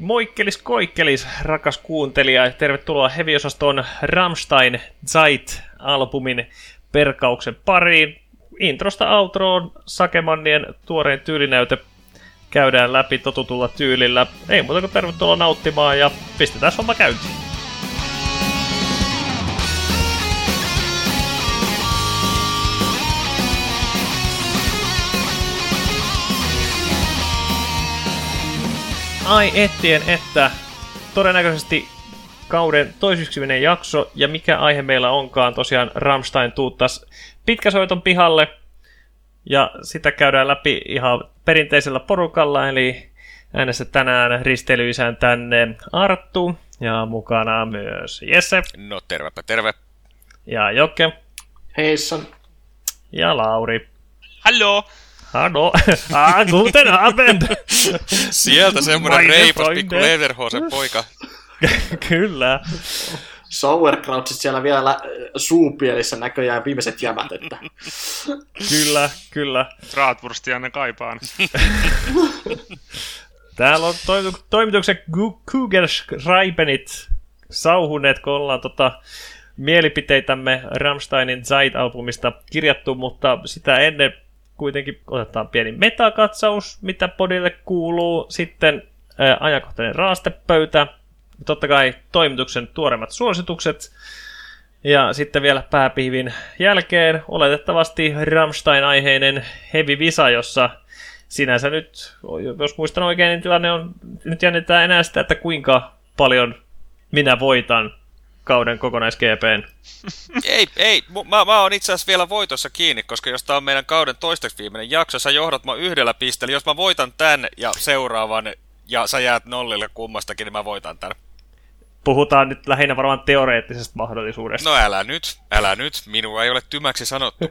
Moikkelis koikkelis, rakas kuuntelija, ja tervetuloa Heavy-osastoon Rammstein Zeit-albumin perkauksen pariin. Introsta outroon Sakemannien tuoreen tyylinäyte käydään läpi totutulla tyylillä. Ei muuta kuin tervetuloa nauttimaan ja pistetään homma käyntiin. Ai ettien, että todennäköisesti kauden toisiksi menee jakso, ja mikä aihe meillä onkaan, tosiaan Rammstein tuuttas pitkäsoiton pihalle, ja sitä käydään läpi ihan perinteisellä porukalla, eli äänessä tänään risteilyisään tänne Arttu, ja mukana myös Jesse. No tervepä terve. Ja Jokke. Heissan. Ja Lauri. Halloo. Hano, guten Abend! Sieltä semmoinen reipas pikku Leverhosen poika. Kyllä. Sauerkrautsit siellä vielä suupielissä näköjään viimeiset jämät, että. Kyllä, kyllä. Bratwurstia ne kaipaan. Täällä on toimituksen Kugelschreibenit sauhuneet, kun ollaan mielipiteitämme Rammsteinin Zeit-albumista kirjattu, mutta sitä ennen kuitenkin otetaan pieni metakatsaus, mitä podille kuuluu, sitten ajankohtainen raastepöytä, totta kai toimituksen tuoremmat suositukset, ja sitten vielä pääpihvin jälkeen oletettavasti Rammstein-aiheinen Heavy Visa, jossa sinänsä nyt, jos muistan oikein, niin tilanne on, nyt jännitään enää sitä, että kuinka paljon minä voitan kauden kokonaisGP:n. Ei, mä oon itse asiassa vielä voitossa kiinni, koska jos tää on meidän kauden toisteksi viimeinen jakso, sä johdat mä 1 pisteellä, jos mä voitan tän ja seuraavan, ja sä jäät 0 kummastakin, niin mä voitan tän. Puhutaan nyt lähinnä varmaan teoreettisesta mahdollisuudesta. No älä nyt, minua ei ole tymäksi sanottu.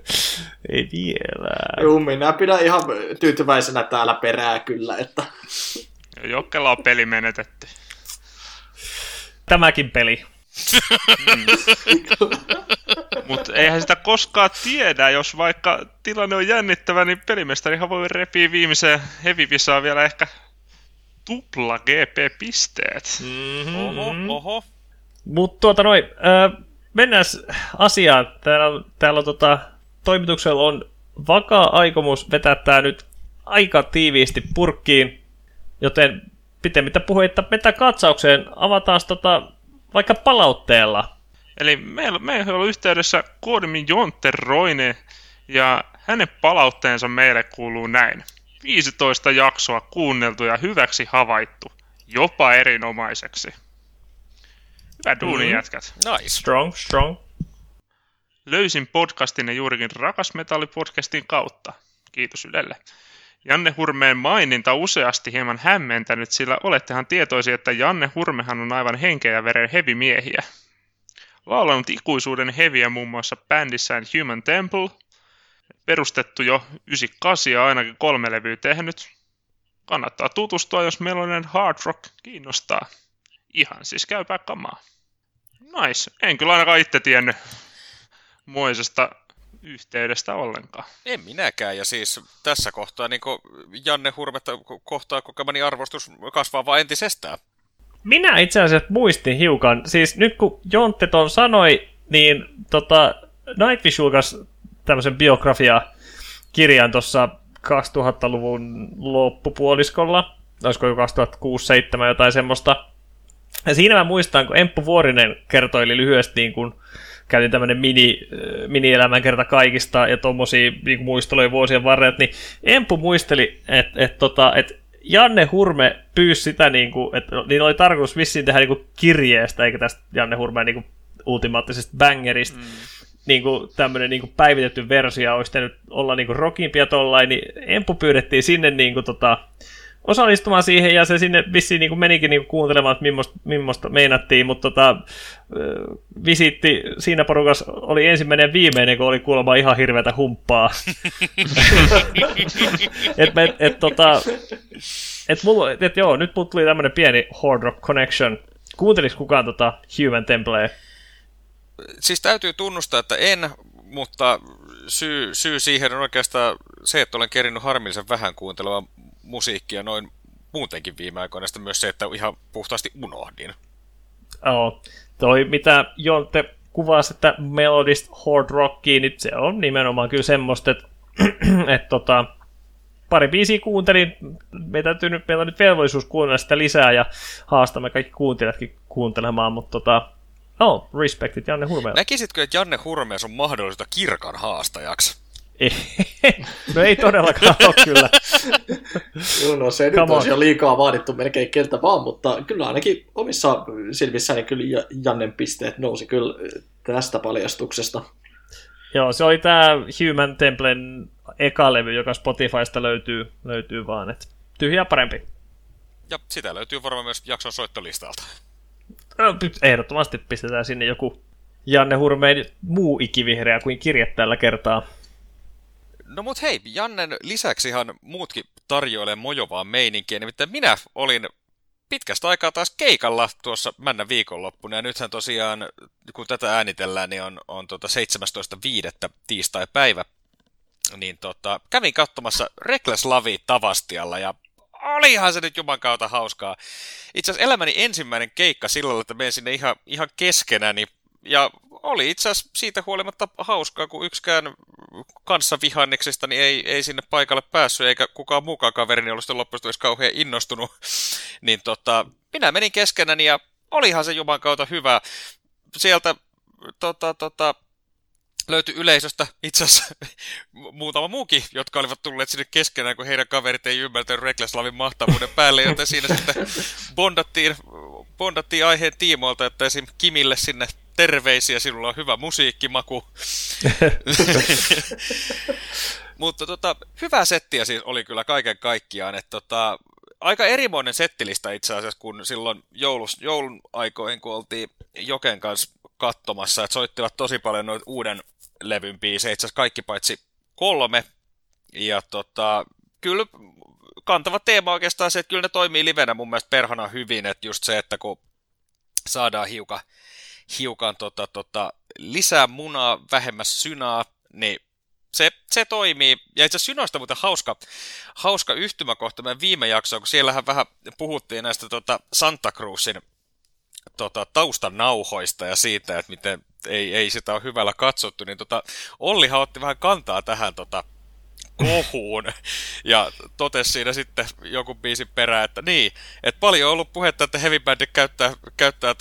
Ei vielä. Juu, minä pidän ihan tyytyväisenä täällä perää kyllä, että. Jokkella on peli menetetty. Tämäkin peli. Mutta eihän sitä koskaan tiedä, jos vaikka tilanne on jännittävä, niin pelimestarihan voi repiä viimeiseen hevivisaan vielä ehkä tupla GP-pisteet. Oho. Mutta mennään asiaan. Täällä on toimituksella on vakaa aikomus vetää tää nyt aika tiiviisti purkkiin, joten pitemmittä puheitta mennään katsaukseen. Avataan vaikka palautteella. Eli meillä on yhteydessä Kormi Jonteroine, ja hänen palautteensa meille kuuluu näin. 15 jaksoa kuunneltu ja hyväksi havaittu. Jopa erinomaiseksi. Hyvä duuni jätkät. Nice. Strong. Löysin podcastin ja juurikin Rakasmetallipodcastin kautta. Kiitos Ylelle. Janne Hurmeen maininta useasti hieman hämmentänyt, sillä olettehan tietoisia, että Janne Hurmehan on aivan henkeä ja veren heavy-miehiä. Laulanut ikuisuuden heavyä muun muassa bändissään Human Temple, perustettu jo 98 ja ainakin 3 levyä tehnyt. Kannattaa tutustua, jos meloinen hard rock kiinnostaa. Ihan siis käypää kamaa. Nice, en kyllä ainakaan itse tiennyt moisesta yhteydestä ollenkaan. En minäkään, ja siis tässä kohtaa niin Janne Hurmetta kohtaa kokemani arvostus kasvaa vaan entisestään. Minä itse asiassa muistin hiukan, siis nyt kun Jontte ton sanoi, niin Nightwish julkaisi tämmöisen biografiakirjan tuossa 2000-luvun loppupuoliskolla, olisiko jo 2006-2007 jotain semmoista, ja siinä mä muistan, kun Emppu Vuorinen kertoili lyhyesti niin kuin käytin tämmöinen mini-elämän kerta kaikista ja tommosia niin muisteluja vuosien varrella, niin Empu muisteli, että et Janne Hurme pyysi sitä, niin kuin, että niin oli tarkoitus vissiin tehdä niin kuin kirjeestä, eikä tästä Janne Hurmeen niin kuin ultimaattisesta bangerista. Niin kuin tämmöinen niin kuin päivitetty versio, ja olisi tehnyt olla niin kuin rockimpi ja tollain, niin Empu pyydettiin sinne niin kuin osallistumaan siihen, ja se sinne vissiin niin kuin menikin niin kuin kuuntelemaan, että millaista meinattiin, mutta visiitti siinä porukassa oli ensimmäinen viimeinen, kun oli kuulemma ihan hirveätä humppaa. Nyt mut tuli tämmönen pieni hard rock connection. Kuuntelis kukaan Human Templea? Siis täytyy tunnustaa, että en, mutta syy siihen on oikeastaan se, että olen kerinyt harmillisen vähän kuuntelemaan musiikkia noin muutenkin viime aikoina sitten myös se, että ihan puhtaasti unohdin. Oh, toi mitä Jonte kuvasi, että melodista hard rockia, niin se on nimenomaan kyllä semmoista, että pari biisiä kuuntelin, meillä on nyt velvollisuus kuunnella sitä lisää ja haastamme kaikki kuuntelijatkin kuuntelemaan, mutta respectit Janne Hurmea. Näkisitkö, että Janne Hurmeas on mahdollista Kirkan haastajaksi? No ei todellakaan ole kyllä. No se nyt on jo liikaa vaadittu melkein keltä vaan, mutta kyllä ainakin omissa silmissäni kyllä Jannen pisteet nousi kyllä tästä paljastuksesta. Joo, se oli tämä Human Templen eka levy, joka Spotifysta löytyy vaan, että tyhjää parempi. Ja sitä löytyy varmaan myös jakson soittolistalta. Ehdottomasti pistetään sinne joku Janne Hurmeen muu ikivihreä kuin kirje tällä kertaa. No mut hei, Jannen lisäksihan muutkin tarjoilee mojovaa meininkiä, nimittäin minä olin pitkästä aikaa taas keikalla tuossa männä viikonloppuna, ja nythän tosiaan, kun tätä äänitellään, niin on 17.5. tiistai-päivä, niin kävin katsomassa Reckless Lovea Tavastialla, ja olihan se nyt juman kautta hauskaa. Itse asiassa elämäni ensimmäinen keikka sillä lailla, että menin sinne ihan keskenäni, ja oli itse asiassa siitä huolimatta hauskaa, kun yksikään kanssavihanneksista niin ei sinne paikalle päässyt, eikä kukaan muukaan kaverini ollut sitten loppuista olisi kauhean innostunut. Niin minä menin keskenäni ja olihan se juman kautta hyvä. Sieltä löytyi yleisöstä itse asiassa muutama muukin, jotka olivat tulleet sinne keskenään, kun heidän kaverit ei ymmärtänyt Reckless Loven mahtavuuden päälle, joten siinä sitten bondattiin aiheen tiimoilta, että esimerkiksi Kimille sinne terveisiä, sinulla on hyvä musiikkimaku. Mutta hyvää settiä siis oli kyllä kaiken kaikkiaan. Että aika erimoinen settilista itse asiassa, kun silloin joulun aikoihin, kun oltiin Joken kanssa katsomassa, että soittivat tosi paljon noita uuden levyn biisejä, itse asiassa kaikki paitsi 3. Ja kyllä kantava teema oikeastaan se, että kyllä ne toimii livenä mun mielestä perhana hyvin, että just se, että kun saadaan hiukan lisää munaa, vähemmäs synaa, niin se toimii. Ja itse asiassa synoista muuten hauska yhtymäkohta meidän viime jaksoon, kun siellähän vähän puhuttiin näistä Santa Cruzin taustanauhoista ja siitä, että miten ei sitä ole hyvällä katsottu, niin Ollihan otti vähän kantaa tähän kohuun ja totesi siinä sitten joku biisin perään, että niin, että paljon on ollut puhetta, että heavy bandit käyttää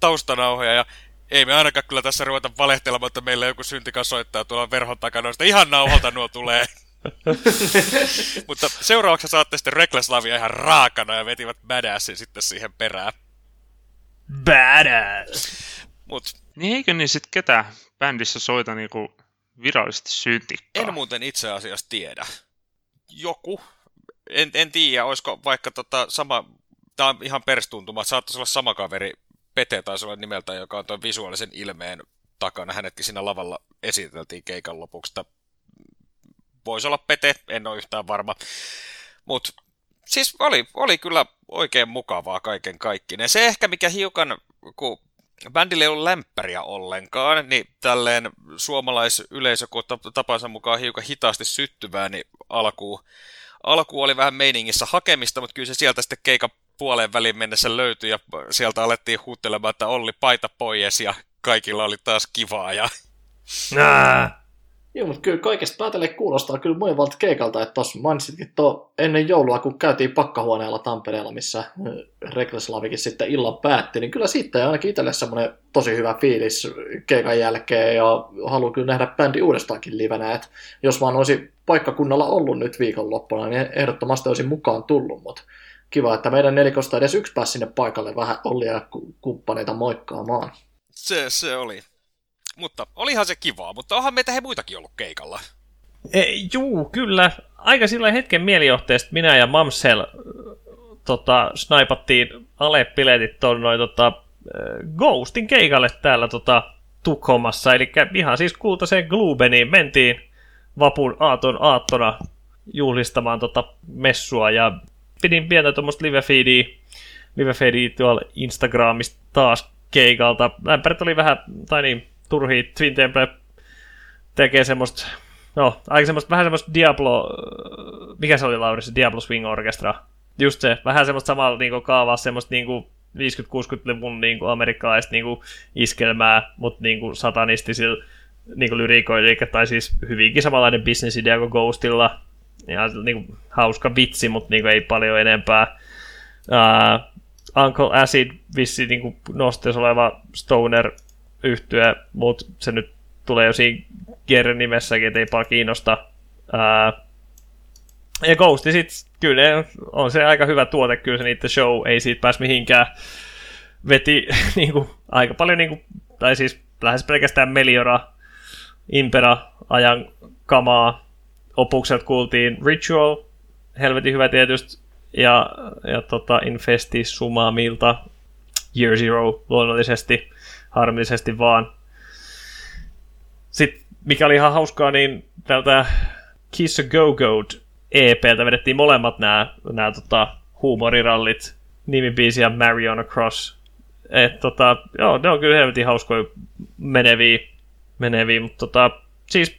taustanauhoja, ja ei me ainakaan kyllä tässä ruveta valehtelemaan, että meillä joku syntikas soittaa tuolla verhon takana, josta ihan nauholta nuo tulee. Mutta seuraavaksi saatte sitten Reckless Lovea ihan raakana ja vetivät badassin sitten siihen perään. Badass! Niin eikö niin sitten ketä bändissä soita niinku virallisesti syntikkaa? En muuten itse asiassa tiedä. Joku. En tiedä, olisiko vaikka sama, tää on ihan perstuntuma, että saattaisi olla sama kaveri, Pete taisi olla nimeltään, joka on tuon visuaalisen ilmeen takana. Hänetkin siinä lavalla esiteltiin keikan lopuksi. Voisi olla Pete, en ole yhtään varma. Mutta siis oli kyllä oikein mukavaa kaiken kaikkineen. Se ehkä mikä hiukan, kun bändillä ei ollut lämpäriä ollenkaan, niin tälleen suomalaisyleisö, kun tapansa mukaan hiukan hitaasti syttyvää, niin alku oli vähän meiningissä hakemista, mutta kyllä se sieltä sitten keikan puoleen väliin mennessä löytyi ja sieltä alettiin huuttelemaan, että Olli paita pois ja kaikilla oli taas kivaa. Ja joo, mutta kyllä kaikesta päätelle kuulostaa kyllä muivalta keikalta, että tuossa mainitsitkin ennen joulua, kun käytiin pakkahuoneella Tampereella, missä Reckless Lovekin sitten illan päätti, niin kyllä siitä ei ainakin itselle semmoinen tosi hyvä fiilis keikan jälkeen ja haluan kyllä nähdä bändi uudestaankin livenä, että jos vaan olisi paikkakunnalla ollut nyt viikonloppuna, niin ehdottomasti olisin mukaan tullut, mutta kiva, että meidän nelikosta edes yksi pääsi sinne paikalle vähän Ollia ja kumppaneita moikkaamaan. Se oli. Mutta olihan se kivaa, mutta onhan meitä he muitakin ollut keikalla. Juu, kyllä. Aika sillä hetken mielijohteesta minä ja Mamsel snaipattiin alepiletit tuonne Ghostin keikalle täällä Tukholmassa. Eli ihan siis kultaiseen Glubeniin mentiin vapun aattona juhlistamaan messua ja pidin pientä tuommoista live-feediä tuolla Instagramista taas keikalta. Lämpärät oli vähän, tai niin, turhia. Twin Temple tekee semmoista, aika semmoista, vähän semmoista Diablo, mikä se oli Laurissa, Diablo Swing Orchestra just se, vähän semmoista samaa niinku kaavaa, semmoista niinku 50-60-luvun niinku amerikkalaista niinku iskelmää, mutta niinku satanistisilla niinku lyriikoilla, eli tai siis hyvinkin samanlainen bisnesidea kuin Ghostilla. Ihan niinku hauska vitsi, mutta niinku ei paljon enempää. Uncle Acid vissi niinku nosteessa oleva stoner-yhtye, mutta se nyt tulee jo siinä Gerren nimessäkin, ettei paljon kiinnosta. Ja Ghosti sitten, kyllä on se aika hyvä tuote, kyllä se niiden show ei siitä pääs mihinkään. Veti niinku, aika paljon, niinku, tai siis lähes pelkästään Meliora, Impera-ajan kamaa. Opukset kuultiin Ritual, helvetin hyvä tietysti, ja Infesti Sumamilta, Year Zero luonnollisesti, harmillisesti vaan. Sitten, mikä oli ihan hauskaa, niin tältä Kiss a Go-Goat EP:ltä vedettiin molemmat nämä huumorirallit, nimibiisi ja Marry on a Cross. Joo, ne on kyllä helvetin hauskoja meneviä, mutta siis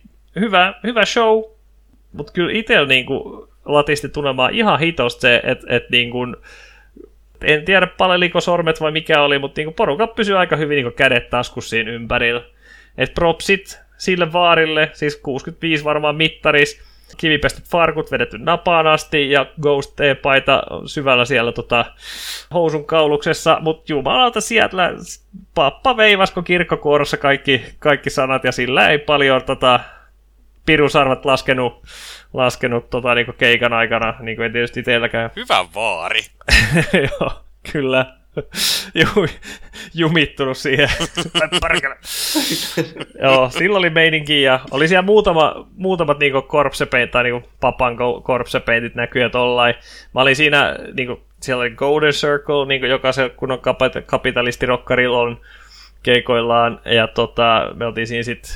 hyvä show, mutta kyllä itsellä niinku latisti tulemaan ihan hitosti se, että niinku, en tiedä paleliko sormet vai mikä oli, mutta niinku porukka pysyi aika hyvin niinku kädet taskussa siinä ympärillä. Et propsit sille vaarille, siis 65 varmaan mittaris, kivipestyt farkut vedetty napaan asti ja Ghost E-paita syvällä siellä housun kauluksessa, mutta jumalauta siellä pappa veivasko kirkkokuorossa kaikki sanat ja sillä ei paljon pirusarvat laskenut niinku keikan aikana, niin kuin ei tietysti teilläkään. Hyvä vaari. Joo, kyllä. Jumittunut siihen. Joo, silloin oli meininki ja oli siellä muutamat niinku korpsepeit tai niinku papan korpsepeitit näkyy tollain. Mä olin siinä, niinku, siellä oli Golden Circle, niinku jokaisen kunnon kapitalistirokkarilla on keikoillaan ja me oltiin siinä sitten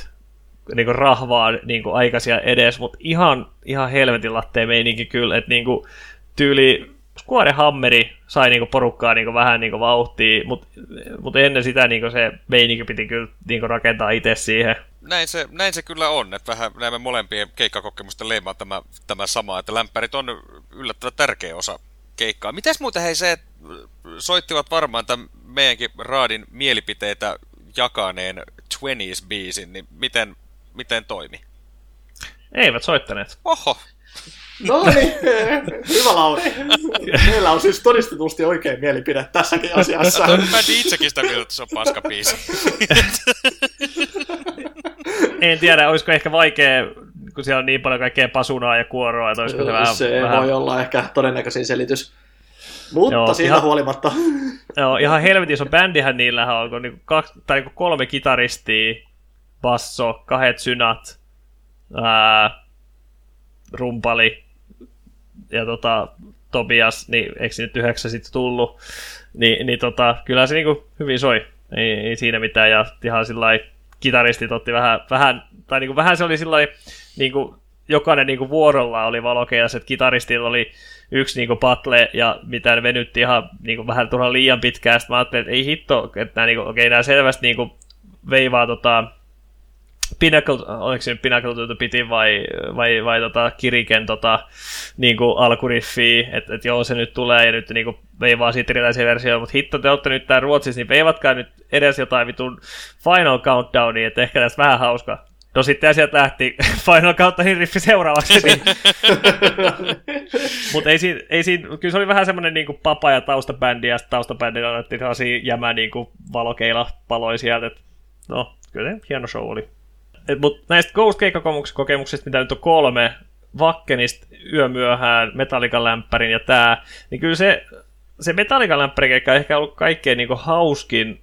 niinku rahvaa niinku aikaisia edes, mutta ihan helvetin lattea meininki kyllä, että niinku tyyli Kuorehammeri sai niinku porukkaa niinku vähän niinku vauhtia, mut ennen sitä niinku se meininki piti kyllä niinku rakentaa itse siihen. Näin se kyllä on, että vähän näiden molempien keikkakokemusten leimaa tämä sama, että lämpärit on yllättävän tärkeä osa keikkaa. Mitäs muuten hei se, soittivat varmaan tämän meidänkin raadin mielipiteitä jakaneen 20s-biisin, niin miten toimi? Eivät soittaneet. Oho! No niin, hyvä Lauri. Meillä on siis todistetusti oikein mielipide tässäkin asiassa. Mä itsekin sitä mieltä, että se on paska biisi. En tiedä, olisiko ehkä vaikea, kun siellä on niin paljon kaikkea pasunaa ja kuoroa. Että olisiko se vähän... voi olla ehkä todennäköisin selitys. Mutta joo, siitä ihan huolimatta. Joo, ihan helvetissä on bändihän niillähän on niinku 3 kitaristia, basso, 2 synat, rumpali ja Tobias, niin eikö nyt 9 sitten tullut, niin kyllä se niinku hyvin soi, ei siinä mitään, ja ihan sillai kitaristit otti vähän tai niinku vähän se oli sillai niinku jokainen niinku vuorolla oli valokeilas, että kitaristilla oli yksi niinku battle ja mitä venytti ihan niinku vähän turhan liian pitkään, sitten mä ajattelin, että ei hitto, että nämä niinku, okei, nämä selvästi niinku veivaa Pinnacle, oliko se nyt Pinnacle piti vai Kiriken niinku alkuriffiä, että et joo se nyt tulee ja nyt niinku veivaa siitä erilaisia versioita, mutta hitto te olette nyt tää Ruotsissa, niin veivatkaa nyt edes jotain vitun Final Countdownia, että ehkä tässä vähän hauska. No sitten sieltä lähti Final Countdownin riffi seuraavaksi. Niin. Mutta ei siinä, kyllä se oli vähän semmoinen niinku papa ja taustabändi, ja sitten taustabändillä annettiin sellaisia jämä niinku valokeila paloi sieltä, että no kyllä hieno show oli. Mutta näistä Ghost-keikkakokemuksista, mitä nyt on 3, Vakkenista, Yömyöhään, Metallican lämpärin ja tää, niin kyllä se Metallican lämpärin on ehkä ollut kaikkein niinku hauskin.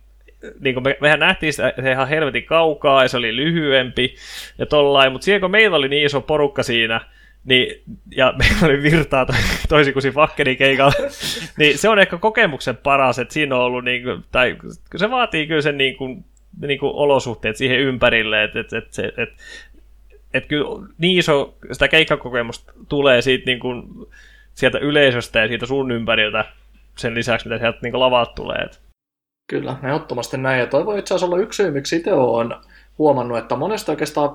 Niinku mehän nähtiin se ihan helvetin kaukaa ja se oli lyhyempi ja tollain, mutta siellä kun meillä oli niin iso porukka siinä, niin, ja meillä oli virtaa toisin kuin siinä Vakkenin keikalla, niin se on ehkä kokemuksen paras, että siinä on ollut, niinku, tai se vaatii kyllä sen niin kuin olosuhteet siihen ympärille, että kyllä niin iso sitä keikkakokemusta tulee siitä, niin kuin, sieltä yleisöstä ja siitä sun ympäriltä sen lisäksi, mitä sieltä niin kuin lavat tulee. Kyllä, ehdottomasti näin. Ja toi voi itse asiassa olla yksi syy, miksi itse olen huomannut, että monesti oikeastaan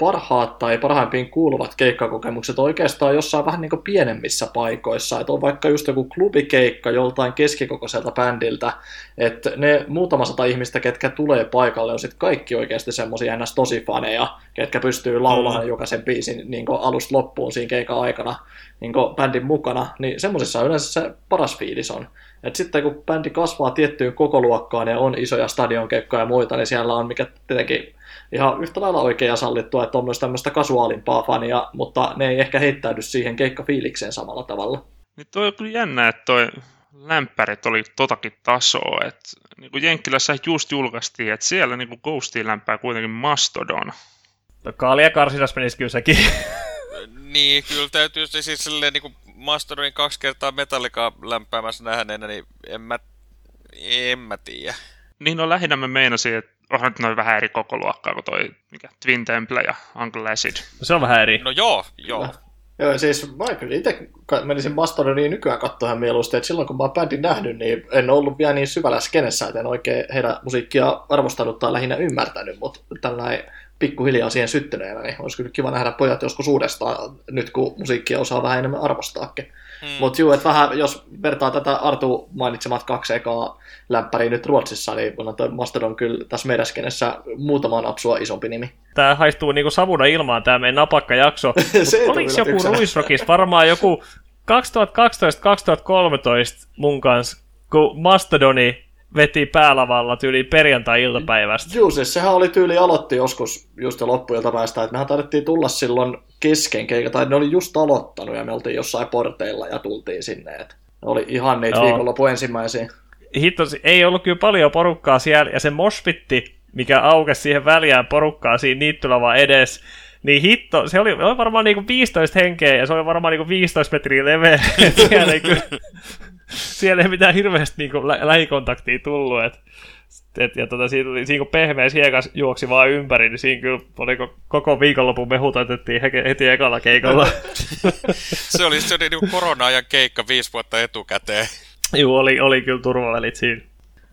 parhaat tai parhaimpiin kuuluvat keikkakokemukset oikeastaan jossain vähän niin kuin pienemmissä paikoissa, että on vaikka just joku klubikeikka joltain keskikokoiselta bändiltä, että ne muutama sata ihmistä, ketkä tulee paikalle, on sitten kaikki oikeasti semmoisia ennäs tosi faneja, ketkä pystyy laulamaan jokaisen biisin niin kuin alusta loppuun siinä keikan aikana niin kuin bändin mukana, niin semmoisessa yleensä se paras fiilis on. Et sitten kun bändi kasvaa tiettyyn kokoluokkaan ja on isoja stadionkeikkoja ja muita, niin siellä on mikä tietenkin ihan yhtä lailla oikein sallittua, että on myös tämmöistä kasuaalimpaa fania, mutta ne ei ehkä heittäydy siihen keikkafiilikseen samalla tavalla. Niin toi on kyllä jännä, että toi lämpärit oli totakin tasoa. Et niin kuin Jenkkilässä just julkaistiin, että siellä niin kuin Ghostiin lämpää kuitenkin Mastodon. Kaalia karsinas menisi kyllä sekin. Niin, kyllä täytyy siis silleen niin kuin Mastodonin 2 kertaa Metallicaa lämpäämässä nähneenä, niin en mä tiedä. Niin, no lähinnä mä meinasin, että onhan noin vähän eri kokoluokkaa kuin toi mikä, Twin Temple ja Uncle Acid. Se on vähän eri. No joo. Joo, siis mä kyllä itse menisin Mastodoniin nykyään katsomaan mieluusti, että silloin kun mä oon bändin nähnyt, niin en ollut vielä niin syvällä skenessä, että en oikein heidän musiikkia arvostanut tai lähinnä ymmärtänyt, mutta tällainen pikkuhiljaa siihen syttyneenä, niin olisi kyllä kiva nähdä pojat joskus uudestaan, nyt kun musiikkia osaa vähän enemmän arvostaakin. Mutta juu, että vähän, jos vertaa tätä Artu mainitsemat 2 ekaa lämpäriä nyt Ruotsissa, niin Mastodon kyllä tässä meidän skenessä muutamaan napsua isompi nimi. Tää haistuu niinku savuna ilmaan, tää meidän napakkajakso. Oliko joku Ruisrockissa varmaan joku 2012-2013 mun kanssa, kun Mastodoni veti päälavalla tyyliin perjantai-iltapäivästä. Juu, siis sehän oli tyyli aloitti joskus just jo loppuiltapäivästä, että mehän taidettiin tulla silloin kesken keikan, tai ne oli just aloittanut ja me oltiin jossain porteilla ja tultiin sinne, että ne oli ihan niitä viikonloppu ensimmäisiä. Hitto, ei ollut kyllä paljon porukkaa siellä, ja se moshpitti, mikä aukesi siihen väljään porukkaa siinä niittylavan edes, niin hitto, se oli varmaan niinku 15 henkeä, ja se oli varmaan niinku 15 metriä leveä, siellä ei kyllä... Siellä ei mitään hirveästi niinku lähikontaktia tullut, siinä kun pehmeä siekas juoksi vaan ympäri, niin siinä kyllä oliko, koko viikonlopun mehut otettiin heti ekalla keikalla. Se oli niinku korona-ajan keikka 5 vuotta etukäteen. Joo, oli kyllä turvavälit siinä.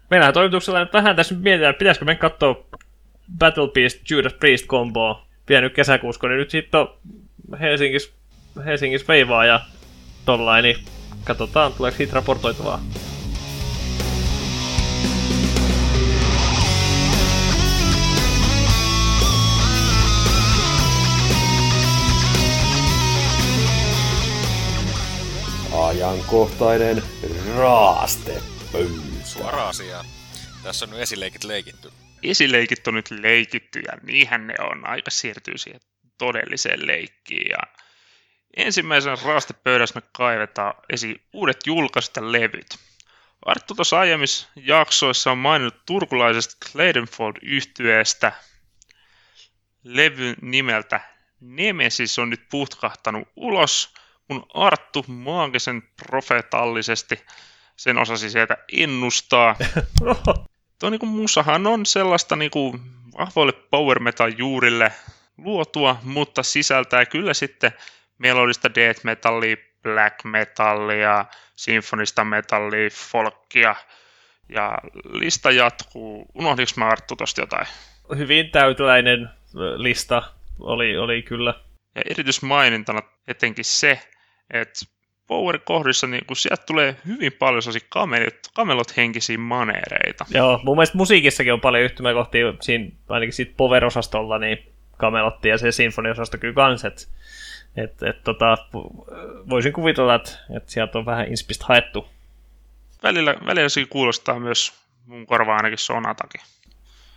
Meillähän toimituksella nyt vähän tässä mietitään, että pitäisikö me katsoa Battle Beast Judas Priest -komboa vienyt kesäkuussa, niin nyt sitten on Helsingissä veivaa ja tollain, niin katsotaan, tuleeko siitä raportoitavaa. Ajankohtainen raastepöytä. Suora asia. Tässä on nyt esileikit leikitty. Esileikit on nyt leikitty ja niinhän ne on. Aika siirtyy siihen todelliseen leikkiin ja... Ensimmäisenä raastepöydässä me kaivetaan esiin uudet julkaisut ja levyt. Arttu tuossa aiemmissa jaksoissa on maininnut turkulaisesta Claytonfold-yhtyeestä. Levyn nimeltä Nemesis on nyt putkahtanut ulos, kun Arttu maagisen profetallisesti sen osasi sieltä ennustaa. Tuo niin kuin musahan on sellaista niin kuin vahvoille power metal -juurille luotua, mutta sisältää kyllä sitten melodista death metallia, black metallia, sinfonista metallia, folkia ja lista jatkuu. Unohdinko mä Arttu tosta jotain? Hyvin täyteläinen lista oli kyllä. Ja erityismainintana etenkin se, että power-kohdissa niin kun sieltä tulee hyvin paljon sellaisia kamelot-henkisiä maneereita. Joo, mun mielestä musiikissakin on paljon yhtymäkohtia, siinä, ainakin siitä power-osastolla niin kamelotti ja se sinfoniosasto kyllä kanset. Voisin kuvitella, että sieltä on vähän inspistä haettu. Välillä siinä kuulostaa myös mun korvaan ainakin Sonatakin.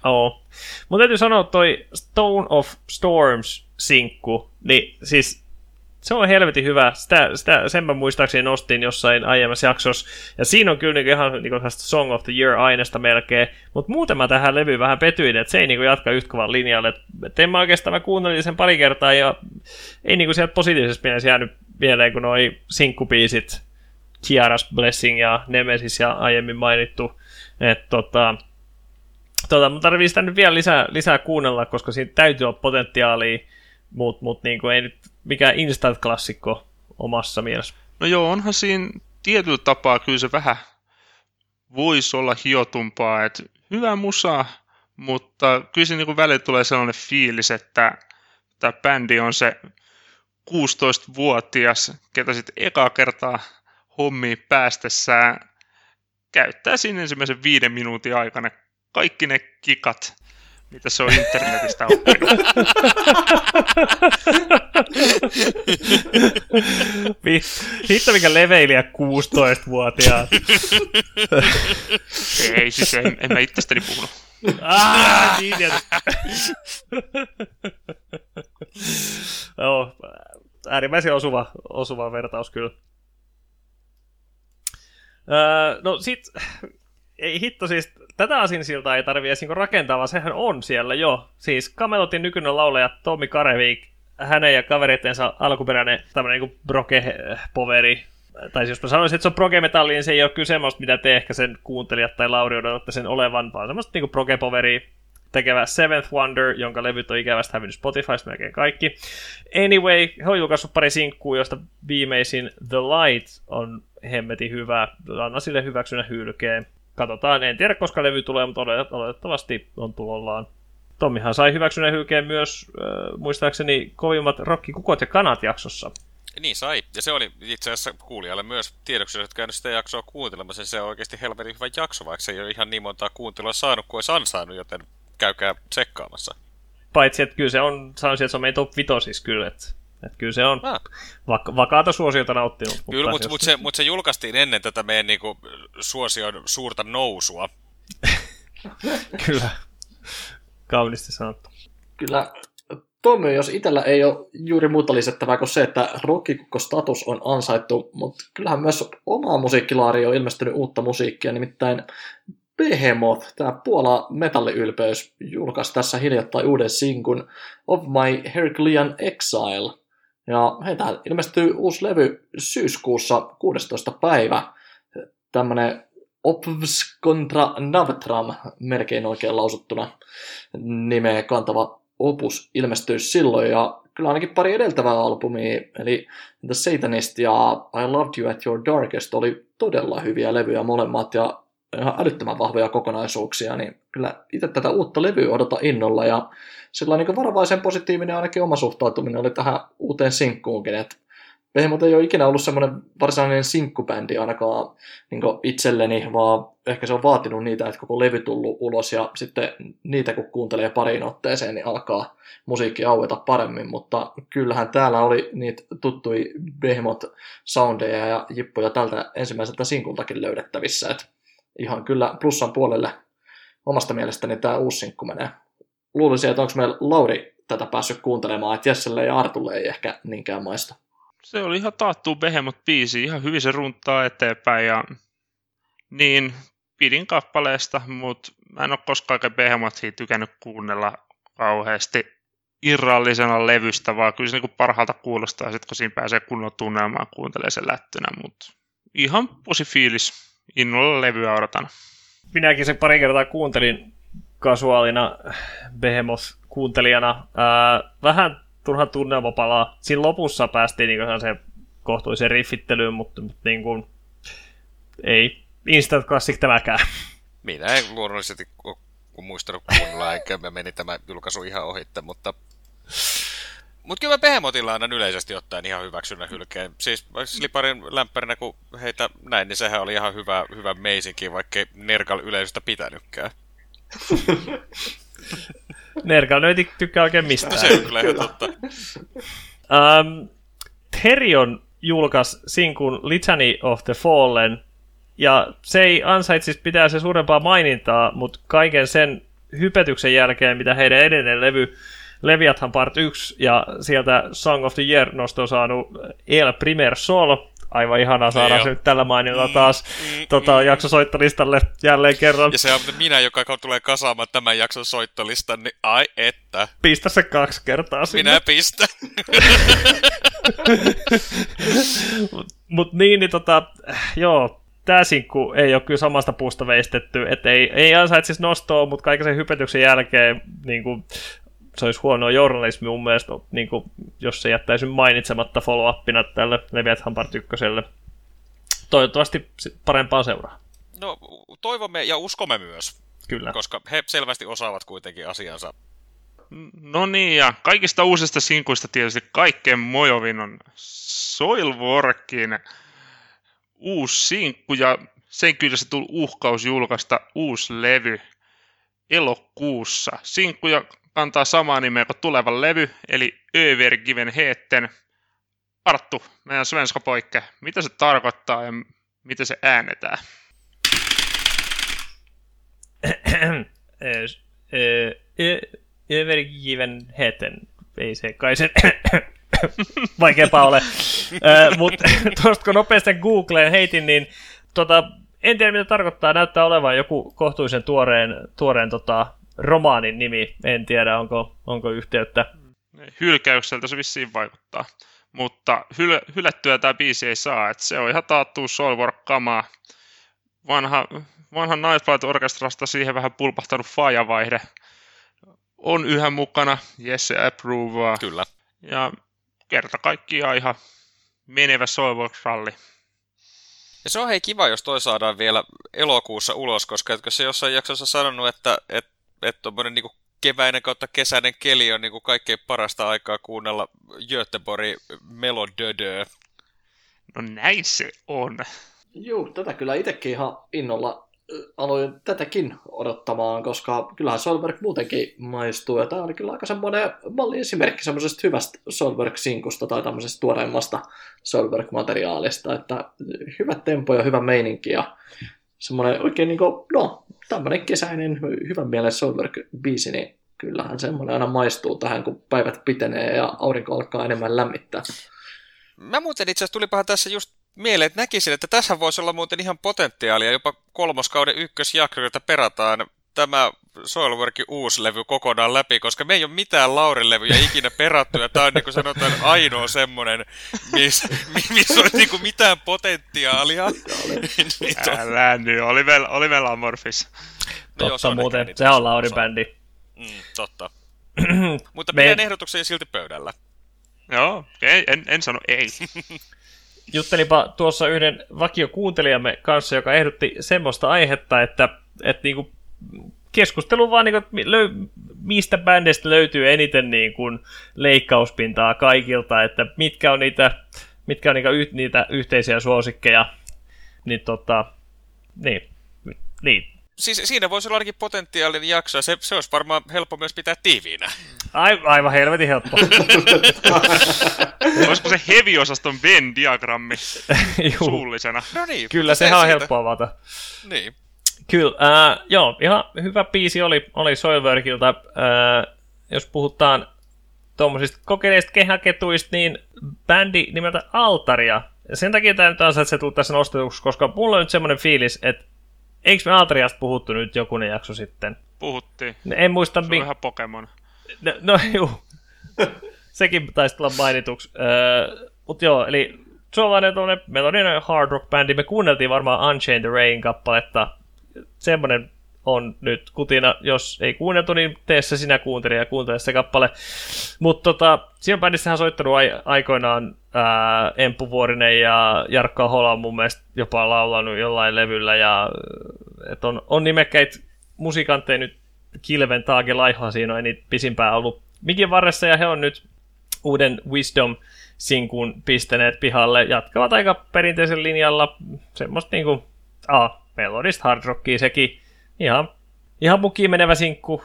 Joo. Mun täytyy sanoa, että toi Stone of Storms-sinkku, niin siis se on helvetin hyvä. Sen mä muistaakseni nostin jossain aiemmassa jaksossa. Ja siinä on kyllä niinku ihan niinku Song of the Year-aineesta melkein. Mutta muuten mä tähän levyyn vähän petyin, että se ei niinku jatka yhtä kovan linjalle. En mä oikeastaan, mä kuuntelin sen pari kertaa ja ei niinku sieltä positiivisessa mielessä jäänyt mieleen, kun noi sinkkubiisit, Chiara's Blessing ja Nemesis ja aiemmin mainittu. Mun tarvii sitä nyt vielä lisää kuunnella, koska siinä täytyy olla potentiaalia. Mutta niinku ei nyt mikään instant-klassikko omassa mielessä. No joo, onhan siinä tietyllä tapaa kyllä se vähän voisi olla hiotumpaa. Et hyvä musa, mutta kyllä siinä niinku välillä tulee sellainen fiilis, että tämä bändi on se 16-vuotias, ketä sitten ekaa kertaa hommi päästessään käyttää siinä ensimmäisen 5 minuutin aikana kaikki ne kikat, mitä se on internetistä oppinut. Hitto, mikä leveilijä 16-vuotiaat. Ei, siis en mä itsestäni puhunut. Niin joo, äärimmäisen osuva vertaus kyllä. No sit, ei hitto siis, tätä asinsiltaa ei tarvitse edes niinku rakentaa, vaan sehän on siellä jo. Siis Camelotin nykyinen laulaja Tommi Karevik, hänen ja kavereittensa alkuperäinen tämmönen niinku broke-poveri. Tai siis jos mä sanoisin, että se on proge-metalli, niin se ei ole kyllä semmoista, mitä te ehkä sen kuuntelijat tai Lauri odotatte sen olevan, vaan semmoista niinku proge-poveria tekevä Seventh Wonder, jonka levyt on ikävästi hävinnyt Spotifysta melkein kaikki. Anyway, he on julkaissut pari sinkkuu, josta viimeisin The Light on hemmetin hyvä. Anna sille hyväksynä hylkeen. Katsotaan, en tiedä koska levy tulee, mutta oletettavasti on tulollaan. Tommihan sai hyväksynä hylkeen myös, muistaakseni, kovimmat rokkikukot ja kanat jaksossa. Niin sai, ja se oli itse asiassa kuulijalle myös tiedoksi, jos et käynyt sitä jaksoa kuuntelemassa, se on oikeasti helvetin hyvä jakso, vaikka se ei ole ihan niin montaa kuuntelua saanut kuin olisi ansainnut, joten käykää tsekkaamassa. Paitsi, että kyllä se on, sanoisin, että se on meidän top 5 siis kyllä, että kyllä se on vakaata suosiota nauttinut. Kyllä, mutta se julkaistiin ennen tätä meidän niinku suosion suurta nousua. Kyllä, kaunisti sanottu. Kyllä. Tommi, jos itsellä ei ole juuri muuta lisättävää kuin se, että rokkikukkostatus on ansaittu, mutta kyllähän myös omaa musiikkilaariin on ilmestynyt uutta musiikkia, nimittäin Behemoth, tämä Puola metalliylpeys, julkaisi tässä hiljattain uuden sinkun Of My Herculean Exile. Ja heitä ilmestyy uusi levy syyskuussa 16. päivä, tämmöinen Obvs contra Navtram, melkein oikein lausuttuna nimeä kantava opus ilmestyy silloin, ja kyllä ainakin pari edeltävää albumia, eli The Satanist ja I Loved You at Your Darkest oli todella hyviä levyjä molemmat, ja ihan älyttömän vahvoja kokonaisuuksia, niin kyllä itse tätä uutta levyä odota innolla, ja sillä niin varovaisen positiivinen ainakin oma suhtautuminen oli tähän uuteen sinkkuunkin, että Behemoth ei ole ikinä ollut semmoinen varsinainen sinkkubändi ainakaan niin itselleni, vaan ehkä se on vaatinut niitä, että koko levy tullut ulos ja sitten niitä kun kuuntelee pariin otteeseen, niin alkaa musiikki aueta paremmin, mutta kyllähän täällä oli niitä tuttuja Behemoth-soundeja ja jippuja tältä ensimmäiseltä sinkultakin löydettävissä, että ihan kyllä plussan puolelle omasta mielestäni tämä uusi sinkku menee. Luulisin, että onko meillä Lauri tätä päässyt kuuntelemaan, että Jesselle ja Artulle ei ehkä niinkään maista. Se oli ihan taattu Behemoth-biisi, ihan hyvin se runtaa eteenpäin ja niin pidin kappaleesta, mutta mä en ole koskaan Behemothia tykännyt kuunnella kauheasti irrallisena levystä, vaan kyllä se niin kuin parhaalta kuulostaa sit, kun siinä pääsee kunnon tunnelmaan kuuntelee sen lättynä, mutta ihan posi fiilis, innolla levyä odotan. Minäkin sen pari kertaa kuuntelin kasuaalina Behemoth-kuuntelijana, vähän turhan tunnelma palaa. Siinä lopussa päästiin niin se kohtuulliseen riffittelyyn, mutta niin kuin, ei instant classic tämäkään. Minä en luonnollisesti ole muistanut kuunnella, enkä meni tämä julkaisu ihan ohitte, mutta kyllä Behemotilla aina yleisesti ottaen ihan hyväksynnän hylkeen. Siis Sliparin lämpärinä, kun heitä näin, niin sehän oli ihan hyvä meisinkin, vaikkei Nergal yleisöstä pitänytkään. Nergal ei tykkää oikein mistään. Se on kyllä ihan totta. Therion julkaisi sinkun Litany of the Fallen, ja se ei ansaitsisi pitää se suurempaa mainintaa, mutta kaiken sen hypetyksen jälkeen, mitä heidän edellinen levy Leviathan Part 1, ja sieltä Song of the Year -nosto on saanut El Primer Sol, aivan ihanaa saadaan nyt tällä mainilla taas jakso soittolistalle jälleen kerran. Ja se on minä, joka tulee kasaamaan tämän jakson soittolistan, niin ai että. Pistä se 2 kertaa sinne. Minä pistän. Mut niin joo, tää sinkku ei ole kyllä samasta puusta veistetty, et ei ansaitsisi nostoa, mut kaiken sen hypetyksen jälkeen niinku se olisi huonoa journalismi mun mielestä, niin kuin, jos se jättäisi mainitsematta follow-upina tälle Leviathan Part 1:lle. Toivottavasti parempaa seuraa. No, toivomme ja uskomme myös. Kyllä. Koska he selvästi osaavat kuitenkin asiansa. No niin, ja kaikista uusista sinkuista tietysti kaikkein mojovin on Soilworkin uusi sinkku, ja sen kyllä se tuli uhkaus julkaista uusi levy elokuussa. Sinkkuja kantaa samaa nimeä kuin tuleva levy, eli Övergivenheten. Arttu, meidän svenska poikka, mitä se tarkoittaa ja miten se äänetään? Övergivenheten, ei se kai sen vaikeampaa ole, mutta tuosta kun nopeasti Googleen heitin, niin en tiedä mitä tarkoittaa, näyttää olevan joku kohtuullisen tuoreen romaanin nimi, en tiedä onko yhteyttä. Hylkäykseltä se vissiin vaikuttaa, mutta hylättyä tämä biisi ei saa, että se on ihan taattua soulwork-kamaa. Vanhan Nightflight-orkestrasta siihen vähän pulpahtanut faajavaihde on yhä mukana, Jesse approvaa. Kyllä. Ja kerta kaikkiaan ihan menevä soulwork-ralli. Ja se on hei kiva, jos toi saadaan vielä elokuussa ulos, koska etkö se jossain jaksossa sanonut, että tommoinen niinku keväinen kautta kesäinen keli on niinku kaikkein parasta aikaa kuunnella Göteborgin melodödöä. No näin se on. Juu, tätä kyllä itsekin ihan innolla aloin tätäkin odottamaan, koska kyllähän Solberg muutenkin maistuu, ja tämä oli kyllä aika semmoinen malliesimerkki semmoisesta hyvästä Solberg-sinkusta tai tämmöisestä tuoreimmasta Solberg-materiaalista, että hyvä tempo ja hyvä meininki ja semmoinen oikein niinku, no, tämmöinen kesäinen hyvän mielen Solberg-biisi, niin kyllähän semmoinen aina maistuu tähän, kun päivät pitenee ja aurinko alkaa enemmän lämmittää. Mä muuten itse asiassa tulipahan tässä just mieleen, että näkisin, että tässä voisi olla muuten ihan potentiaalia, jopa kolmoskauden ykkösjakso, jota perataan tämä Soilworkin uusi levy kokonaan läpi, koska me ei ole mitään Laurin levyjä ikinä perattu, ja tämä on niin kuin sanotaan ainoa semmoinen, missä olisi niin kuin mitään potentiaalia. Älä nyt, oli meillä Amorphis. No totta joo, muuten, se on Laurin bändi. Totta. Mutta meidän ehdotuksia silti pöydällä. Joo, en sano ei. Juttelinpa tuossa yhden vakiokuuntelijamme kanssa, joka ehdotti semmoista aihetta, että niinku keskustelu vaan, niinku, mistä bändistä löytyy eniten niinku leikkauspintaa kaikilta, että mitkä on niitä yhteisiä suosikkeja. Niin. Siis siinä voisi olla ainakin potentiaalinen jakso, ja se olisi varmaan helppo myös pitää tiiviinä. Aivan helvetin helppo. Olisiko se heavy-osaston Venn-diagrammi suullisena? No niin, kyllä sehän on helppo avata. Niin. Kyllä, joo, ihan hyvä biisi oli Soilworkilta. Jos puhutaan tuommoisista kokeneista kehäketuista, niin bändi nimeltä Altaria. Ja sen takia tämä nyt ansaitsee tulla tässä nostetuksi, koska mulla on nyt semmoinen fiilis, että eikö me Altriasta puhuttu nyt jokunen jakso sitten? Puhuttiin. En muista. Se on ihan Pokemon. No juu. Sekin taisi tulla mainituksi. Mutta joo, eli suomalainen tuollainen melodinen hard rock bändi. Me kuunneltiin varmaan Unchained the Rain kappaletta. Semmoinen on nyt kutina. Jos ei kuunneltu, niin tee se sinä kuuntelija ja kuuntele se kappale. Mutta siinä bändissä hän on soittanut aikoinaan Emppu Vuorinen ja Jarkko Ahola on mun mielestä jopa laulanut jollain levyllä. Ja, et on nimekkäitä musiikantteja nyt. Kilven Taage Laihoa siinä on niitä pisimpää ollut mikin varressa, ja he on nyt uuden Wisdom-sinkun pistäneet pihalle. Jatkavat aika perinteisen linjalla semmoista niinku melodista hard rockia sekin. Ihan mukiin menevä sinkku,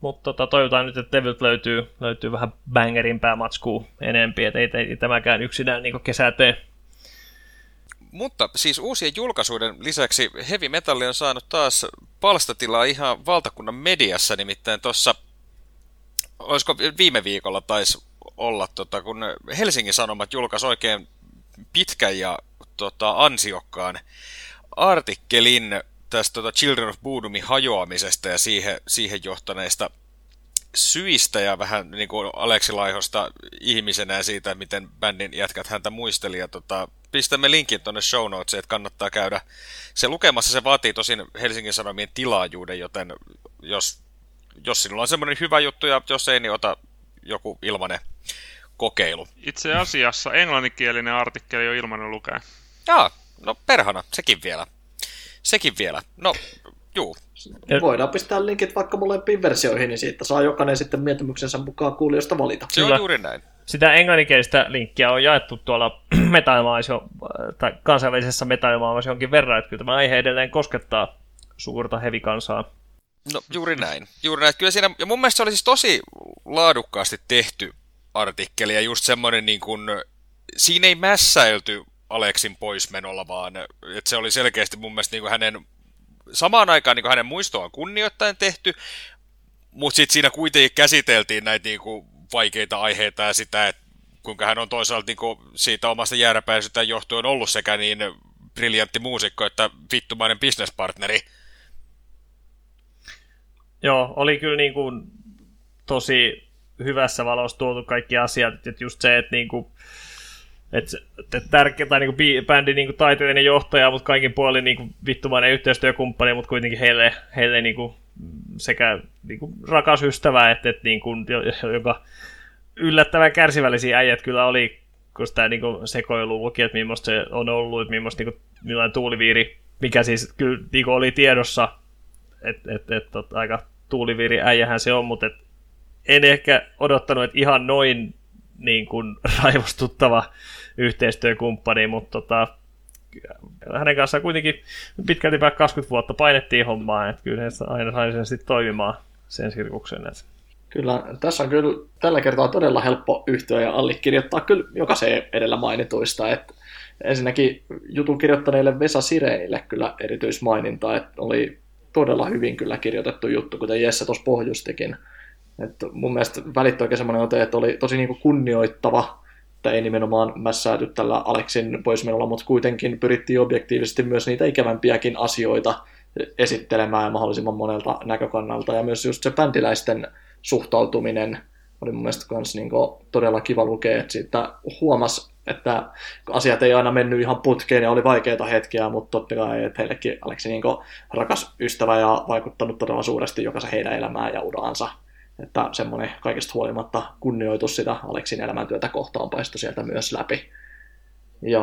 mutta toivotaan nyt, että levyltä löytyy vähän bangerimpää matskua enempi, että ei tämäkään yksinään niinku kesää tee. Mutta siis uusien julkaisuiden lisäksi heavy metalli on saanut taas palstatilaa ihan valtakunnan mediassa, nimittäin tuossa, olisiko viime viikolla taisi olla, kun Helsingin Sanomat julkaisi oikein pitkän ja ansiokkaan artikkelin tästä Children of Bodoomin hajoamisesta ja siihen johtaneista syistä ja vähän niin kuin Aleksi Laihosta ihmisenä siitä, miten bändin jätkät häntä muisteli ja pistämme linkin tuonne show notesiin, että kannattaa käydä se lukemassa. Se vaatii tosin Helsingin Sanomien tilaajuuden, joten jos sinulla on semmoinen hyvä juttu ja jos ei, niin ota joku ilmainen kokeilu. Itse asiassa englanninkielinen artikkeli on ilmainen lukea. Jaa, no perhana, sekin vielä. No Juu. Voidaan pistää linkit vaikka molempiin versioihin, niin siitä saa jokainen sitten mieltymyksensä mukaan kuulijoista valita. Se on kyllä juuri näin. Sitä englanninkielistä linkkiä on jaettu tuolla kansainvälisessä metailmaassa jonkin verran, että kyllä tämä aihe edelleen koskettaa suurta hevikansaa. No juuri näin. Juuri näin. Kyllä siinä, ja mun mielestä se oli siis tosi laadukkaasti tehty artikkeli, ja just semmoinen niin kuin, siinä ei mässäilty Aleksin poismenolla, vaan että se oli selkeästi mun mielestä niin kuin hänen samaan aikaan niin kuin hänen muistoaan kunnioittain tehty, mutta sitten siinä kuitenkin käsiteltiin näitä niin kuin vaikeita aiheita ja sitä, että kuinka hän on toisaalta niin kuin siitä omasta jääräpäisyytään johtuen ollut sekä niin briljantti muusikko että vittumainen businesspartneri. Joo, oli kyllä niin kuin tosi hyvässä valossa tuotu kaikki asiat, että just se, että niin kuin tärkeä tai niinku bändi niinku taiteellinen johtaja, mutta kaikin puolin niinku vittumainen yhteistyökumppani, mutta kuitenkin heille niinku sekä niinku rakas ystävä että niinku joka yllättävän kärsivällisiä äijät kyllä oli, kun sitä niinku sekoilu luki, että millaista se on ollut, että millaista niinku millainen tuuliviiri, mikä siis kyllä niinku oli tiedossa, että aika tuuliviiri äijähän se on, mutta en ehkä odottanut, että ihan noin niin kuin raivostuttava yhteistyökumppani, mutta hänen kanssaan kuitenkin pitkälti 20 vuotta painettiin hommaa, että kyllä aina sai sen sitten toimimaan sen sirkuksen. Kyllä, tässä on kyllä tällä kertaa todella helppo yhtyä ja allekirjoittaa kyllä jokaiseen edellä mainituista, että ensinnäkin jutun kirjoittaneille Vesa Sireille kyllä erityismaininta, että oli todella hyvin kyllä kirjoitettu juttu, kuten Jesse tuossa pohjustikin. Että mun mielestä välittyi oikein semmoinen ote, että oli tosi niinku kunnioittava, että ei nimenomaan mässääty tällä Aleksin poismenolla, mutta kuitenkin pyrittiin objektiivisesti myös niitä ikävämpiäkin asioita esittelemään mahdollisimman monelta näkökannalta. Ja myös just se bändiläisten suhtautuminen oli mun mielestä myös niinku todella kiva lukea, että siitä huomasi, että asiat ei aina mennyt ihan putkeen ja oli vaikeita hetkiä, mutta totta kai, että heillekin Aleksi niinku rakas ystävä ja vaikuttanut todella suuresti jokaisen heidän elämään ja uraansa. Että semmoinen kaikesta huolimatta kunnioitus sitä Aleksin elämäntyötä kohtaan paistui sieltä myös läpi. Ja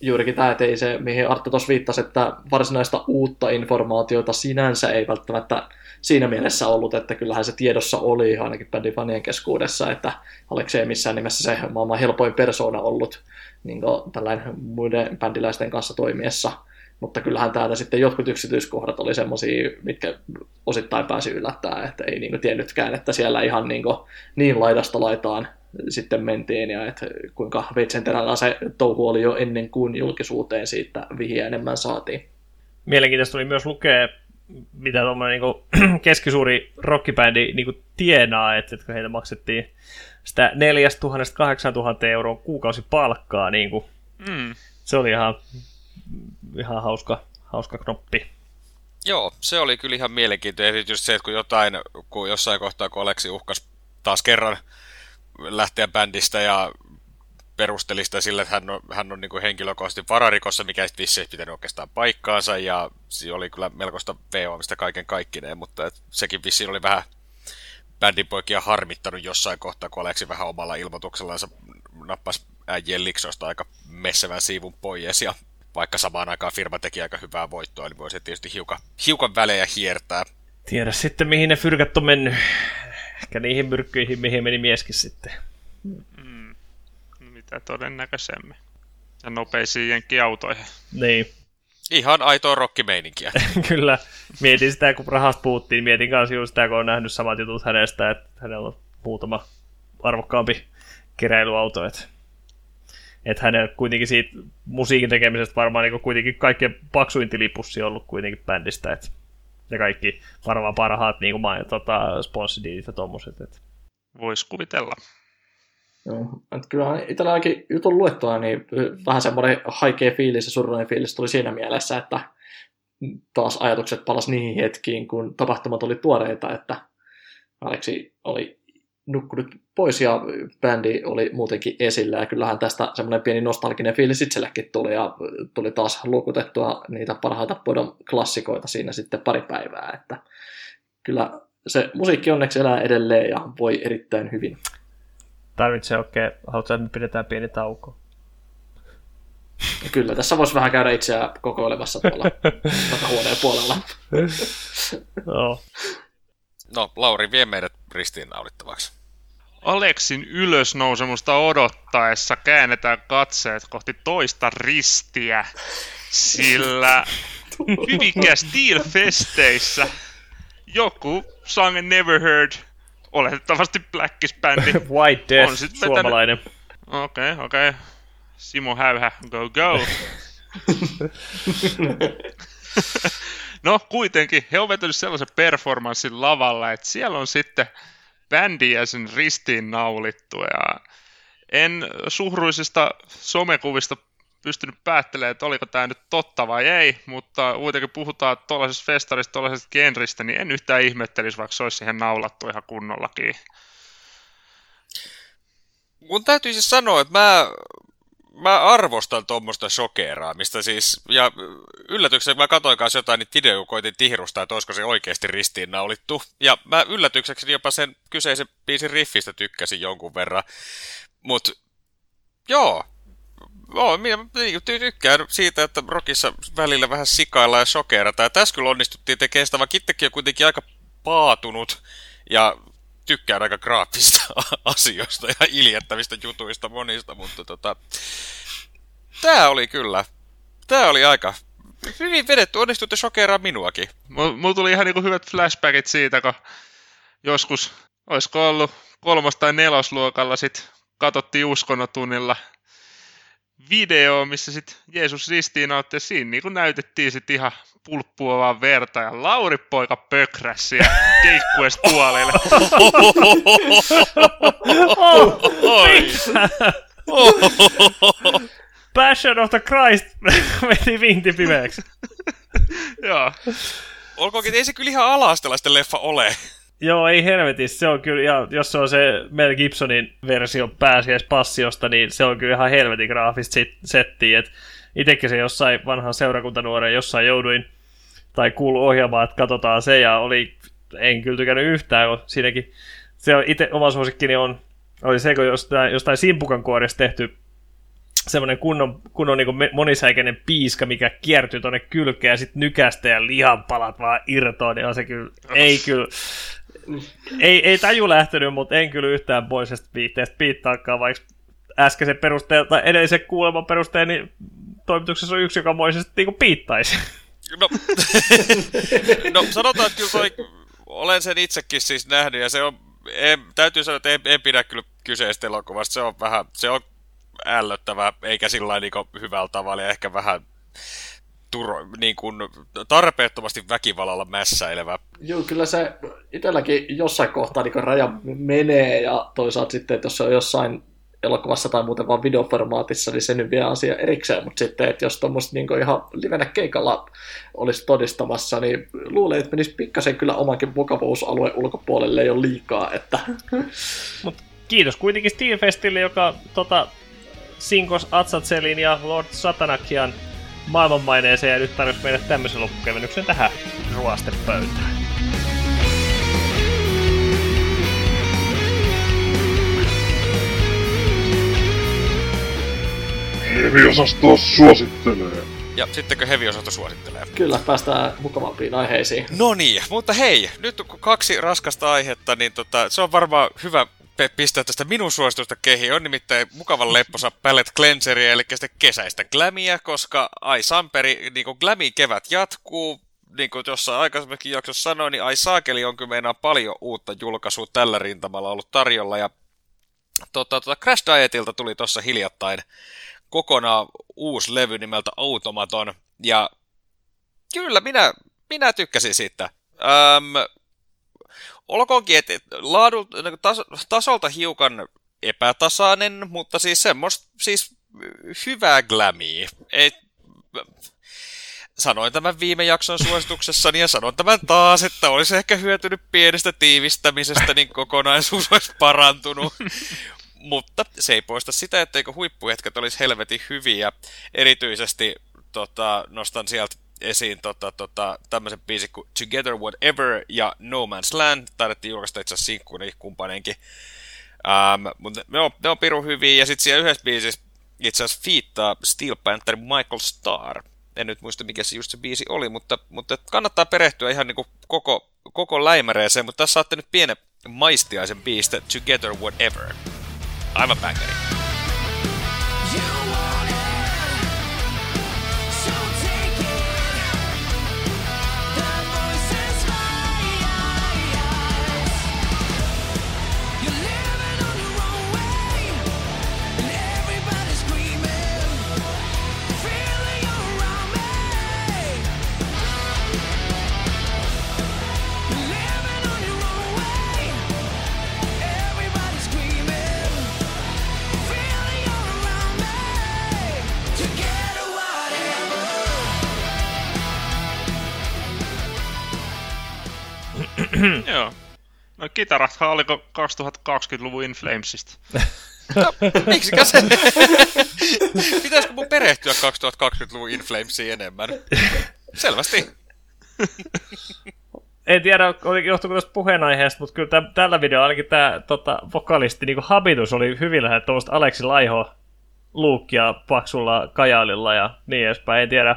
juurikin tämä, että ei se, mihin Arttu tuossa viittasi, että varsinaista uutta informaatiota sinänsä ei välttämättä siinä mielessä ollut, että kyllähän se tiedossa oli ainakin bändin fanien keskuudessa, että Aleksi ei missään nimessä se maailman helpoin persoona ollut niin kuin tällainen muiden bändiläisten kanssa toimiessa. Mutta kyllähän täältä sitten jotkut yksityiskohdat oli semmoisia, mitkä osittain pääsi yllättämään, että ei niin kuin tiennytkään, että siellä ihan niin laidasta laitaan sitten mentiin, ja että kuinka veitsenterällä se touhu oli jo ennen kuin julkisuuteen siitä vihiä enemmän saatiin. Mielenkiintoista oli myös lukea, mitä tuommoinen niin keskisuuri rockibändi niin tienaa, että kun heitä maksettiin sitä 4 000–8 000 € kuukausipalkkaa, niin kuin, se oli ihan hauska knoppi. Joo, se oli kyllä ihan mielenkiintoinen. Erityisesti se, että kun jossain kohtaa, kun Aleksi uhkasi taas kerran lähteä bändistä ja perusteli sitä sillä, että hän on niin kuin henkilökohtaisesti vararikossa, mikä ei vissiin pitänyt oikeastaan paikkaansa, ja se oli kyllä melkoista veoamista kaiken kaikkineen, mutta sekin vissiin oli vähän bändinpoikia harmittanut jossain kohtaa, kun Aleksi vähän omalla ilmoituksellansa nappasi äijien liksoista aika messevän siivun pois, ja vaikka samaan aikaan firma teki aika hyvää voittoa, niin voisi tietysti hiukan välejä hiertää. Tiedä sitten, mihin ne fyrkät on mennyt. Ehkä niihin myrkkyihin, mihin meni mieskin sitten. Mitä todennäköisemmin. Ja nopeisiin jenkkiautoihin. Niin. Ihan aitoa rockimeininkiä. Kyllä. Mietin sitä, kun rahasta puhuttiin. Mietin kanssa juuri sitä, kun on nähnyt samat jutut hänestä, että hänellä on muutama arvokkaampi keräilyauto, että että hänellä kuitenkin siitä musiikin tekemisestä varmaan niin kuitenkin kaikkien paksuin tilipussi on ollut kuitenkin bändistä. Et, ja kaikki varmaan parhaat niin sponssidiilit ja tommoset. Voisi kuvitella. Joo, kyllähän itselläkin jutun luettua, niin vähän semmoinen haikea fiilis ja surullinen fiilis tuli siinä mielessä, että taas ajatukset palas niihin hetkiin, kun tapahtumat oli tuoreita, että Aleksi oli nukkunut pois ja bändi oli muutenkin esillä, ja kyllähän tästä semmoinen pieni nostalginen fiilis itselläkin tuli, ja tuli taas lukutettua niitä parhaita podon klassikoita siinä sitten pari päivää, että kyllä se musiikki onneksi elää edelleen ja voi erittäin hyvin. Tarvitsee oikein, haluatko, että me pidetään pieni tauko? Kyllä, tässä voisi vähän käydä itseään kokoilemassa tuolla huoneen puolella. No, Lauri, vie meidät ristiinnaulittavaksi. Aleksin ylösnousemusta odottaessa käännetään katseet kohti toista ristiä, sillä hyvinkään Steel-festeissä joku sangen Never Heard, oletettavasti Blackkiss-bändi. White Death, suomalainen. Okei. Simo Häyhä, go! No kuitenkin, he on vetänyt sellaisen performanssin lavalla, että siellä on sitten bändiä sen ristiin naulittu. Ja en suhruisista somekuvista pystynyt päättelemään, että oliko tämä nyt totta vai ei, mutta kuitenkin puhutaan tuollaisesta festarista, tuollaisesta genristä, niin en yhtään ihmettelisi, vaikka se olisi siihen naulattu ihan kunnollakin. Mun täytyy siis sanoa, että mä arvostan tuommoista shokeeraamista, siis, ja yllätykseksi mä katsoin kanssa jotain niitä videoja, kun koitin tihrustaa, että olisiko se oikeasti ristiinnaulittu, ja mä yllätykseksi jopa sen kyseisen biisin riffistä tykkäsin jonkun verran, mut minä tykkään siitä, että rockissa välillä vähän sikaillaan ja shokeerataan, ja tässä kyllä onnistuttiin tekemään sitä, vaikka itsekin on kuitenkin aika paatunut, ja tykkään aika graafista asioista ja iljettävistä jutuista monista, mutta tää oli aika hyvin vedetty, onnistuitte shokeeraan minuakin. Mulla tuli ihan niinku hyvät flashbackit siitä, kun joskus, olisiko ollut 3. tai 4. luokalla sit katsottiin uskonnotunnilla video, missä sit Jeesus ristiinnautti, ja siinä niin kun näytettiin sit ihan pulppuavaa verta, ja Lauri poika pökräsi siellä keikkues tuolille. Passion of the Christ meni vinti pimeäksi. Joo. Olkoonkin, ei se kyllä ihan alastelaisten leffa ole. Joo, ei helvetissä, se on kyllä, ja jos se on se Mel Gibsonin versio Pääsiäispassiosta, niin se on kyllä ihan helvetin graafista settiä, että itsekin se jossain vanhan seurakuntanuoreen jossain jouduin, tai kuullut ohjelmaa, että katsotaan se, ja en kyllä tykännyt yhtään, kun siinäkin, se on itse oma suosikkini oli se, kun jostain simpukan kuoresta tehty semmoinen kunnon niin monisäikeinen piiska, mikä kiertyy tuonne kylkeen, ja sitten nykästä ja lihanpalat vaan irtoon, niin on se kyllä, ei taju lähtenyt, mutta en kyllä yhtään poisesta viihteestä piittaakaan, vaikka äskeisen perusteen tai edellisen kuuleman perusteen, niin toimituksessa on yksi, joka moisesti niin kuin piittaisi. No sanotaan, että kyllä olen sen itsekin siis nähnyt, ja se on, täytyy sanoa, että en pidä kyllä kyseistä elokuvasta, se on vähän, se on ällöttävää, eikä sillä niin kuin hyvällä tavalla, ja ehkä vähän niin kuin tarpeettomasti väkivallalla mässäilevä. Joo, kyllä se itselläkin jossain kohtaa niin kuin raja menee, ja toisaalta sitten, että jos se on jossain elokuvassa tai muuten vaan videoformaatissa, niin se nyt vie asia erikseen, mutta sitten, että jos tuommoista niin ihan livenä keikalla olisi todistamassa, niin luulen, että menisi pikkasen kyllä omankin mukavuusalueen ulkopuolelle jo liikaa, että... Mut kiitos kuitenkin Steel Festille, joka sinkos Atsazelin ja Lord Satanakian maailmanmaineeseen, ja nyt tarvitsisi mennä tämmöisen loppukevennyksen tähän ruostepöytään. Heviosasto suosittelee. Ja sittenkö heviosasto suosittelee? Kyllä, päästään mukavampiin aiheisiin. No niin, mutta hei, nyt on 2 raskasta aihetta, niin se on varmaan hyvä pistää tästä minun suositusta kehiin. On nimittäin mukavan lepposa Palette Cleanseria, eli sitä kesäistä glämiä, koska ai samperi, niin kuin glämi kevät jatkuu. Niin kuin jossain aikaisemminkin jaksossa sanoin, niin ai saakeli on kyllä meinaa paljon uutta julkaisua tällä rintamalla ollut tarjolla. Ja Crash Dietilta tuli tuossa hiljattain kokonaan uusi levy nimeltä Automaton, ja kyllä minä tykkäsin siitä. Olkoonkin, että tasolta hiukan epätasainen, mutta siis semmoista siis hyvää glamia. Sanoin tämän viime jakson suosituksessani ja sanon tämän taas, että olisi ehkä hyötynyt pienestä tiivistämisestä, niin kokonaisuus olisi parantunut. Mutta se ei poista sitä, etteikö huippuhetket olisi helvetin hyviä. Erityisesti nostan sieltä esiin tämmöisen biisin kuin Together Whatever ja No Man's Land. Taidettiin julkaista itse asiassa sinkkuna kumpainenkin. Mutta ne on pirun hyviä. Ja sitten siellä yhdessä biisissä itse asiassa fiittaa Steel Panther Michael Starr. En nyt muista, mikä se just se biisi oli, mutta kannattaa perehtyä ihan niinku koko läimäreeseen, mutta tässä saatte nyt pienen maistiaisen biistä Together Whatever. Aivan bangeri. Joo. No kitarathan oliko 2020-luvun In Flamesista? No, miksikä se? Pitäisikö mun perehtyä 2020-luvun In Flamesiin enemmän? Selvästi. En tiedä, johtuiko tuosta puheenaiheesta, mutta kyllä tällä videolla ainakin tämä vokalisti niin habitus oli hyvin lähellä tuollaista Aleksi Laiho-luukkia paksulla kajaalilla ja niin edespäin. En tiedä.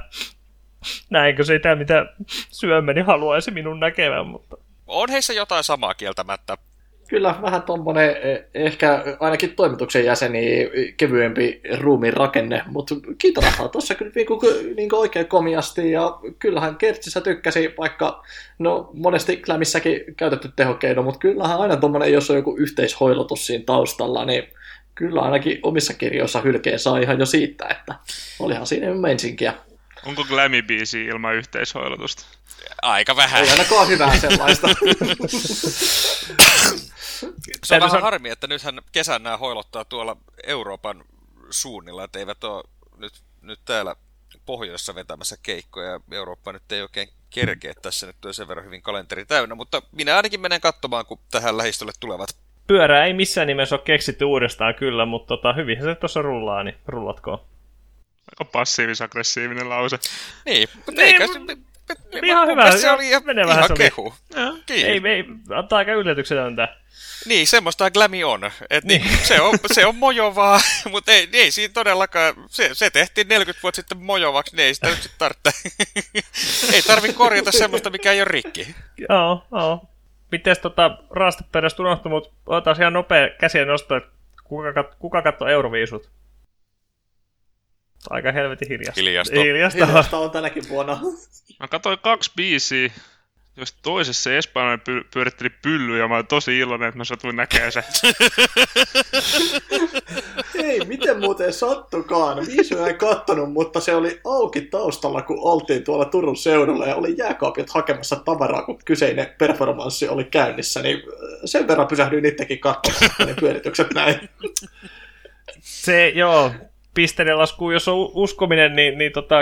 Näinkö sitä, mitä syömeni haluaisi minun näkevän, mutta... On heissä jotain samaa kieltämättä. Kyllä, vähän tommonen, ehkä ainakin toimituksen jäseni kevyempi ruumiin rakenne, mutta kitarahan tuossa kyllä niin kuin oikein komiasti, ja kyllähän Kertsissä tykkäsi, vaikka no monesti Glämissäkin käytetty tehokeino, mutta kyllähän aina tommonen, jos on joku yhteishoilotus siinä taustalla, niin kyllä ainakin omissa kirjoissa hylkeen saa ihan jo siitä, että olihan siinä mensinkiä. Onko Glämi-biisi ilman yhteishoilotusta? Aika vähän. Ei ainakaan hyvää sellaista. Se on vähän harmi, että nythän kesän nämä hoilottaa tuolla Euroopan suunnilla, että eivät ole nyt täällä pohjoissa vetämässä keikkoja. Eurooppa nyt ei oikein kerkeä tässä, nyt on sen verran hyvin kalenteri täynnä, mutta minä ainakin menen katsomaan, kun tähän lähistölle tulevat. Pyörää ei missään nimessä ole keksitty uudestaan kyllä, mutta hyvinhän se tuossa rullaa, niin rullatkoon. Aika passiivis-aggressiivinen lause. Niin, mutta eikä... Ihan hyvä, menee vähän kehu. Ei, antaa aika yllätyksetöntä. Niin, semmoista Glämi on. Niin. Se on mojovaa, mutta ei siinä todellakaan, se tehtiin 40 vuotta sitten mojovaksi, niin ei sitä nyt sitten tarvitse. Ei tarvitse korjata semmoista, mikä ei ole rikki. Joo. Mites Rasteperästä unohtui, mutta otetaan ihan nopea käsien nosto, että kuka katsoi Euroviisut? Aika helvetin hiljasta on tänäkin vuonna. Mä katsoin 2 biisiä, jos toisessa espanjalainen pyöritteli pyllyä, ja mä olin tosi iloinen, että mä satuin näkemään sen. Hei, miten muuten sattukaan? Viisuja ei kattonut, mutta se oli auki taustalla, kun oltiin tuolla Turun seudulla, ja oli jääkaapit hakemassa tavaraa, kun kyseinen performanssi oli käynnissä, niin sen verran pysähdyin itsekin katsomaan ne pyöritykset näin. Se, joo. Pisteiden laskuun, jos on uskominen, niin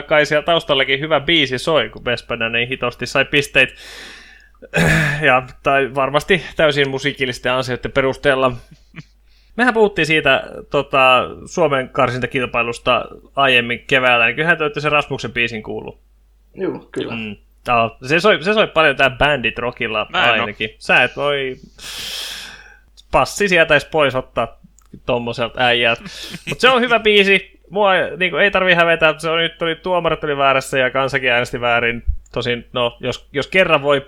kai siellä taustallakin hyvä biisi soi, kun Vespänäinen hitosti sai pisteitä. Ja, tai varmasti täysin musiikillisten ansioiden perusteella. Mehän puhuttiin siitä Suomen karsintakilpailusta aiemmin keväällä, niin kyllähän toitte sen Rasmuksen biisin kuulu. Joo, kyllä. Se soi paljon tää Bandit Rockilla ainakin. No. Sä et voi passi sietäis pois ottaa tommoselta äijältä. Mutta se on hyvä biisi. Mua niinku, ei tarvii hävetä. Se on nyt oli tuomarit oli väärässä ja kansakin äänesti väärin. Tosin, no, jos kerran voi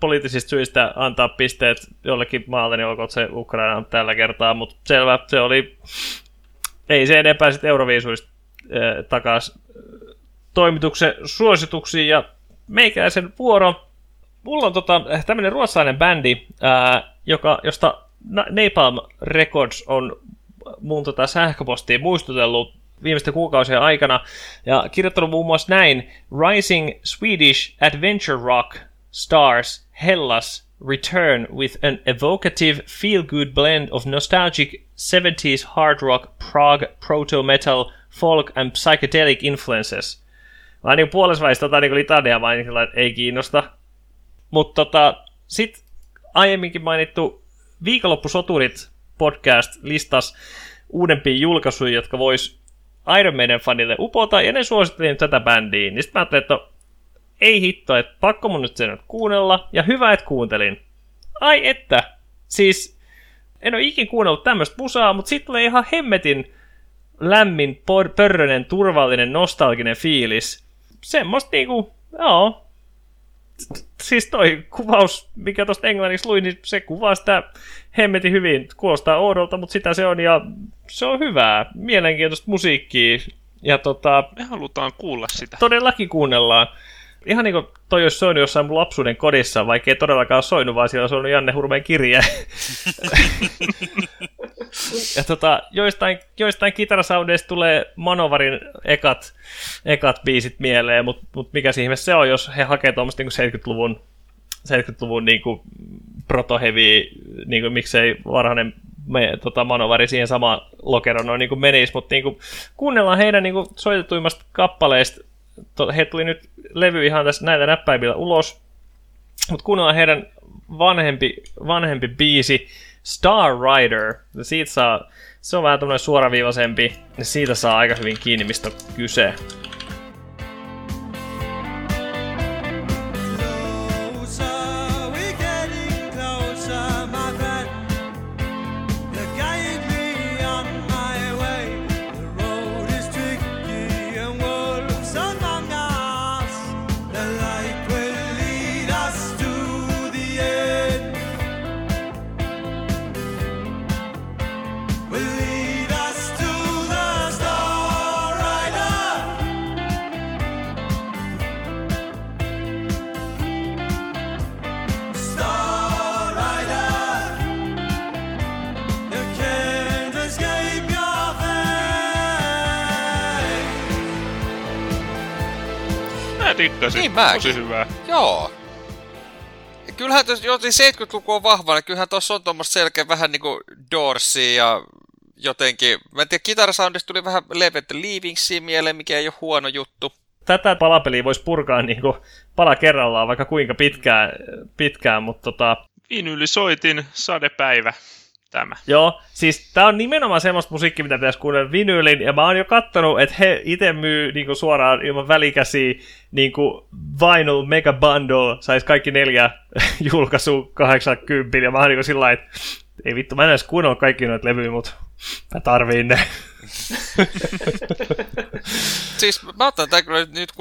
poliittisista syistä antaa pisteet jollekin maalle, niin olkoon se Ukraina tällä kertaa. Mutta selvä, se oli... Ei se enempää sitten Euroviisuista takaisin toimituksen suosituksiin. Ja meikäläisen vuoro. Mulla on tämmöinen ruotsalainen bändi, josta... Napalm Records on mun sähköpostiin muistutellut viimeisten kuukausien aikana ja kirjoittanut muun muassa näin: Rising Swedish Adventure Rock Stars Hellas return with an evocative feel-good blend of nostalgic 70s hard rock, prog, proto-metal, folk and psychedelic influences. Mä niin puolesväistä niin litania vaan niin ei kiinnosta. Mutta sit aiemminkin mainittu Viikonloppusoturit podcast listas uudempia julkaisuja, jotka vois Iron Maiden fanille upota, ja ne suosittelin tätä bändiä. Niin sit mä ajattelin, että ei hitto, että pakko mun nyt sen kuunnella, ja hyvä, että kuuntelin. Ai että! Siis en oo ikin kuunnellut tämmöstä musaa, mutta sit tulee ihan hemmetin lämmin, pörrönen, turvallinen, nostalginen fiilis. Semmosta niinku, joo. Siis toi kuvaus, mikä tosta englanniksi luin, niin se kuvaa sitä hemmetin hyvin. Kuulostaa oudolta, mutta sitä se on ja se on hyvää. Mielenkiintoista musiikkia. Ja me halutaan kuulla sitä. Todellakin kuunnellaan. Ihan niin kuin toi olisi soinut jossain mun lapsuuden kodissa, vaikka ei todellakaan soinut, vaan siellä on soinut Janne Hurmeen kirje. Ja joistain kitarasoundeista tulee Manovarin ekat biisit mieleen, mutta mikä se ihme se on, jos he hakee tuommoista niin 70-luvun niin proto-heviä, niin kuin miksei varhainen Manovari siihen samaan lokeroon noin niin menisi, mutta niin kuin, kuunnellaan heidän niin kuin soitetuimmasta kappaleista. He tuli nyt levy ihan tässä näillä näppäimillä ulos, mutta kuunnellaan heidän vanhempi biisi Star Rider. Siitä saa, se on vähän tämmöinen suoraviivaisempi, niin siitä saa aika hyvin kiinni, mistä on kyse. Tykkäsin. Niin mä. Tosi hyvää. Joo. Ja kyllähän tuossa, joo, 70-luku on vahva, niin kyllähän tuossa on tuommoista selkeä vähän niinku Doorsia ja jotenkin, mä en tiedä, kitarasoundista tuli vähän levettä Leavingsia mieleen, mikä ei ole huono juttu. Tätä palapeliä voisi purkaa niinku pala kerrallaan, vaikka kuinka pitkään, mutta Vinyylisoitin sadepäivä. Tämä. Joo, siis tää on nimenomaan semmoista musiikkia, mitä pitäisi kuunnella vinyylin, ja mä oon jo kattonut, että he ite myy niinku suoraan ilman välikäsiä niinku Vinyl Mega Bundle, sais kaikki 4 julkaisua 80, ja mä oon niinku sillä että ei vittu, mä en edes kuunnellut kaikki noita levyjä, mutta mä tarviin ne. Siis mä otan tämän kyllä nyt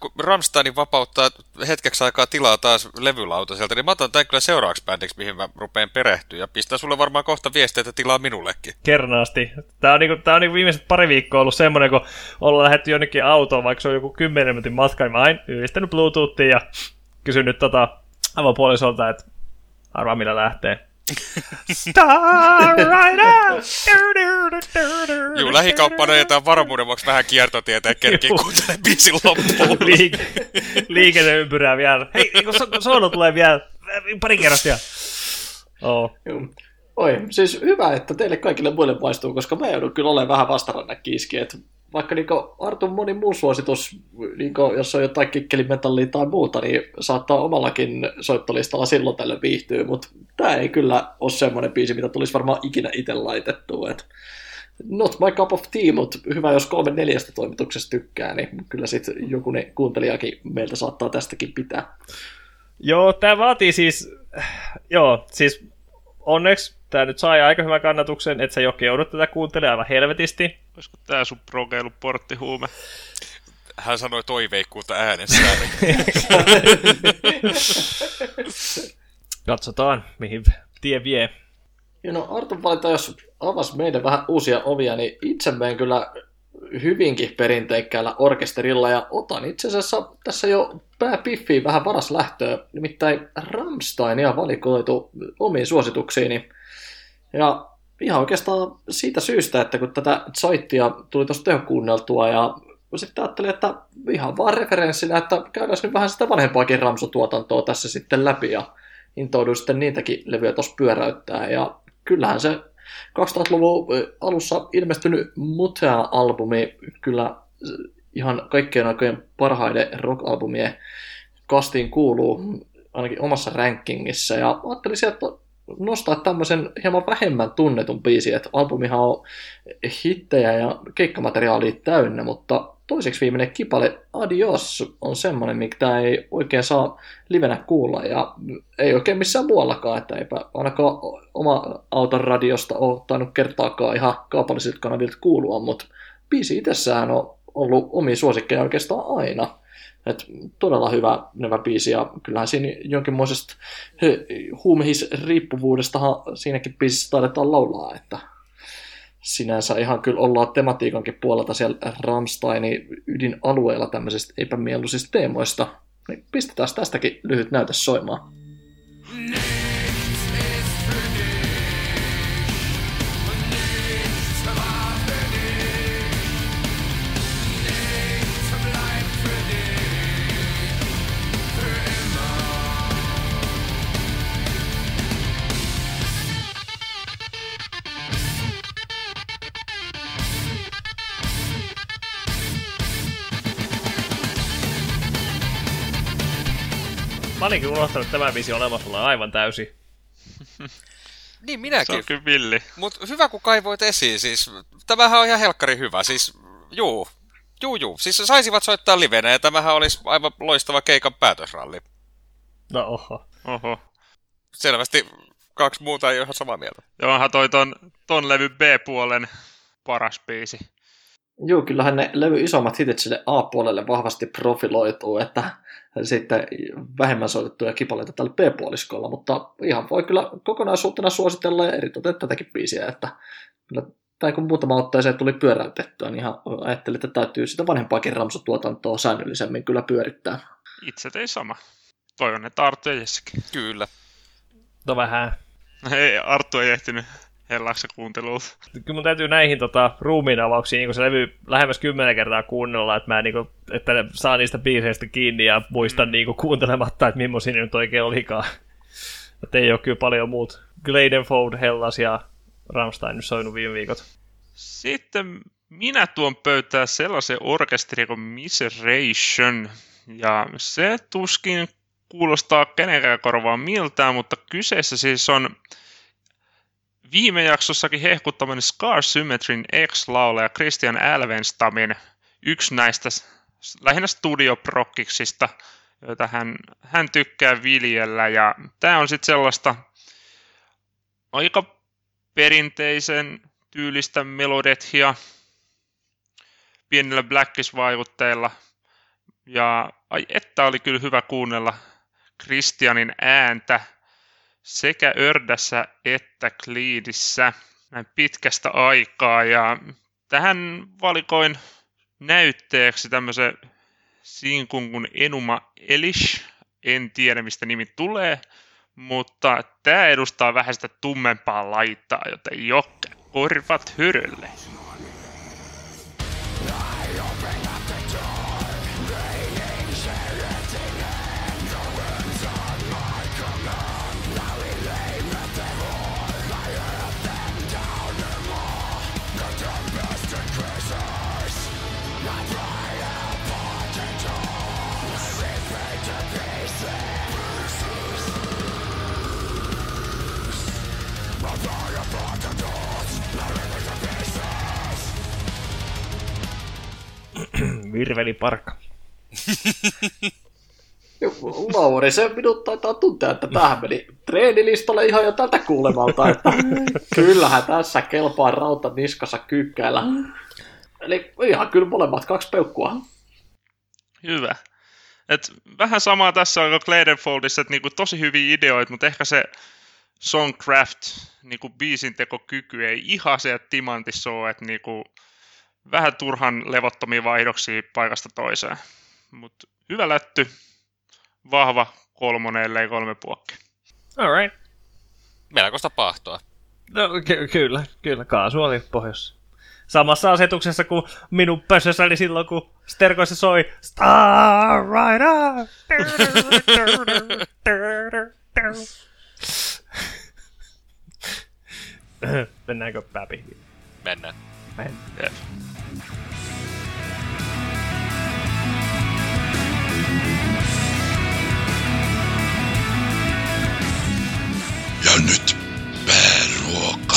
kun Rammsteinin vapauttaa hetkeksi aikaa tilaa taas levylauta sieltä, niin mä otan tämän kyllä seuraavaksi bändiksi, mihin mä rupean perehtyä ja pistää sulle varmaan kohta viesteitä tilaa minullekin. Kernaasti. Tää on niinku viimeiset pari viikkoa ollut semmoinen, kun ollaan lähdetty jonnekin autoon, vaikka se on joku 10 minuutin matka, niin mä aina yhdistänyt Bluetoothiin ja kysyn nyt avopuolisolta, että arvaa millä lähtee. Star Rider! Juu, lähikauppana ajetaan varmuuden vuoksi vähän kiertotietä ja kerkiin kuuntelemaan biisin loppuun. Liikenneympyrää vielä. Hei, soolo tulee vielä pari kerrasta vielä. Oh. Oi, siis hyvä, että teille kaikille muille maistuu, koska mä joudun kyllä olemaan vähän vastarannakiiski, että vaikka niin Artun moni muu suositus, niin jos on jotain kikkelimetallia tai muuta, niin saattaa omallakin soittolistalla silloin tällöin viihtyä, mutta tämä ei kyllä ole semmoinen biisi, mitä tulisi varmaan ikinä itse laitettua. Et not my cup of tea, mutta hyvä, jos 3/4 toimituksesta tykkää, niin kyllä sitten joku ne kuuntelijakin meiltä saattaa tästäkin pitää. Joo, tämä vaatii siis, onneksi tämä nyt sai aika hyvän kannatuksen, että sä jokin joudut tätä kuuntelemaan aivan helvetisti. Olisiko tää sun progeiluporttihuume? Hän sanoi toiveikkuutta äänessään. Katsotaan, mihin tie vie. Ja no Artun valinta, jos avasi meidän vähän uusia ovia, niin itse meen kyllä hyvinkin perinteikkäällä orkesterilla ja otan itse asiassa tässä jo pääpiffiin vähän varas lähtöä, nimittäin Rammsteinia valikoitu omiin suosituksiini. Ja ihan oikeastaan siitä syystä, että kun tätä Zeittia tuli tuossa tehokuunneltua ja sitten ajattelin, että ihan vaan referenssinä, että käydään nyt vähän sitä vanhempaakin Ramsu-tuotantoa tässä sitten läpi ja intouduin sitten niitäkin levyjä tuossa pyöräyttää ja kyllähän se 2000-luvun alussa ilmestynyt Mutea-albumi kyllä ihan kaikkien aikojen parhaiden rock-albumien kastiin kuuluu ainakin omassa rankingissä ja ajattelin sieltä nostaa tämmöisen hieman vähemmän tunnetun biisin, että albumihan on hittejä ja keikkamateriaalia täynnä, mutta toiseksi viimeinen kipale Adios on semmoinen, mitä ei oikein saa livenä kuulla ja ei oikein missään muuallakaan, että eipä ainakaan oma auton radiosta ole tainnut kertaakaan ihan kaupallisilta kanavilta kuulua, mutta biisi itsessään on ollut omia suosikkeja oikeastaan aina. Et todella hyvä biisi ja kyllähän siinä jonkinmoisesta huumehisriippuvuudestahan siinäkin biisissä taidetaan laulaa, että sinänsä ihan kyllä ollaan tematiikankin puolelta siellä Rammsteinin ydinalueella tämmöisistä epämieluisista teemoista. Niin pistetään tästäkin lyhyt näyte soimaan. Mä olinkin unohtanut tämä biisi olemassa aivan täysin. Niin minäkin. Se on kyllä villi. Mut hyvä kun kaivoit esiin, siis tämähän on ihan helkkari hyvä, siis juu. Siis saisivat soittaa livenä ja tämähän olisi aivan loistava keikan päätösralli. No oho. Selvästi kaksi muuta ei ole ihan samaa mieltä. Ja onhan toi ton levy B-puolen paras biisi. Joo, kyllähän ne levy isommat hitit sille A-puolelle vahvasti profiloituu, että sitten vähemmän soitettuja kipaleita tällä B-puoliskolla, mutta ihan voi kyllä kokonaisuutena suositella ja eritoten tätäkin biisiä, että tai kun muutama otteeseen tuli pyöräytettyä, niin ihan ajattelin, että täytyy sitä vanhempaakin Ramsu-tuotantoa säännöllisemmin kyllä pyörittää. Itse tein sama. Toi on ne Arttu ja Jessikin. Kyllä. No vähän. Ei, Arttu ei ehtinyt. Hellaksa kuunteluun. Kyllä mun täytyy näihin ruumiinavauksiin niin se levy lähemmäs 10 kertaa kuunnella, että mä niin saan niistä biiseistä kiinni ja muistan niin kuuntelematta, että millaisia ne nyt oikein olikaan. Että ei ole kyllä paljon muut. Gleidenfold, Hellas ja Rammstein nyt soinut viime viikot. Sitten minä tuon pöytää sellaisen orkesterin kuin Miseration. Ja se tuskin kuulostaa kenenkään korvaan miltään, mutta kyseessä siis on viime jaksossakin hehkuttaminen Scar Symmetryn ex-laulaja Christian Alvenstamin yksi näistä lähinnä studioprokkiksista, joita hän tykkää viljellä. Ja tämä on sitten sellaista aika perinteisen tyylistä melodethia pienillä Blackish-vaikutteilla. Ja ai että oli kyllä hyvä kuunnella Christianin ääntä. Sekä Ördässä että Cleedissä näin pitkästä aikaa, ja tähän valikoin näytteeksi tämmöisen sinkun kuin Enuma Elish. En tiedä, mistä nimi tulee, mutta tämä edustaa vähän sitä tummempaa laittaa, joten jokke korvat hyrölle. Virveliparkka. Lauri, se minut taitaa tuntea, että tämähän meni treenilistalle ihan jo tältä kuulemalta, että kyllähän tässä kelpaa rauta niskassa kyykkäillä. Eli ihan kyllä molemmat kaksi peukkua. Hyvä. Et vähän samaa tässä on kuin Gleidenfoldissa, että niinku tosi hyviä ideoita, mutta ehkä se songcraft, niinku biisintekokyky ei ihan se timantissa ole, että niinku vähän turhan levottomia vaihdoksia paikasta toiseen. Mutta hyvä lätty, vahva 3, ellei 3 puokki. All right. Melkoista paahtoa. No kyllä, kaasu oli pohjassa. Samassa asetuksessa kuin minun pössössä oli silloin, kun sterkoissa soi Star Rider. Mennäänkö pääpihviin? Mennään. Yeah. Ja nyt pääruoka.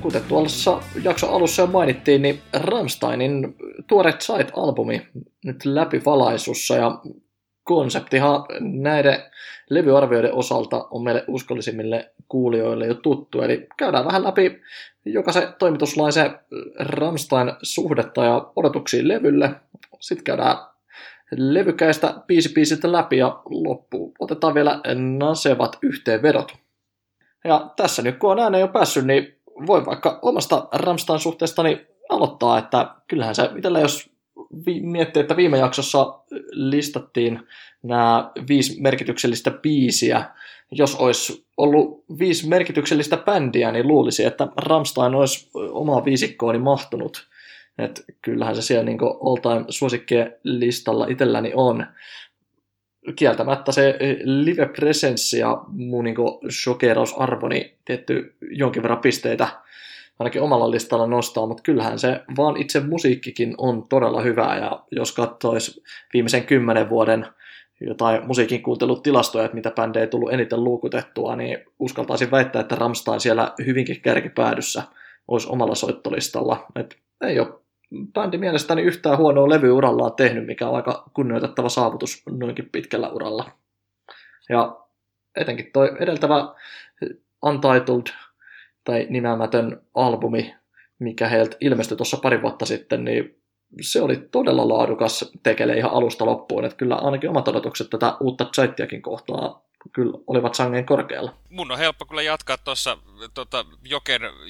Kun Kuten tuossa jakson alussa jo mainittiin, niin Rammsteinin tuore Zeit-albumi nyt läpivalaisussa, ja konseptihan näiden levyarvioiden osalta on meille uskollisimmille kuulijoille jo tuttu, eli käydään vähän läpi jokaisen toimituslaisen Rammstein-suhdetta ja odotuksia levylle, sitten käydään levykäistä biisi-biisiltä läpi ja loppuun otetaan vielä nasevat yhteenvedot. Ja tässä nyt kun on ääneen jo päässyt, niin voi vaikka omasta Rammstein-suhteestani aloittaa, että kyllähän se itsellä, jos miettii, että viime jaksossa listattiin nämä 5 merkityksellistä biisiä. Jos olisi ollut 5 merkityksellistä bändiä, niin luulisi, että Rammstein olisi omaa viisikkooni mahtunut. Et kyllähän se siellä niin all-time suosikkien listalla itselläni on. Kieltämättä se live-presenssi ja muu niin shokeerausarvo, niin tietty jonkin verran pisteitä ainakin omalla listalla nostaa, mutta kyllähän se vaan itse musiikkikin on todella hyvää, ja jos katsoisi viimeisen 10 vuoden jotain musiikin kuuntelutilastoja, että mitä bändejä ei tullut eniten luukutettua, niin uskaltaisin väittää, että Rammstein siellä hyvinkin kärkipäädyssä olisi omalla soittolistalla. Et ei ole bändi mielestäni yhtään huonoa levyä urallaan tehnyt, mikä on aika kunnioitettava saavutus noinkin pitkällä uralla. Ja etenkin toi edeltävä Untitled tai nimeämätön albumi, mikä heiltä ilmestyi tuossa pari vuotta sitten, niin se oli todella laadukas tekele ihan alusta loppuun, että kyllä ainakin omat odotukset tätä uutta Zeittiäkin kohtaa kyllä olivat sangen korkealla. Mun on helppo kyllä jatkaa tuossa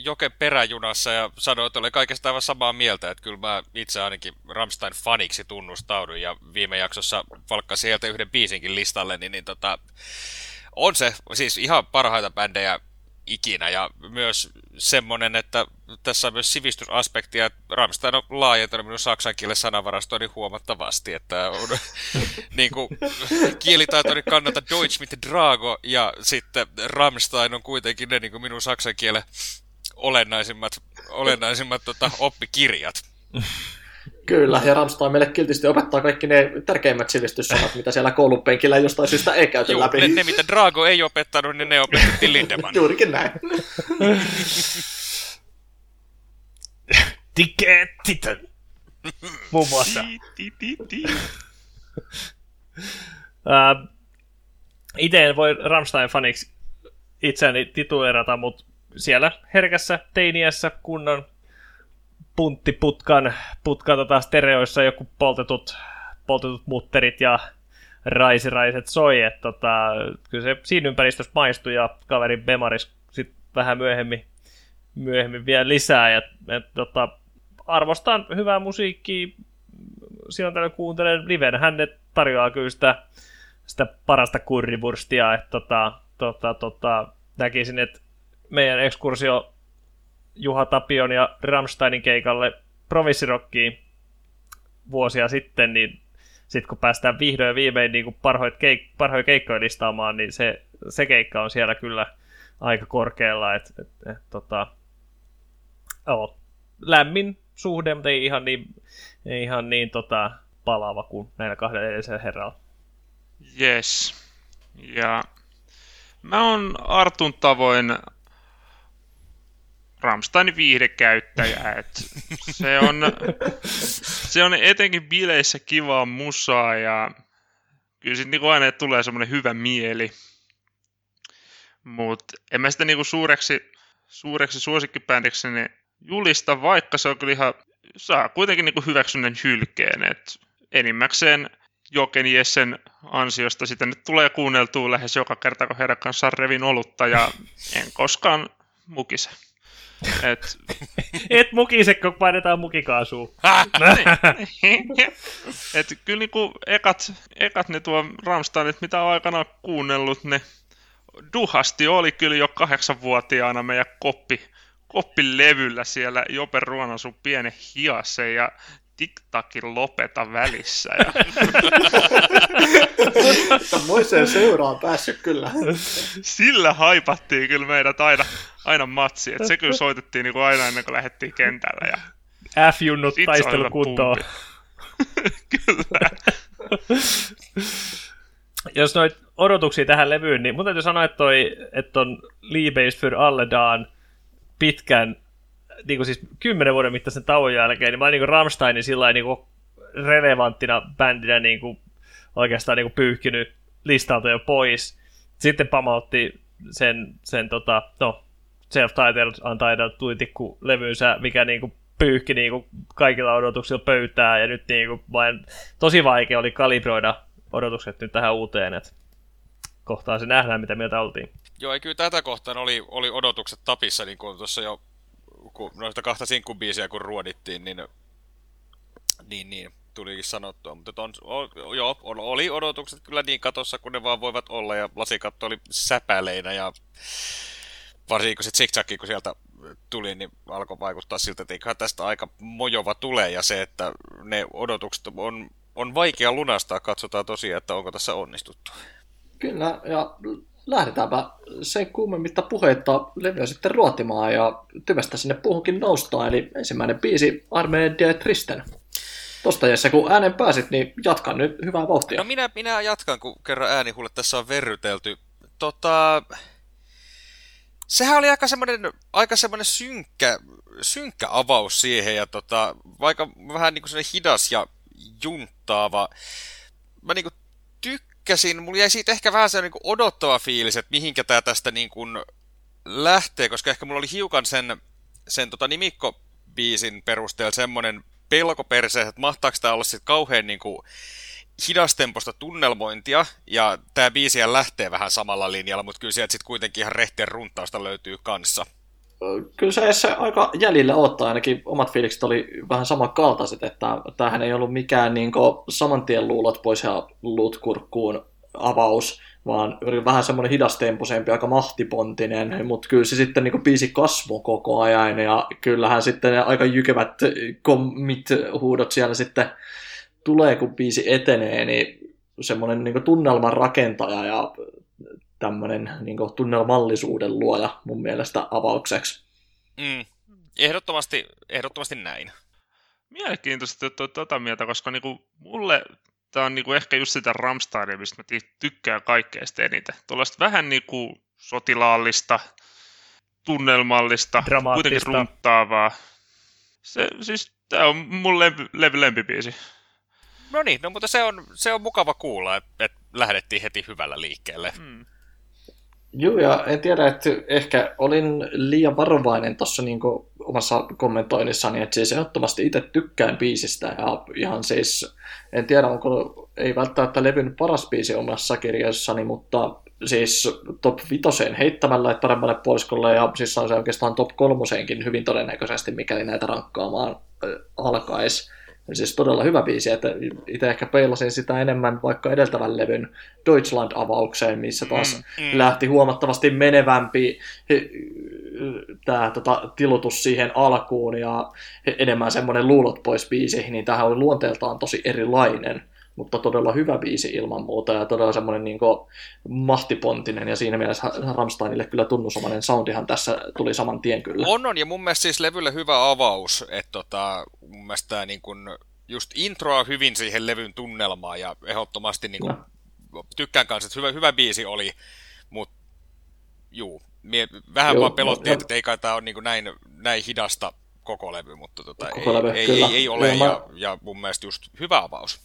Joken peräjunassa ja sanoa, että olen kaikesta aivan samaa mieltä, että kyllä mä itse ainakin Rammstein-faniksi tunnustaudun, ja viime jaksossa valkkasin sieltä yhden biisinkin listalle, niin on se siis ihan parhaita bändejä ikinä, ja myös semmoinen, että tässä on myös sivistysaspektia, että Rammstein on laajentanut minun saksan kielen sanavarastoini huomattavasti, että on niin kuin kielitaitoni kannalta Deutsch mit Drago, ja sitten Rammstein on kuitenkin ne niin kuin minun saksan kielen olennaisimmat oppikirjat. Kyllä, ja Rammstein meille kiltisti opettaa kaikki ne tärkeimmät sivistyssanat, mitä siellä koulupenkillä jostain syystä ei käyty läpi. Joo, ne mitä Drago ei opettanut, niin ne opettiin Lindemann. Juurikin näin. Tiketitön! Muun muassa. Itse en voi Rammstein-faniksi itseäni tituleerata, mutta siellä herkässä teiniässä kunnon punttiputkan stereoissa joku poltetut mutterit ja raisiraiset soi, että kyllä se siinä ympäristössä maistui, ja kaverin bemaris sitten vähän myöhemmin vielä lisää, ja arvostan hyvää musiikkia, silloin tällöin kuuntelen liven, hän tarjoaa kyllä sitä parasta currywurstia, että näkisin, että meidän ekskursio Juha Tapion ja Rammsteinin keikalle Provinssirockiin vuosia sitten, niin sitten kun päästään vihdoin ja viimein niin parhoja keikkoja listaamaan, niin se keikka on siellä kyllä aika korkealla. Lämmin suhde, mutta ei ihan niin palaava kuin näillä 2 edellisellä herralla. Yes. Ja mä oon Artun tavoin Rammsteinin viihdekäyttäjä, että se on etenkin bileissä kivaa musaa, ja kyllä sitten niinku aina tulee semmoinen hyvä mieli. Mutta en mä sitä niinku suureksi suosikkibändiksi julista, vaikka se on kyllä ihan, saa kuitenkin niinku hyväksynnän hylkeen, että enimmäkseen Joken Jessen ansiosta sitä nyt tulee kuunneltua lähes joka kerta, kun heidän kanssaan revin olutta, ja en koskaan mukise. Et mukise, kun painetaan mukikaasua. Et kyllä niinku ekat ne tuo Rammsteinit, mitä on aikanaan kuunnellut, ne duhasti oli kyllä jo 8-vuotiaana meidän koppilevyllä siellä Jopen Ruonansuun pienen hiasen ja Tiktakin lopeta välissä. Moiseen seuraan päässyt kyllä. Sillä haipattiin kyllä meidät aina matsi. Et se kyllä soitettiin niin kuin aina ennen kuin lähdettiin kentällä. Ja F-junnut taistelukuntoon. Kyllä. Jos noit odotuksia tähän levyyn, niin mun täytyy sanoa, että on Liebes für alle dagen pitkän niinku siis 10 vuoden mittaisen tauon jälkeen, niin mä oon niinku Rammsteinin sillain niinku relevanttina bändinä niinku oikeastaan niinku pyyhkinyt listalta jo pois. Sitten pamautti sen Self-Titled Untitled tulitikku-levynsä, mikä niinku pyyhki niinku kaikilla odotuksilla pöytää, ja nyt niinku vain tosi vaikea oli kalibroida odotukset nyt tähän uuteen, että kohtaan se nähdään, mitä mieltä oltiin. Joo, ei kyllä tätä kohtaan oli odotukset tapissa, niin kuin tuossa jo kun noista 2 sinkkubiisiä kun ruodittiin, niin tulikin sanottua, mutta oli odotukset kyllä niin katossa, kun ne vaan voivat olla, ja lasikatto oli säpäleinä, ja varsinkin kun sitten zigzagkin, kun sieltä tuli, niin alkoi vaikuttaa siltä, että eiköhän tästä aika mojova tulee, ja se, että ne odotukset on vaikea lunastaa, katsotaan tosiaan, että onko tässä onnistuttu. Kyllä, ja lähdetäänpä sen kuumemmitta puheita levyä sitten ruotimaan, ja tyvestä sinne puuhunkin noustaan, eli ensimmäinen biisi Armee der Tristen. Tuosta Jesse, kun äänen pääsit, niin jatka nyt hyvää vauhtia. No minä jatkan, kun kerran äänihuulle tässä on verrytelty. Sehän oli aika semmoinen synkkä avaus siihen, ja vaikka vähän niin kuin semmoinen hidas ja junttaava. Mä niin kuin tykkäsin, mulla jäi siitä ehkä vähän semmoinen niin kuin odottava fiilis, että mihinkä tää tästä niin kuin lähtee, koska ehkä mulla oli hiukan sen nimikkobiisin perusteella semmoinen pelko perseessä, että mahtaako tää olla sitten kauhean niin kuin hidastemposta tunnelmointia, ja tää biisiä lähtee vähän samalla linjalla, mutta kyllä sieltä sitten kuitenkin ihan rehtien runtausta löytyy kanssa. Kyllä se aika jäljellä ottaa, ainakin omat fiilikset oli vähän samankaltaiset, että tämähän ei ollut mikään niin kuin samantien luulot pois ja luut kurkkuun avaus, vaan vähän semmoinen hidastemposempi, aika mahtipontinen, mutta kyllä se sitten niin biisi kasvoi koko ajan, ja kyllähän sitten aika jykevät commit-huudot siellä sitten tulee, kun biisi etenee, niin semmoinen niin tunnelman rakentaja ja tämmöinen niin tunnelmallisuuden luoja mun mielestä avaukseksi. Mm. Ehdottomasti näin. Mielenkiintoista tuota mieltä, koska niinku mulle tämä on niinku ehkä just sitä Rammsteinia, mistä mä tykkään kaikkeesta eniten. Tuollaista vähän niinku sotilaallista, tunnelmallista, kuitenkin runttaavaa. Se, siis tämä on mun lempibiisi. No niin, no, mutta se on mukava kuulla, että lähdettiin heti hyvällä liikkeelle. Mm. Joo, ja en tiedä, että ehkä olin liian varovainen tuossa niin omassa kommentoinnissani, että siis ehdottomasti itse tykkään biisistä, ja ihan siis, en tiedä, onko, ei välttämättä levyn paras biisi omassa kirjassani, mutta siis top 5 heittämällä, että paremmalle puoliskolle, ja siis on se oikeastaan top 3 hyvin todennäköisesti, mikäli näitä rankkaamaan alkaisi. Siis todella hyvä biisi, että itse ehkä peilasin sitä enemmän vaikka edeltävän levyn Deutschland-avaukseen, missä taas lähti huomattavasti menevämpi tämä tilutus siihen alkuun ja enemmän semmoinen luulot pois biisi, niin tämähän oli luonteeltaan tosi erilainen, mutta todella hyvä biisi ilman muuta ja todella semmoinen niin kuin mahtipontinen, ja siinä mielessä Rammsteinille kyllä tunnusomainen soundihan tässä tuli saman tien kyllä. On, ja mun mielestä siis levylle hyvä avaus, että mun mielestä tämä niin kuin just introa hyvin siihen levyn tunnelmaan, ja ehdottomasti niin kuin tykkään kanssa, että hyvä biisi oli, mutta juu, vähän vaan pelotti, että ei kai tämä ole niin kuin näin hidasta koko levy, mutta ei ole, ja mun mielestä just hyvä avaus.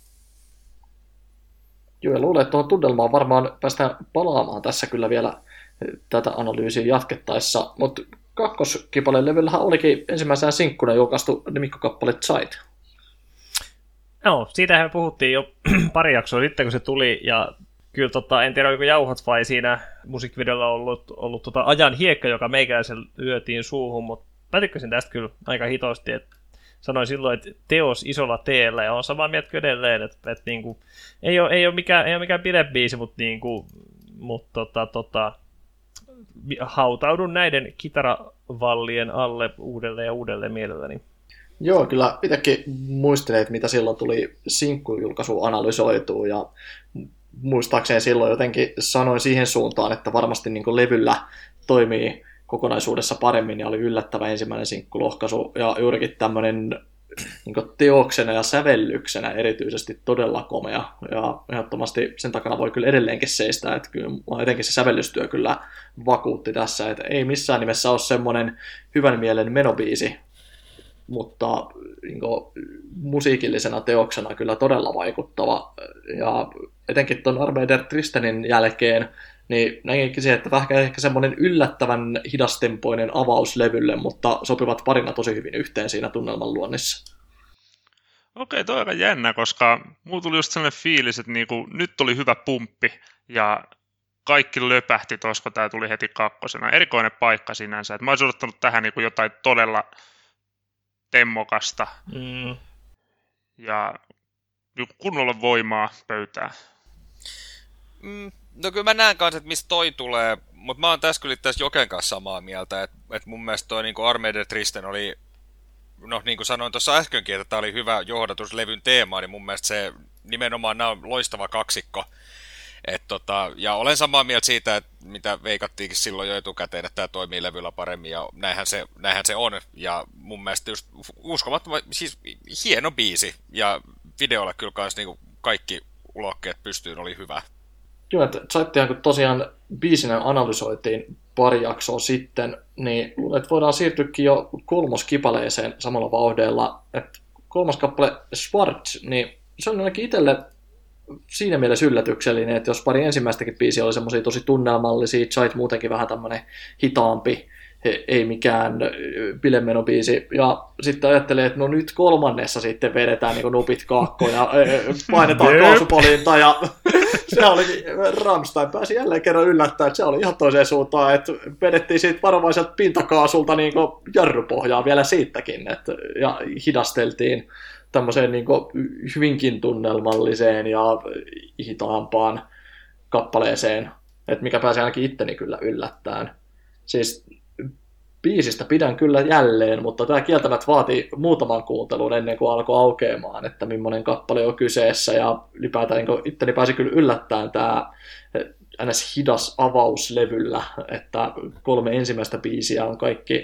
Joo, ja luulen, että tuohon tunnelmaan varmaan päästään palaamaan tässä kyllä vielä tätä analyysiä jatkettaessa, mutta kakkoskipaleen levyllähän olikin ensimmäisenä sinkkuna julkaistu nimikkokappale Zeit. No, siitähän me puhuttiin jo pari jaksoa sitten, kun se tuli, ja kyllä en tiedä, oliko jauhot vai siinä musiikkivideolla ollut ajan hiekka, joka meikäläisen lyötiin suuhun, mutta mä tykkäsin tästä kyllä aika hitosti, että sanoin silloin, että teos isolla teellä, ja on samaa mieltä edelleen, että niinku, ei ole mikään bilebiisi, mutta hautaudun näiden kitaravallien alle uudelleen ja uudelleen mielelläni. Joo, kyllä itsekin muistelen, että mitä silloin tuli sinkkujulkaisuun analysoitua, ja muistaakseni silloin jotenkin sanoin siihen suuntaan, että varmasti niin kuin levyllä toimii kokonaisuudessa paremmin, ja oli yllättävä ensimmäinen sinkkulohkaisu, ja juurikin tämmöinen niin kuin teoksena ja sävellyksenä erityisesti todella komea, ja ehdottomasti sen takana voi kyllä edelleenkin seistää, että kyllä jotenkin se sävellystyö kyllä vakuutti tässä, että ei missään nimessä ole semmoinen hyvän mielen menobiisi, mutta niin kuin musiikillisena teoksena kyllä todella vaikuttava, ja etenkin tuon Arve der Tristenin jälkeen, niin näinkin, että vähän ehkä semmoinen yllättävän hidastempoinen avaus levylle, mutta sopivat parina tosi hyvin yhteen siinä tunnelman luonnissa. Okei, toi on aika jännä, koska mulla tuli just sellainen fiilis, että niinku, nyt oli hyvä pumppi ja kaikki löpähti tuossa, kun tämä tuli heti kakkosena. Erikoinen paikka sinänsä. Et mä olisin odottanut tähän niinku jotain todella temmokasta ja kunnolla voimaa pöytään. No kyllä mä näen kanssa, että mistä toi tulee, mutta mä oon tässä kyllä tässä Joken kanssa samaa mieltä, että mun mielestä toi niinku Arve der Tristen oli, no niin kuin sanoin tuossa äskenkin, että tää oli hyvä johdatus levyn teemaan, niin mun mielestä se nimenomaan nämä on loistava kaksikko. Ja olen samaa mieltä siitä, että mitä veikattiinkin silloin jo etukäteen, että tämä toimii levyllä paremmin, ja näinhän se on, ja mun mielestä just uskomattoman, siis hieno biisi, ja videolla kyllä kans niinku kaikki ulokkeet pystyyn oli hyvä. Joo, että Zeittihan kun tosiaan biisinä analysoitiin pari jaksoa sitten, niin että voidaan siirtyäkin jo kolmoskipaleeseen samalla vauhdella. Että kolmas kappale Schwarz, niin se on ainakin itselle siinä mielessä yllätyksellinen, että jos pari ensimmäistäkin biisiä oli semmoisia tosi tunnelmallisia, Zeit muutenkin vähän tämmöinen hitaampi, ei mikään bilemenobiisi, ja sitten ajattelee, että no nyt kolmannessa sitten vedetään niin kuin nupit kaakkoon ja painetaan kaasupolinta, ja se oli, Rammstein pääsi jälleen kerran yllättämään, että se oli ihan toiseen suuntaan, että vedettiin siitä varovaiselta pintakaasulta niin kuin jarrupohjaa vielä siitäkin, että, ja hidasteltiin tämmöiseen niin kuin hyvinkin tunnelmalliseen ja hitaampaan kappaleeseen, että mikä pääsi ainakin itteni kyllä yllättämään. Siis biisistä pidän kyllä jälleen, mutta tämä kieltämättä vaatii muutaman kuuntelun ennen kuin alkoi aukeamaan, että millainen kappale on kyseessä, ja ylipäätään niin itteni pääsi kyllä yllättämään tämä ns. Hidas avaus levyllä, että 3 ensimmäistä biisiä on kaikki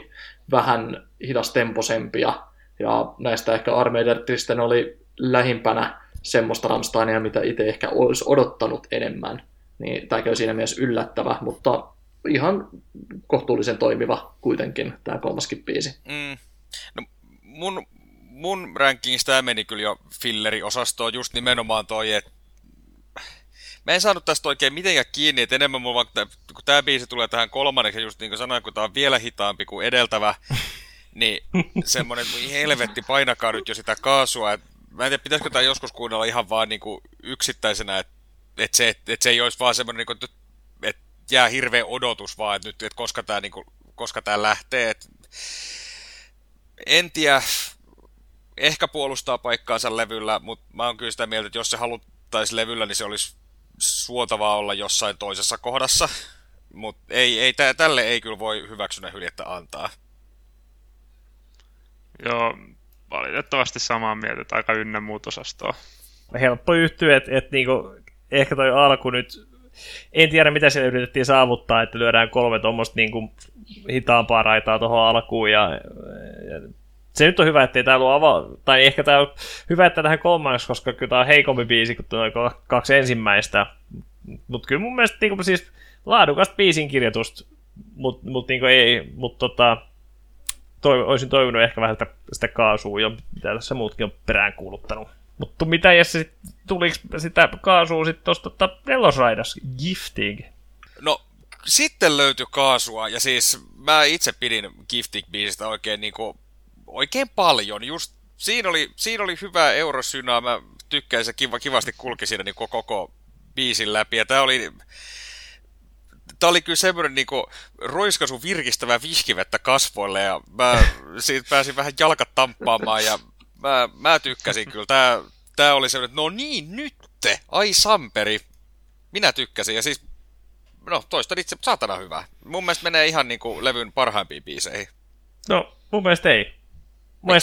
vähän hidastemposempia, ja näistä ehkä Arve der Tristen oli lähimpänä semmoista Rammsteinia, mitä itse ehkä olisi odottanut enemmän, niin tämäkin on siinä mielessä yllättävä, mutta ihan kohtuullisen toimiva kuitenkin tämä kolmaskin biisi. No, mun rankingista tämä meni kyllä jo filleriosastoon, just nimenomaan toi, että mä en saanut tästä oikein mitenkään kiinni, että enemmän mulla vaan, kun tämä biisi tulee tähän kolmanneksi, just niin kuin sanoin, kun tämä on vielä hitaampi kuin edeltävä, niin semmoinen, että helvetti, painakaa nyt jo sitä kaasua. Et, mä en tiedä, pitäisikö tämä joskus kuunnella ihan vaan niin kuin yksittäisenä, että se ei olisi vaan semmoinen, niin kuin, jää hirveä odotus vaan, että nyt, että koska tää lähtee. Et en tiedä, ehkä puolustaa paikkaansa levyllä, mutta mä oon kyllä sitä mieltä, että jos se haluttaisi levyllä, niin se olisi suotavaa olla jossain toisessa kohdassa. Mutta ei, tälle ei kyllä voi hyväksynnän hyljettä antaa. Joo, valitettavasti samaa mieltä, että aika ynnä muut osastoa. Helppo yhtyä, että niinku, ehkä toi alku nyt. En tiedä, mitä siellä yritettiin saavuttaa, että lyödään 3 tuommoista niin hitaampaa raitaa tuohon alkuun. Ja se nyt on hyvä, ettei täällä ole tai ehkä tää on hyvä, että tähän kolmanneksi, koska kyllä tää on heikompi biisi kuin tuo 2 ensimmäistä. Mutta kyllä mun mielestä niin siis laadukasta biisinkirjoitusta, mutta niin ei, olisin toivonut ehkä vähän sitä kaasua, ja tässä muutkin on peräänkuuluttanut. Mutta mitä Jesse, tuliko sitä kaasua sitten tuosta nelosraidassa, Giftig? No, sitten löytyi kaasua, ja siis mä itse pidin Giftig-biisistä oikein paljon. Just siinä oli hyvää eurosynaa, mä tykkäsin, se kivasti kulki siinä niin koko biisin läpi, ja tää oli kyllä semmoinen niinku roiskaisu virkistävä vihkivettä kasvoille, ja mä siitä pääsin vähän jalkat tamppaamaan, ja mä tykkäsin kyllä. Tää oli semmoinen, että no niin, nytte! Ai samperi! Minä tykkäsin, ja siis, no toistan itse, saatana hyvä. Mun mielestä menee ihan niinku levyn parhaimpiin biiseihin. No, mun mielestä ei. Mun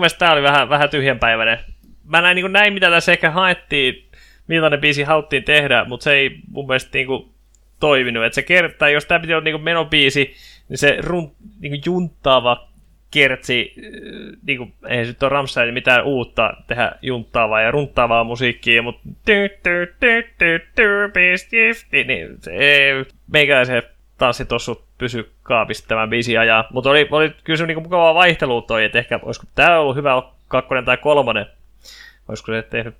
mielestä tää oli vähän tyhjänpäiväinen. Mä näin mitä tässä ehkä haettiin, millainen biisi haluttiin tehdä, mutta se ei mun mielestä niinku toiminut. Että se kertaa, jos tää piti olla niinku menobiisi, niin se niinku junttaava kiertsi, niin kuin, ei nyt ole Rammsteinin mitään uutta tehdä junttaavaa ja runttaavaa musiikkia, mutta niin ei meikäläisen tanssitossut pysy kaapissa tämän biisin ajaa. Mutta oli kyllä se niin mukavaa vaihtelua toi, että ehkä olisiko tää ollut hyvä kakkonen tai kolmonen. Olisiko se tehnyt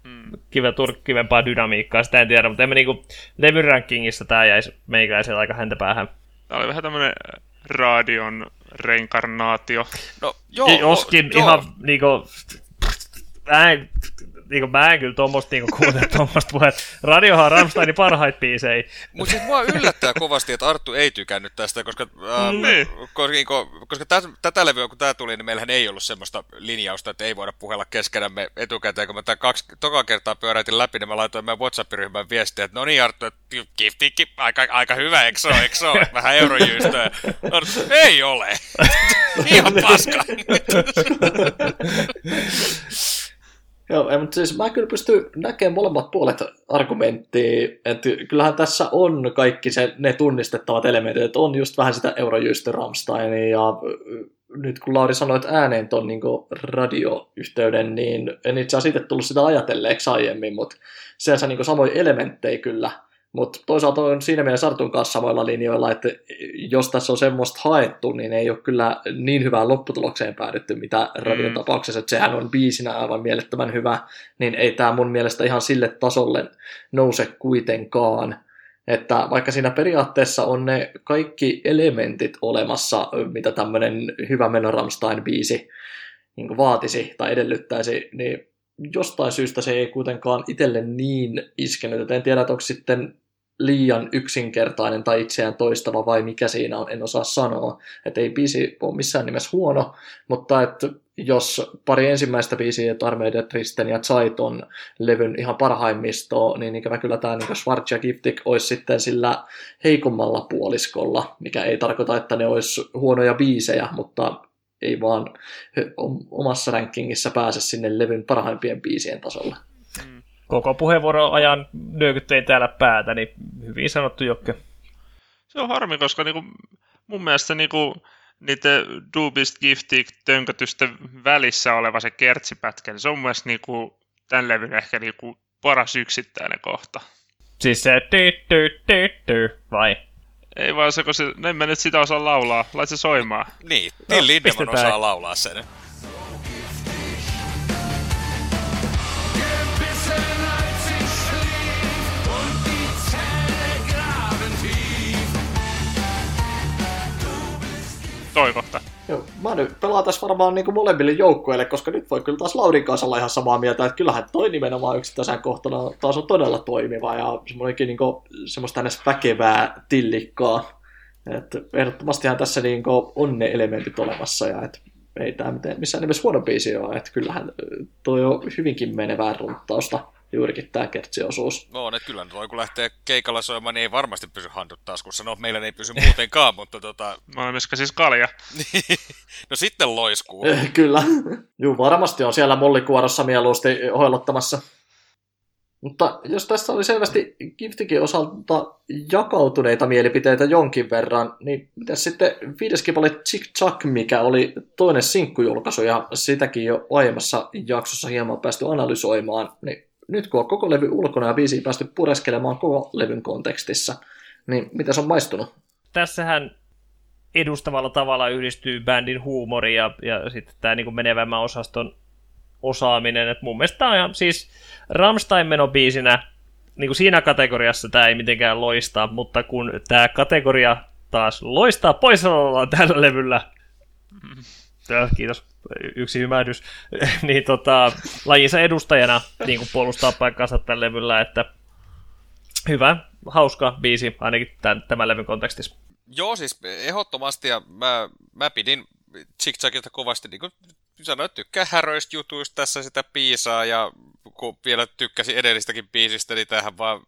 kivempaa dynamiikkaa, sitä en tiedä, mutta emme niinku Lemmy-rankingissä tää jäisi meikäläisellä aika häntä päähän. Tää oli vähän tämmönen radion reinkarnaatio. No joo. Joskin joo. Ihan niinku, mä en kyllä tommoista niinku kuuntele tommoista puhetta. Radiohan on Rammsteinin parhaita biisejä. Mut siis mua yllättää kovasti, että Arttu ei tykännyt tästä, koska tätä levyä kun tää tuli, niin meillähän ei ollut semmoista linjausta, että ei voida puhella keskenämme etukäteen. Kun mä tää toka kertaa pyöräitin läpi, niin mä laitoin meidän WhatsApp-ryhmän viestiä, että no niin Arttu, että aika hyvä, eikö se oo? Vähän eurojyystöä. Ei ole. Ihan paska. Joo, mutta siis mä kyllä pystyn näkemään molemmat puolet argumenttia, että kyllähän tässä on kaikki ne tunnistettavat elementit, että on just vähän sitä eurojystä Rammsteinia, ja nyt kun Lauri sanoi, että ääneen ton niin radioyhteyden, niin en itse asiassa itse tullut sitä ajatelleeksi aiemmin, mutta sehän on niin samoja elementtejä kyllä, mutta toisaalta on siinä mielessä Artun kanssa samoilla linjoilla, että jos tässä on semmoista haettu, niin ei ole kyllä niin hyvään lopputulokseen päädytty, mitä radion tapauksessa, että sehän on biisinä aivan mielettömän hyvä, niin ei tämä mun mielestä ihan sille tasolle nouse kuitenkaan. Että vaikka siinä periaatteessa on ne kaikki elementit olemassa, mitä tämmöinen hyvä meno Rammstein-biisi niin vaatisi tai edellyttäisi, niin jostain syystä se ei kuitenkaan itselle niin iskenyt, joten en tiedä, että onko sitten liian yksinkertainen tai itseään toistava vai mikä siinä on, en osaa sanoa. Että ei biisi ole missään nimessä huono, mutta että jos pari ensimmäistä biisiä, että Armeide Tristen ja Zeit on levyn ihan parhaimmistoa, niin ikävä kyllä tämä niin Schwarz ja Giftig olisi sitten sillä heikommalla puoliskolla, mikä ei tarkoita, että ne olisi huonoja biisejä, mutta ei vaan omassa rankingissä pääse sinne levyn parhaimpien biisien tasolla. Koko puheenvuoron ajan nyökyttein täällä päätä, niin hyvin sanottu, Jokke. Se on harmi, koska niinku, mun mielestä niinku, niiden Du bist giftig -tönkötysten välissä oleva se kertsipätkä, niin se on mun mielestä niinku, tämän levyn ehkä niinku, paras yksittäinen kohta. Siis se tyy, vai? Ei vaan se, kun se, en mä nyt sitä osaa laulaa. Laita se soimaan. Niin, Till Lindemann osaa laulaa sen. Toi kohta. Joo, mä nyt pelaan tässä varmaan niinku molemmille joukkueille, koska nyt voi kyllä taas Laurin kanssa olla ihan samaa mieltä, että kyllähän toi nimenomaan yksittäisen kohtana taas on todella toimiva ja semmoinenkin niinku, semmoista äänes väkevää tillikkaa. Et ehdottomastihan tässä niinku on ne elementit olemassa ja et ei tää missään nimessä huono biisi ole, että kyllähän toi on hyvinkin menevää runttausta. Juurikin tämä kertsiosuus. No, ne kyllä toi, kun lähtee keikalla soimaan, niin ei varmasti pysy handut taskussa. No, meillä ei pysy muutenkaan, mutta Mä olen myöskään siis kalja. No sitten loiskuu. Kyllä. Juu, varmasti on siellä mollikuorossa mieluusti hoilottamassa. Mutta jos tässä oli selvästi Giftigin osalta jakautuneita mielipiteitä jonkin verran, niin mitäs sitten viideskin oli Chick Chuck, mikä oli toinen sinkkujulkaisu, ja sitäkin jo aiemmassa jaksossa hieman päästy analysoimaan, niin nyt kun on koko levy ulkona ja biisiä päästy pureskelemaan koko levyn kontekstissa, niin mitä se on maistunut? Tässähän edustavalla tavalla yhdistyy bändin huumori ja sitten tämä niinku menevämmän osaston osaaminen. Et mun mielestä tämä on ihan, siis Rammstein-menobiisinä, niinku siinä kategoriassa tämä ei mitenkään loistaa, mutta kun tämä kategoria taas loistaa poissaolollaan tällä levyllä, kiitos. Yksi hymähdys, niin lajinsa edustajana niin kuin puolustaa paikkaansa tällä levyllä, että hyvä, hauska biisi, ainakin tämän levyn kontekstissa. Joo, siis ehdottomasti, ja mä pidin Chick Chuckilta kovasti, niin kuin sanoin, tykkää häröistä jutuista, tässä sitä piisaa, ja kun vielä tykkäsin edellistäkin biisistä, niin tämähän vaan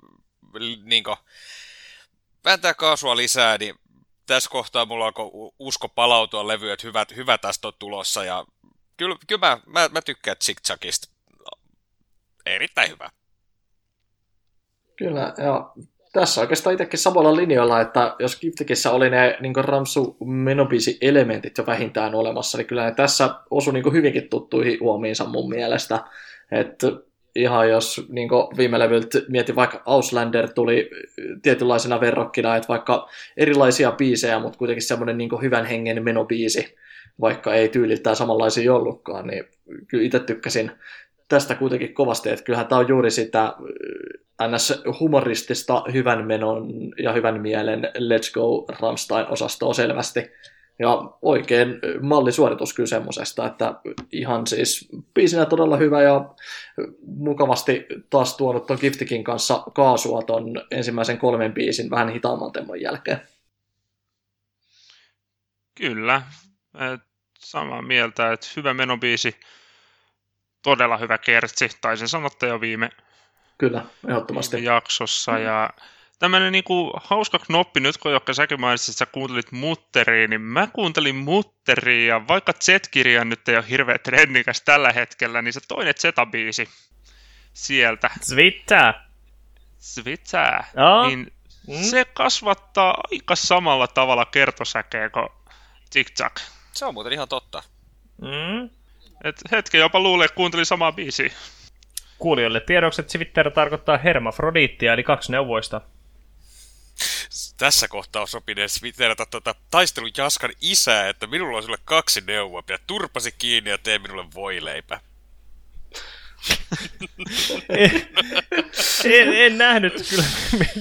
niin kuin vääntää kaasua lisää, niin tässä kohtaa mulla alkoi usko palautua levyä, että hyvä tästä on tulossa, ja kyllä mä tykkään Chick Chuckista. Erittäin hyvä. Kyllä, ja Tässä oikeastaan itsekin samalla linjoilla, että jos Giftekissä oli ne niin Ramsu Menobiisi-elementit jo vähintään olemassa, niin kyllä ne tässä osui niin hyvinkin tuttuihin uomiinsa mun mielestä. Että ihan jos niin viime levyltä mietin, vaikka Auslander tuli tietynlaisena verrokkina, että vaikka erilaisia biisejä, mutta kuitenkin semmoinen niin hyvän hengen menobiisi, vaikka ei tyyliltään samanlaisia ollutkaan, niin kyllä itse tykkäsin tästä kuitenkin kovasti, että kyllähän tämä on juuri sitä ns. Humoristista hyvän menon ja hyvän mielen Let's Go Rammstein-osastoa selvästi. Ja oikein mallisuoritus kyllä semmosesta, että ihan siis biisinä todella hyvä ja mukavasti taas tuonut ton Giftekin kanssa kaasua ton ensimmäisen 3 biisin vähän hitaamman temmon jälkeen. Kyllä, samaa mieltä, että hyvä menobiisi, todella hyvä kertsi, taisin sanoa jo viime. Kyllä, ehdottomasti. Jaksossa. Ja tämmöinen niinku hauska knoppi nyt, kun Jokka säkin mainitsit, että sä kuuntelit Mutteria, niin mä kuuntelin Mutteria, ja vaikka Z-kirja nyt ei ole hirveän trendikäs tällä hetkellä, niin se toinen Z-biisi sieltä. Zwitter. Oh. Niin se kasvattaa aika samalla tavalla kertosäkeä kuin Zigzag. Se on muuten ihan totta. Mm. Et hetken jopa luulee, että kuuntelin samaa biisiä. Kuulijoille tiedokset, Zwitter tarkoittaa hermafrodiittia, eli 2 neuvoista. Tässä kohtaa sopineen Zwitterata taistelun Jaskan isää, että minulla on sulle 2 neuvoa. Pidä turpasi kiinni ja tee minulle voileipä. En nähnyt kyllä,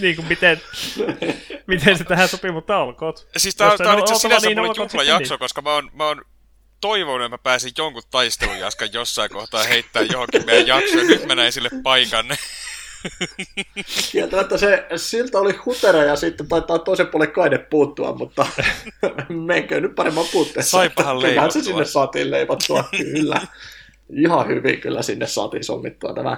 niin miten se tähän sopii, mutta olkoot. Siis tämä on itse sinänsä niin mulle juhlajakso, koska mä oon toivon, että mä pääsin jonkun taistelun Jaskan jossain kohtaa heittää johonkin meidän jaksoon. Nyt mä näin sille paikan. Kieltämättä se siltä oli hutera ja sitten taitaa toisen puolen kaide puuttua, mutta menkö nyt paremman puutteessa. Saipahan leivottua. Kyllähän se sinne saatiin leivottua, kyllä. Ihan hyvin kyllä sinne saatiin sommittua tämä.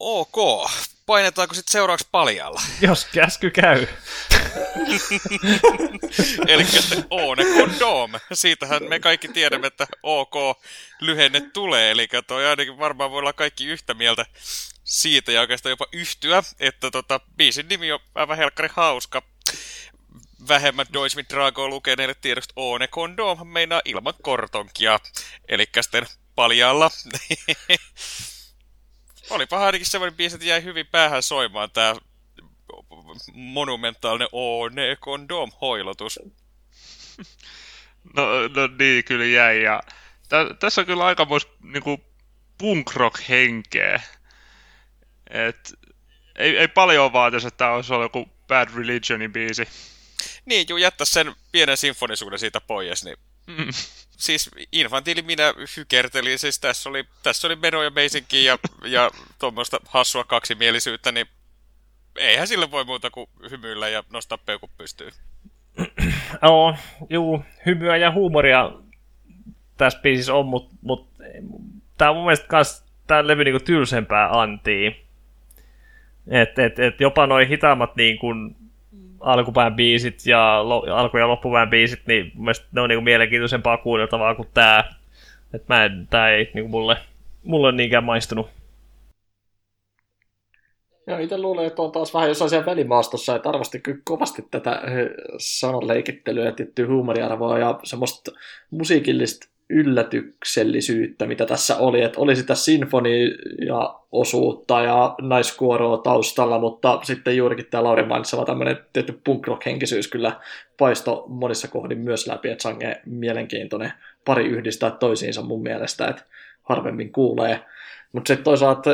Ok. Painetaanko sitten seuraavaksi paljalla? Jos käsky käy. Elikkä Oone Kondom. Siitähän me kaikki tiedämme, että OK lyhenne tulee. Eli toi ainakin varmaan voi olla kaikki yhtä mieltä siitä ja oikeastaan jopa yhtyä. Että biisin nimi on aivan helkkari hauska. Vähemmän Deutsch mit Drago lukeneille tiedoksi Oone Kondom meinaa ilman kortonkia. Elikkä sitten paljalla. Olipahan ainakin semmoinen biisi, että jäi hyvin päähän soimaan tämä monumentaalinen Oone Kondom-hoilotus. No niin, kyllä jäi. Ja tässä on kyllä aikamoista niinku punk-rock-henkeä. Ei paljon vaatis, että tämä olisi ollut joku Bad Religionin biisi. Niin, juu, jättä sen pienen sinfonisuuden siitä pois, niin... Mm. Siis infantiili minä hykertelin, siis tässä oli menoja meisinkin ja tuommoista hassua kaksimielisyyttä, niin eihän sille voi muuta kuin hymyillä ja nostaa peukut pystyyn. No, juu, hymyä ja huumoria tässä biisissä on, mut tää on mun mielestä kans tää levy niinku tylsempää antia. Et jopa noi hitaammat niinkun alkupään biisit ja alku- ja loppupään biisit, niin mun mielestä ne on niinku mielenkiintoisempaa kuunneltavaa kuin tää. Et tää ei niinku mulle niinkään maistunut. Joo, itse luulen, että on taas vähän jossain siellä välimaastossa, että arvasti kyllä kovasti tätä sananleikittelyä, tiettyä huumoriarvoa ja semmoista musiikillista yllätyksellisyyttä, mitä tässä oli, että oli sitä sinfonia-osuutta ja naiskuoroa taustalla, mutta sitten juurikin tämä Lauri mainitseva tämmöinen tietty punk-rock-henkisyys kyllä paisto monissa kohdin myös läpi, että sange mielenkiintoinen pari yhdistää toisiinsa mun mielestä, että harvemmin kuulee. Mutta sitten toisaalta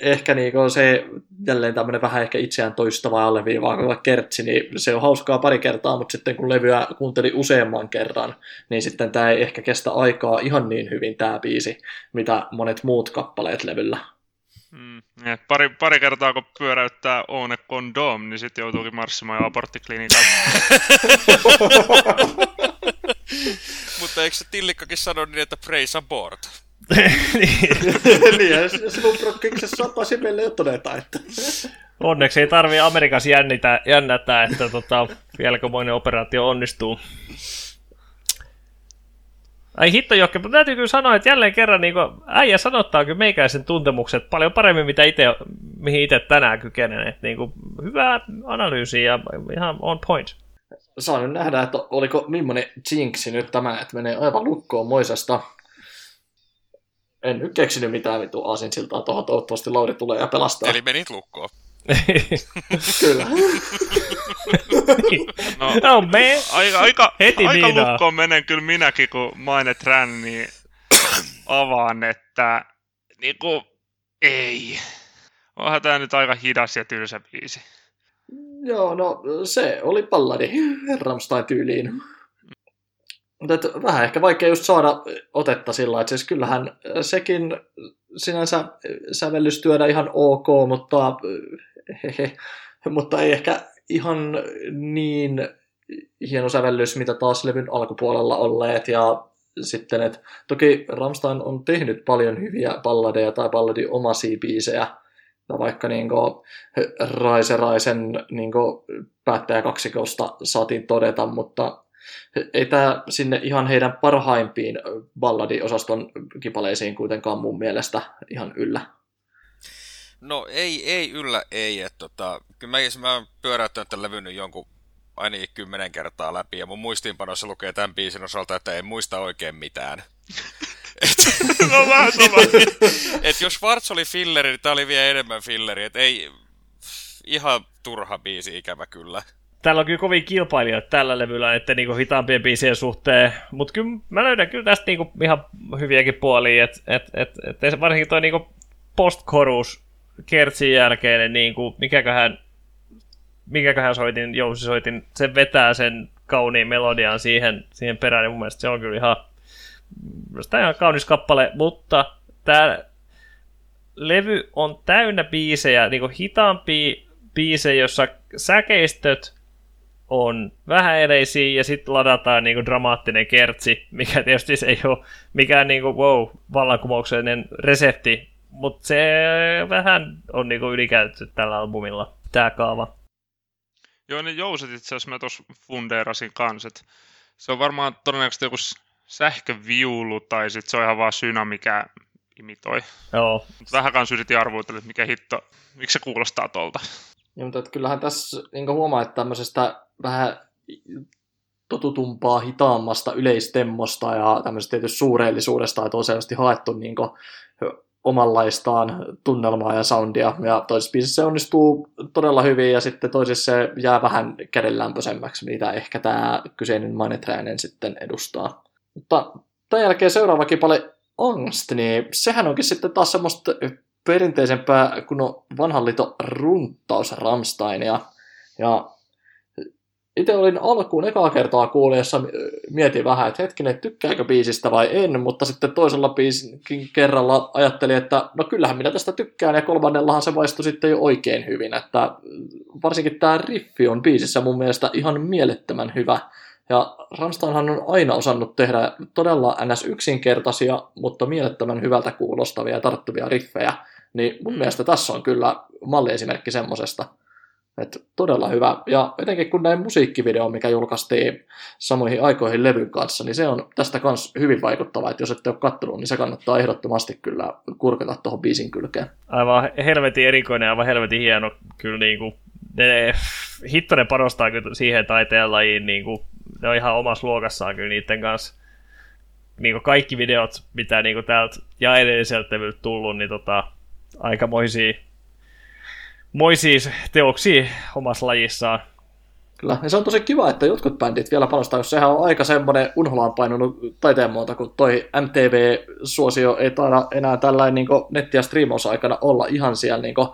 ehkä niinku se jälleen tämmöinen vähän ehkä itseään toistava alleviivaa kertsi, niin se on hauskaa pari kertaa, mutta sitten kun levyä kuunteli useamman kerran, niin sitten tämä ei ehkä kestä aikaa ihan niin hyvin tämä biisi, mitä monet muut kappaleet levyllä. Pari kertaa kun pyöräyttää Oone Kondom, niin sitten joutuukin marssimaan aborttiklinikaan. Mutta eikö se Tillikkakin sano niin, että praise abort? Niin, sinun prokkiksessa saattaisi meille jo todeta, että... Onneksi ei tarvitse Amerikassa jännätä, että vieläkö moinen operaatio onnistuu. Ai hitto Jokke, mutta täytyy kyllä sanoa, että jälleen kerran niin äijä sanottaa kyllä meikäisen tuntemukset paljon paremmin, mitä mihin itse tänään kykenen. Että niin kuin, hyvää analyysiä ja ihan on point. Saan nyt nähdä, että oliko millainen jinksi nyt tämä, että menee aivan lukkoon moisesta. En nyt keksinyt mitään vittua aasinsiltaa tuohon, toivottavasti Lauri tulee ja pelastaa. Eli menit lukkoon. Kyllä. No me aika lukkoon menen kyllä minäkin, kun mainit rän, niin avaan, että niinku ei. Onhan tää nyt aika hidas ja tylsä biisi. Joo, no se oli balladi Rammstein-tyyliin. Mutta vähän ehkä vaikea just saada otetta sillä, että siis kyllähän sekin sinänsä sävellystyönä ihan ok, mutta ei ehkä ihan niin hieno sävellys, mitä taas levyn alkupuolella olleet. Ja sitten, että toki Rammstein on tehnyt paljon hyviä balladeja tai balladiomaisia biisejä, tai vaikka niinku Raisen niinku päättäjäkaksikosta saatiin todeta, mutta ei tämä sinne ihan heidän parhaimpiin balladiosaston kipaleisiin kuitenkaan mun mielestä ihan yllä. No ei yllä, ei. Että kyllä mä oon pyöräyttänyt tämän levyn nyt jonkun ainakin 10 kertaa läpi, ja mun muistiinpanossa lukee tämän biisin osalta, että en muista oikein mitään. No vähän sama. Että jos Schwarz oli filleri, niin tämä oli vielä enemmän filleri. Että ei, ihan turha biisi ikävä kyllä. Täällä on kyllä kovin kilpailijoita tällä levyllä, että niinku hitaampien biisien suhteen, mutta kyllä mä löydän kyllä tästä niinku ihan hyviäkin puolia, että varsinkin toi niinku post-chorus kertsin jälkeinen, niinku, mikäköhän soitin, Jousi soitin, se vetää sen kauniin melodian siihen perään, ja mun mielestä se on kyllä ihan kaunis kappale, mutta tämä levy on täynnä biisejä, niinku hitaampia biisejä, jossa säkeistöt on vähän ereisiä ja sitten ladataan niinku dramaattinen kertsi, mikä tietysti ei ole mikään niinku vallankumouksellinen resepti, mutta se vähän on niinku ylikäytetty tällä albumilla, tämä kaava. Joo, niin Jouset itse asiassa mä tuossa fundeerasin kanssa, että se on varmaan todennäköisesti joku sähköviulu tai sitten se on ihan vaan synä, mikä imitoi. Joo. Vähän kanssa yritin arvuutella, että mikä hitto, miksi se kuulostaa tuolta. Ja, mutta kyllähän tässä niin huomaa, että tämmöisestä vähän totutumpaa, hitaammasta yleistemmosta ja tämmöisestä tietysti suureellisuudesta, että on selvästi haettu niin omanlaistaan tunnelmaa ja soundia. Ja toisessa biisissä se onnistuu todella hyvin ja sitten toisessa se jää vähän kädenlämpöisemmäksi, mitä ehkä tämä kyseinen mainiträinen sitten edustaa. Mutta tämän jälkeen seuraavakin paljon Angst, niin sehän onkin sitten taas semmoista perinteisempää kuin on vanhan liiton runttaus Rammsteinia. Ja itse olin alkuun ekaa kertaa kuulijassa, mietin vähän, että hetkinen, tykkääkö biisistä vai en, mutta sitten toisella biisinkin kerralla ajattelin, että no kyllähän minä tästä tykkään, ja kolmannellahan se vaistui sitten jo oikein hyvin, että varsinkin tämä riffi on biisissä mun mielestä ihan mielettömän hyvä. Ja Rammsteinhan on aina osannut tehdä todella ns-yksinkertaisia, mutta mielettömän hyvältä kuulostavia ja tarttuvia riffejä. Niin mun mielestä tässä on kyllä malliesimerkki semmosesta. Että todella hyvä. Ja etenkin kun näin musiikkivideo, mikä julkaistiin samoihin aikoihin levyn kanssa, niin se on tästä kans hyvin vaikuttava. Että jos ette ole kattonut, niin se kannattaa ehdottomasti kyllä kurkata tuohon biisin kylkeen. Aivan helvetin erikoinen, aivan helvetin hieno. Kyllä niinku, hittonen panostaa kyllä siihen taiteen lajiin niinku. Ne on ihan omassa luokassaan kyllä niiden kanssa. Niin kuin kaikki videot, mitä niin kuin täältä ja edelliseltä levyltä tullut, niin aikamoisia teoksia omassa lajissaan. Kyllä, ja se on tosi kiva, että jotkut bändit vielä panostaa, jos sehän on aika semmoinen unholaan painunut taiteen muuta, kun toi MTV-suosio ei taida enää tällainen niin kuin netti- ja striimausaikana olla ihan siellä niin kuin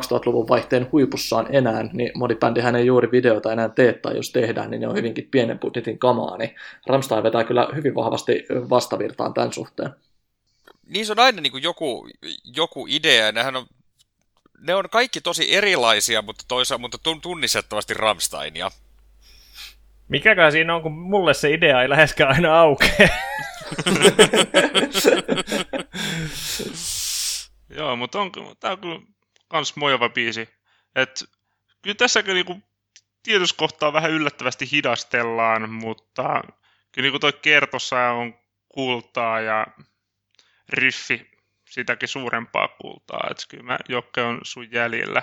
2000-luvun vaihteen huipussaan enää, niin moni bändihän ei juuri videota enää tee, tai jos tehdään, niin ne on hyvinkin pienen budjetin kamaa, niin Rammstein vetää kyllä hyvin vahvasti vastavirtaan tämän suhteen. Niissä on aina niin kuin joku idea, ja ne on kaikki tosi erilaisia, mutta toisaalta tunnistettavasti Rammsteinia. Mikäköhän siinä on, kun mulle se idea ei läheskään aina aukea. Joo, mutta tämä on kyllä kans mojava biisi. Et, kyllä tässä niinku tietyssä kohtaa vähän yllättävästi hidastellaan, mutta kyllä niinku toi kertossa on kultaa ja Riffi sitäkin suurempaa kultaa. Et kyllä mä Jokke on sun jäljellä.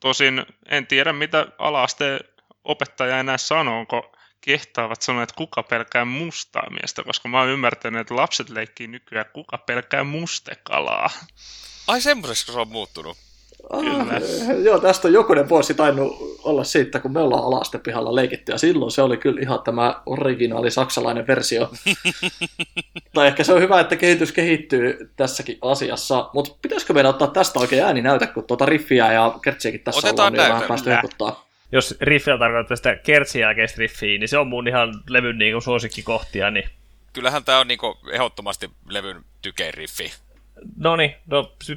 Tosin en tiedä, mitä ala-asteen opettaja enää sanoo, onko kehtaavat sanoa, että kuka pelkää mustaa miestä, koska mä oon ymmärtänyt, että lapset leikkii nykyään kuka pelkää mustekalaa. Ai semmoiseksi se on muuttunut. Kyllä. Joo, tästä on jokunen vuosi tainnut olla siitä, kun me ollaan ala-aste pihalla leikitty, ja silloin se oli kyllä ihan tämä originaali saksalainen versio. Tai ehkä se on hyvä, että kehitys kehittyy tässäkin asiassa, mutta pitäisikö meidän ottaa tästä oikein ääninäyte, kun tuota Riffiä ja Kertsiäkin tässä otetaan ollaan, niin vähän päästy hekuttaa. Jos Riffiä tarkoittaa sitä Kertsin jälkeistä Riffiä, niin se on mun ihan levyn niin suosikkikohtia. Niin. Kyllähän tämä on niin ehdottomasti levyn tykein Riffi. Noniin,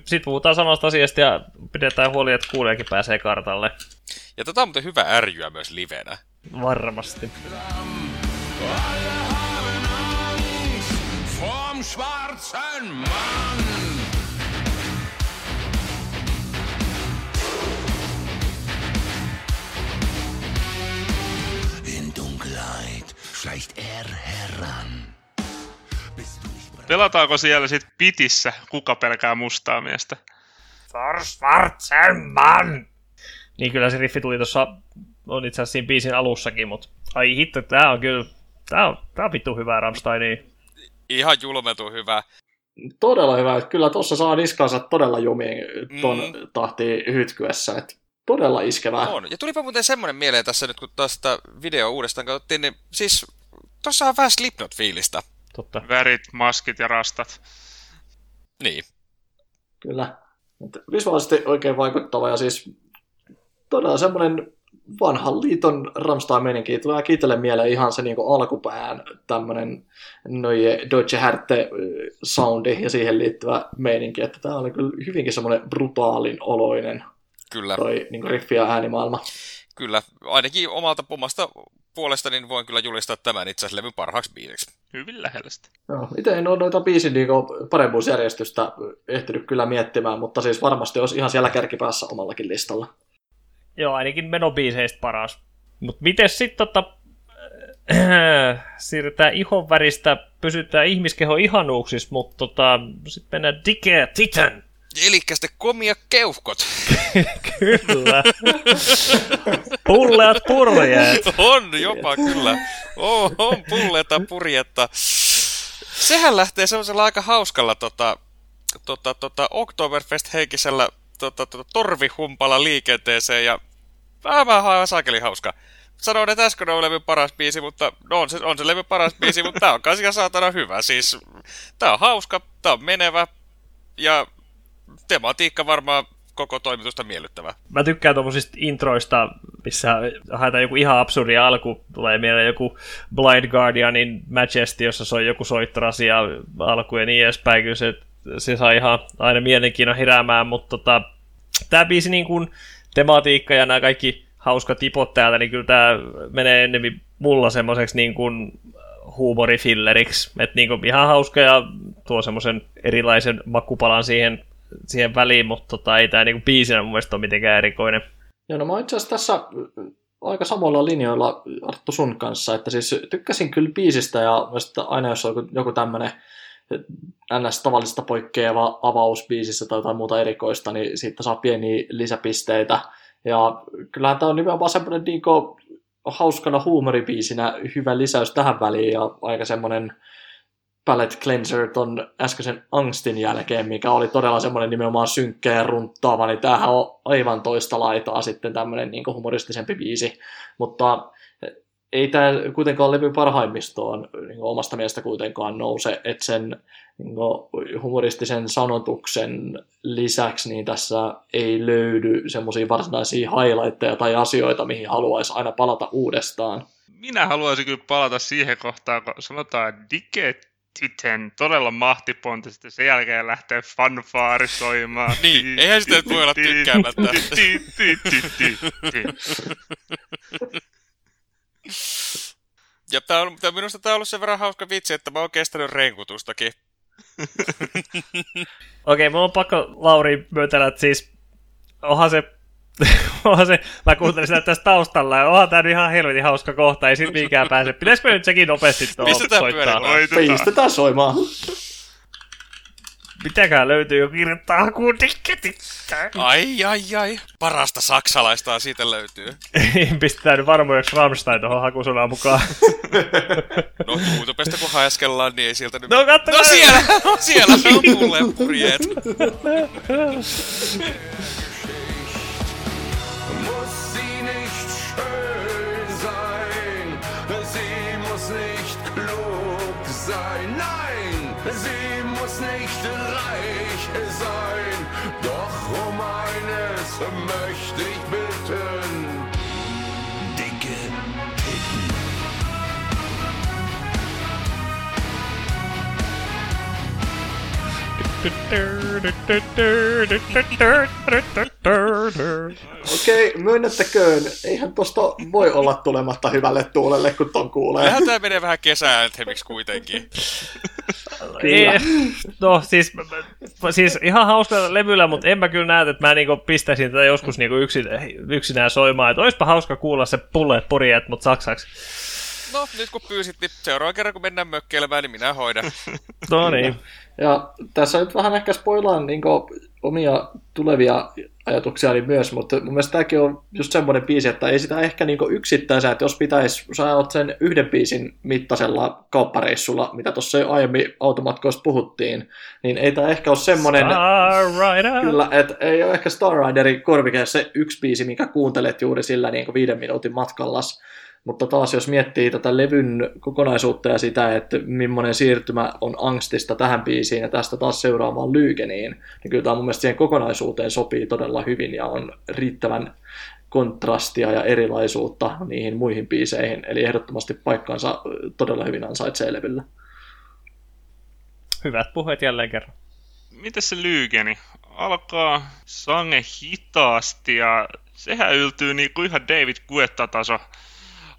sit puhutaan samasta asiasta ja pidetään huoli, että kuulijakin pääsee kartalle. Ja tätä on muuten hyvä ärjyä myös livenä. Varmasti. In Dunkelheit schleicht er heran. Pelataanko siellä sitten pitissä, kuka pelkää mustaa miestä? For schwarzen Mann! Niin kyllä se riffi tuli tuossa, on itse asiassa siinä biisin alussakin, mutta ai hitto, tää on kyllä, tää on vittu hyvää Rammsteinia. Ihan julmetun hyvä. Todella hyvä, että kyllä tuossa saa niskansa todella jumiin ton tahtiin hytkyessä, että todella iskevää. On, ja tulipa muuten semmoinen mieleen tässä nyt, kun tästä videoa uudestaan katsottiin, niin siis tuossa on vähän Slipknot-fiilistä. Totta. Värit, maskit ja rastat. Niin. Kyllä. Visuaalisesti oikein vaikuttava ja siis todella semmoinen vanhan liiton Rammstein-meininki. Tulee kiitelle mieleen ihan se niinku alkupään tämmöinen noje Deutsche Härte-soundi ja siihen liittyvä meininki. Että tämä oli kyllä hyvinkin semmoinen brutaalin oloinen. Kyllä. Toi niinku riffi ja äänimaailma. Kyllä. Ainakin omalta omasta puolesta niin voin kyllä julistaa tämän itse asiassa levyn parhaaksi biisiksi. Hyvin lähellä sitä. No, itse en ole noita biisin niin paremmuusjärjestystä ehtinyt kyllä miettimään, mutta siis varmasti olisi ihan siellä kärkipäässä omallakin listalla. Joo, ainakin menobiiseistä paras. Mutta miten sitten siirrytään ihonväristä, pysytään ihmiskehon ihanuuksissa, mutta sitten mennään Dicke Titan. Elikkä sitten komia keuhkot. Kyllä. Pulleat purjeet. On jopa kyllä. On pulleita purjetta. Sehän lähtee semmoisella aika hauskalla Oktoberfest-heikisellä torvihumpalla liikenteeseen ja vähän saakeli hauska. Sanoin, että äsken on levy paras biisi, mutta on se levy paras biisi, mutta tää on kans ihan saatana hyvä. Siis tää on hauska, tää on menevä ja tematiikka varmaan koko toimitusta miellyttävä. Mä tykkään tommosista introista, missä haetaan joku ihan absurdi alku. Tulee mieleen joku Blind Guardianin Majesty, jossa soi joku soittorasi ja alku ja niin edespäin. Kyllä se saa ihan aina mielenkiinnon heräämään, mutta tää biisi niin kuin tematiikka ja nämä kaikki hauskat tipot täältä, niin kyllä tää menee enemmän mulla semmoiseksi niin kuin huumorifilleriksi. Että niin kuin ihan hauska ja tuo semmoisen erilaisen makupalan siihen väliin, mutta ei tämä niinku biisinä mun mielestä ole mitenkään erikoinen. Joo, no mä oon itse asiassa tässä aika samoilla linjoilla Arttu sun kanssa, että siis tykkäsin kyllä biisistä ja myös, että aina jos on joku tämmöinen ns. Tavallista poikkeava avaus biisissä tai jotain muuta erikoista, niin siitä saa pieniä lisäpisteitä. Ja kyllähän tämä on nimenomaan semmoinen niinku hauskana huumoribiisinä hyvä lisäys tähän väliin ja aika semmoinen Palette Cleanser ton äskeisen Angstin jälkeen, mikä oli todella semmoinen nimenomaan synkkä ja runttaava, niin tämähän on aivan toista laitaa sitten tämmöinen niin kuin humoristisempi biisi, mutta ei tämä kuitenkaan levy parhaimmistoon niin kuin omasta mielestä kuitenkaan nouse, että sen niin kuin humoristisen sanotuksen lisäksi niin tässä ei löydy semmoisia varsinaisia highlightteja tai asioita, mihin haluaisi aina palata uudestaan. Minä haluaisin kyllä palata siihen kohtaan, kun sanotaan Dicke Titan, todella mahtipontisesti, sen jälkeen lähtee fanfaari soimaan. Niin, eihän sitä voi olla tykkäämättä. Ja minusta tämä on ollut sen verran hauska vitsi, että mä oon kestänyt renkutustakin. Okei, mun on pakko Lauri myötänä, että siis onhan se Mä kuuntelin sitä tässä taustalla, ja onhan tää nyt ihan helvetin hauska kohta, ei sit mihinkään pääse. Pitäisikö nyt sekin nopeasti soittaa? Pistetään soimaan. Mitäkään löytyy jo kirjoittaa kuutiketittä. Ai. Parasta saksalaista siitä löytyy. Pistetään nyt varmoiksi Rammstein tohon hakusanaan mukaan. No YouTubesta kun haeskellaan, niin ei sieltä nyt... No siellä se on mulle purjeet. Möchte ich bitten, dicke Pitten. Okei, myönnettäköön. Eihän tosta voi olla tulematta hyvälle tuulelle, kun ton kuulee. Eihän tää menee vähän kesään hemmiksi kuitenkin. No siis ihan hauska levyllä, mutta en mä kyllä näe, että mä niinku pistäisin tätä joskus niinku yksinään soimaan. Et oispa hauska kuulla se pulleet purjeet, mut saksaksi. No, nyt kun pyysit, niin seuraavan kerran kun mennään mökkeilemään, niin minä hoidan. No niin. Ja tässä nyt vähän ehkä spoilaan niin omia tulevia ajatuksiani myös, mutta mun mielestä tämäkin on just semmoinen biisi, että ei sitä ehkä niin yksittäisä, että jos pitäisi, sä oot sen yhden biisin mittaisella kauppareissulla, mitä tuossa jo aiemmin automatkoista puhuttiin, niin ei tämä ehkä ole semmoinen, kyllä, että ei ole ehkä Star Riderin korvikeessa se yksi biisi, minkä kuuntelet juuri sillä niin 5 minuutin matkallas. Mutta taas jos miettii tätä levyn kokonaisuutta ja sitä, että millainen siirtymä on Angstista tähän biisiin ja tästä taas seuraavaan Lygeniin, niin kyllä tämä mun mielestä siihen kokonaisuuteen sopii todella hyvin ja on riittävän kontrastia ja erilaisuutta niihin muihin biiseihin. Eli ehdottomasti paikkansa todella hyvin ansaitsee levyllä. Hyvät puheet jälleen kerran. Mites se Lygeni? Alkaa sange hitaasti ja sehän yltyy niin kuin ihan David Guetta-taso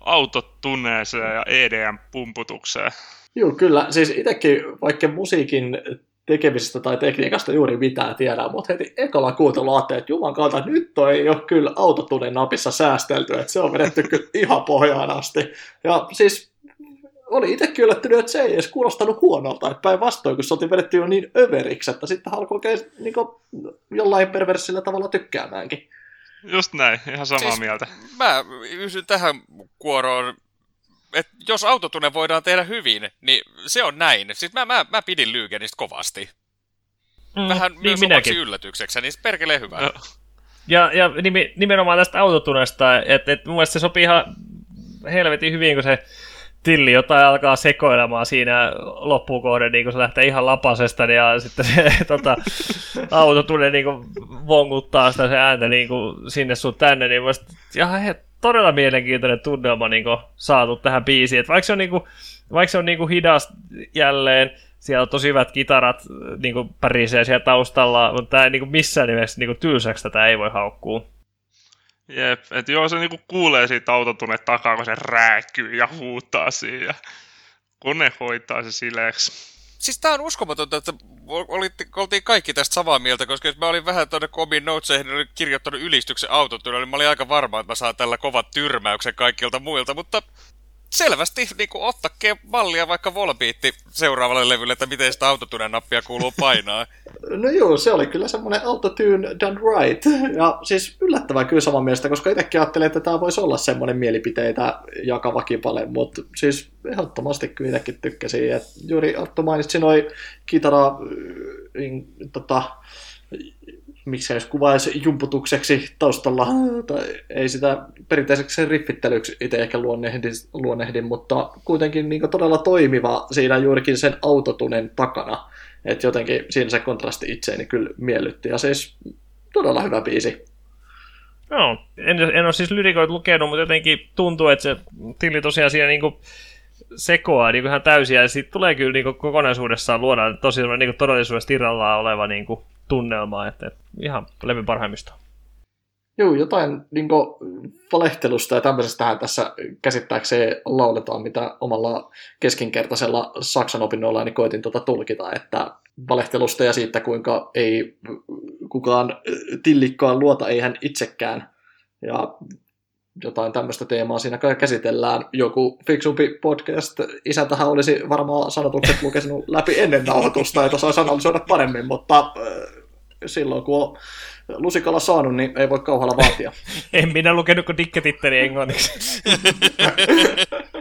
autotunneeseen ja EDM-pumputukseen. Joo, kyllä. Siis itsekin, vaikka musiikin tekemisestä tai tekniikasta juuri mitään tiedä, mutta heti ekalla kuuntelu ajattelin, että juman kautta, nyt toi ei ole kyllä autotunnen napissa säästelty, että se on vedetty kyllä ihan pohjaan asti. Ja siis oli itsekin yllättynyt, että se ei edes kuulostanut huonolta, että päinvastoin, kun se oltiin vedetty jo niin överiksi, että sitten alkoi oikein niin jollain perversillä tavalla tykkäämäänkin. Just näin, ihan samaa siis mieltä. Mä yhdyn tähän kuoroon, että jos autotune voidaan tehdä hyvin, niin se on näin. Siis mä pidin Lygenistä kovasti. Vähän myös omaksi yllätykseksi, niin se perkelee hyvää. No. Ja nimenomaan tästä autotunesta, että mun mielestä se sopii ihan helvetin hyvin, kun se tilli jotain alkaa sekoilemaan siinä loppukohden, niin kun se lähtee ihan lapasesta, ja sitten se auto tulee niin vonguttaa sitä se ääntä niin sinne sun tänne, niin musta ihan todella mielenkiintoinen tunnelma niin saatu tähän biisiin. Et vaikka se on niin hidas jälleen, siellä on tosi hyvät kitarat niin pärisee siellä taustalla, mutta tää ei niin missään nimessä niin tylsäksi tätä ei voi haukkua. Jep, että joo, se niinku kuulee siitä autotunen takaa, kun se rääkyy ja huutaa siihen, ja kone hoitaa se sileeksi. Siis tää on uskomatonta, että oltiin kaikki tästä samaa mieltä, koska jos mä olin vähän tuonne omiin noteseihin kirjoittanut ylistyksen autotunelle, niin mä olin aika varma, että mä saan tällä kovan tyrmäyksen kaikilta muilta, mutta selvästi niinku ottakkeen mallia vaikka Volbeatti seuraavalle levylle, että miten sitä autotunen nappia kuuluu painaa. No joo, se oli kyllä semmoinen autotune done right. Ja siis yllättävän kyllä saman mielestä, koska itsekin ajattelin, että tämä voisi olla semmoinen mielipiteitä jakava kipale, mutta siis ehdottomasti kyllä itsekin tykkäsin. Et juuri Arttu mainitsi noi kitara, miksei jos kuvaisi jumputukseksi taustalla, tai ei sitä perinteiseksi riffittelyksi itse ehkä luonnehdin, mutta kuitenkin niin todella toimiva siinä juurikin sen autotunen takana. Että jotenkin siinä se kontrasti itseeni kyllä miellytti, ja siis todella hyvä biisi. Joo, no, en ole siis lyrikoita lukenut, mutta jotenkin tuntuu, että se Tilli tosiaan siinä niinku sekoaa niinku ihan täysin, ja siitä tulee kyllä niinku kokonaisuudessaan luodaan tosi niinku todellisuudessa irrallaan oleva niinku tunnelma, että ihan levyn parhaimmista. Joo, jotain niinku valehtelusta ja tämmöisestähän tässä käsittääkseen lauletaan, mitä omalla keskinkertaisella saksan opinnoilla niin koitin tulkita, että valehtelusta ja siitä, kuinka ei kukaan tillikkaan luota, ei hän itsekään. Ja jotain tämmöistä teemaa siinä käsitellään. Joku fiksumpi podcast isäntähän olisi varmaan sanotukset lukenut läpi ennen nauhoitusta, että saisi analysoida paremmin, mutta silloin kun on lusikalla saanut, niin ei voi kauhalla vaatia. En minä lukenut kuin dikketitteri englanniksi.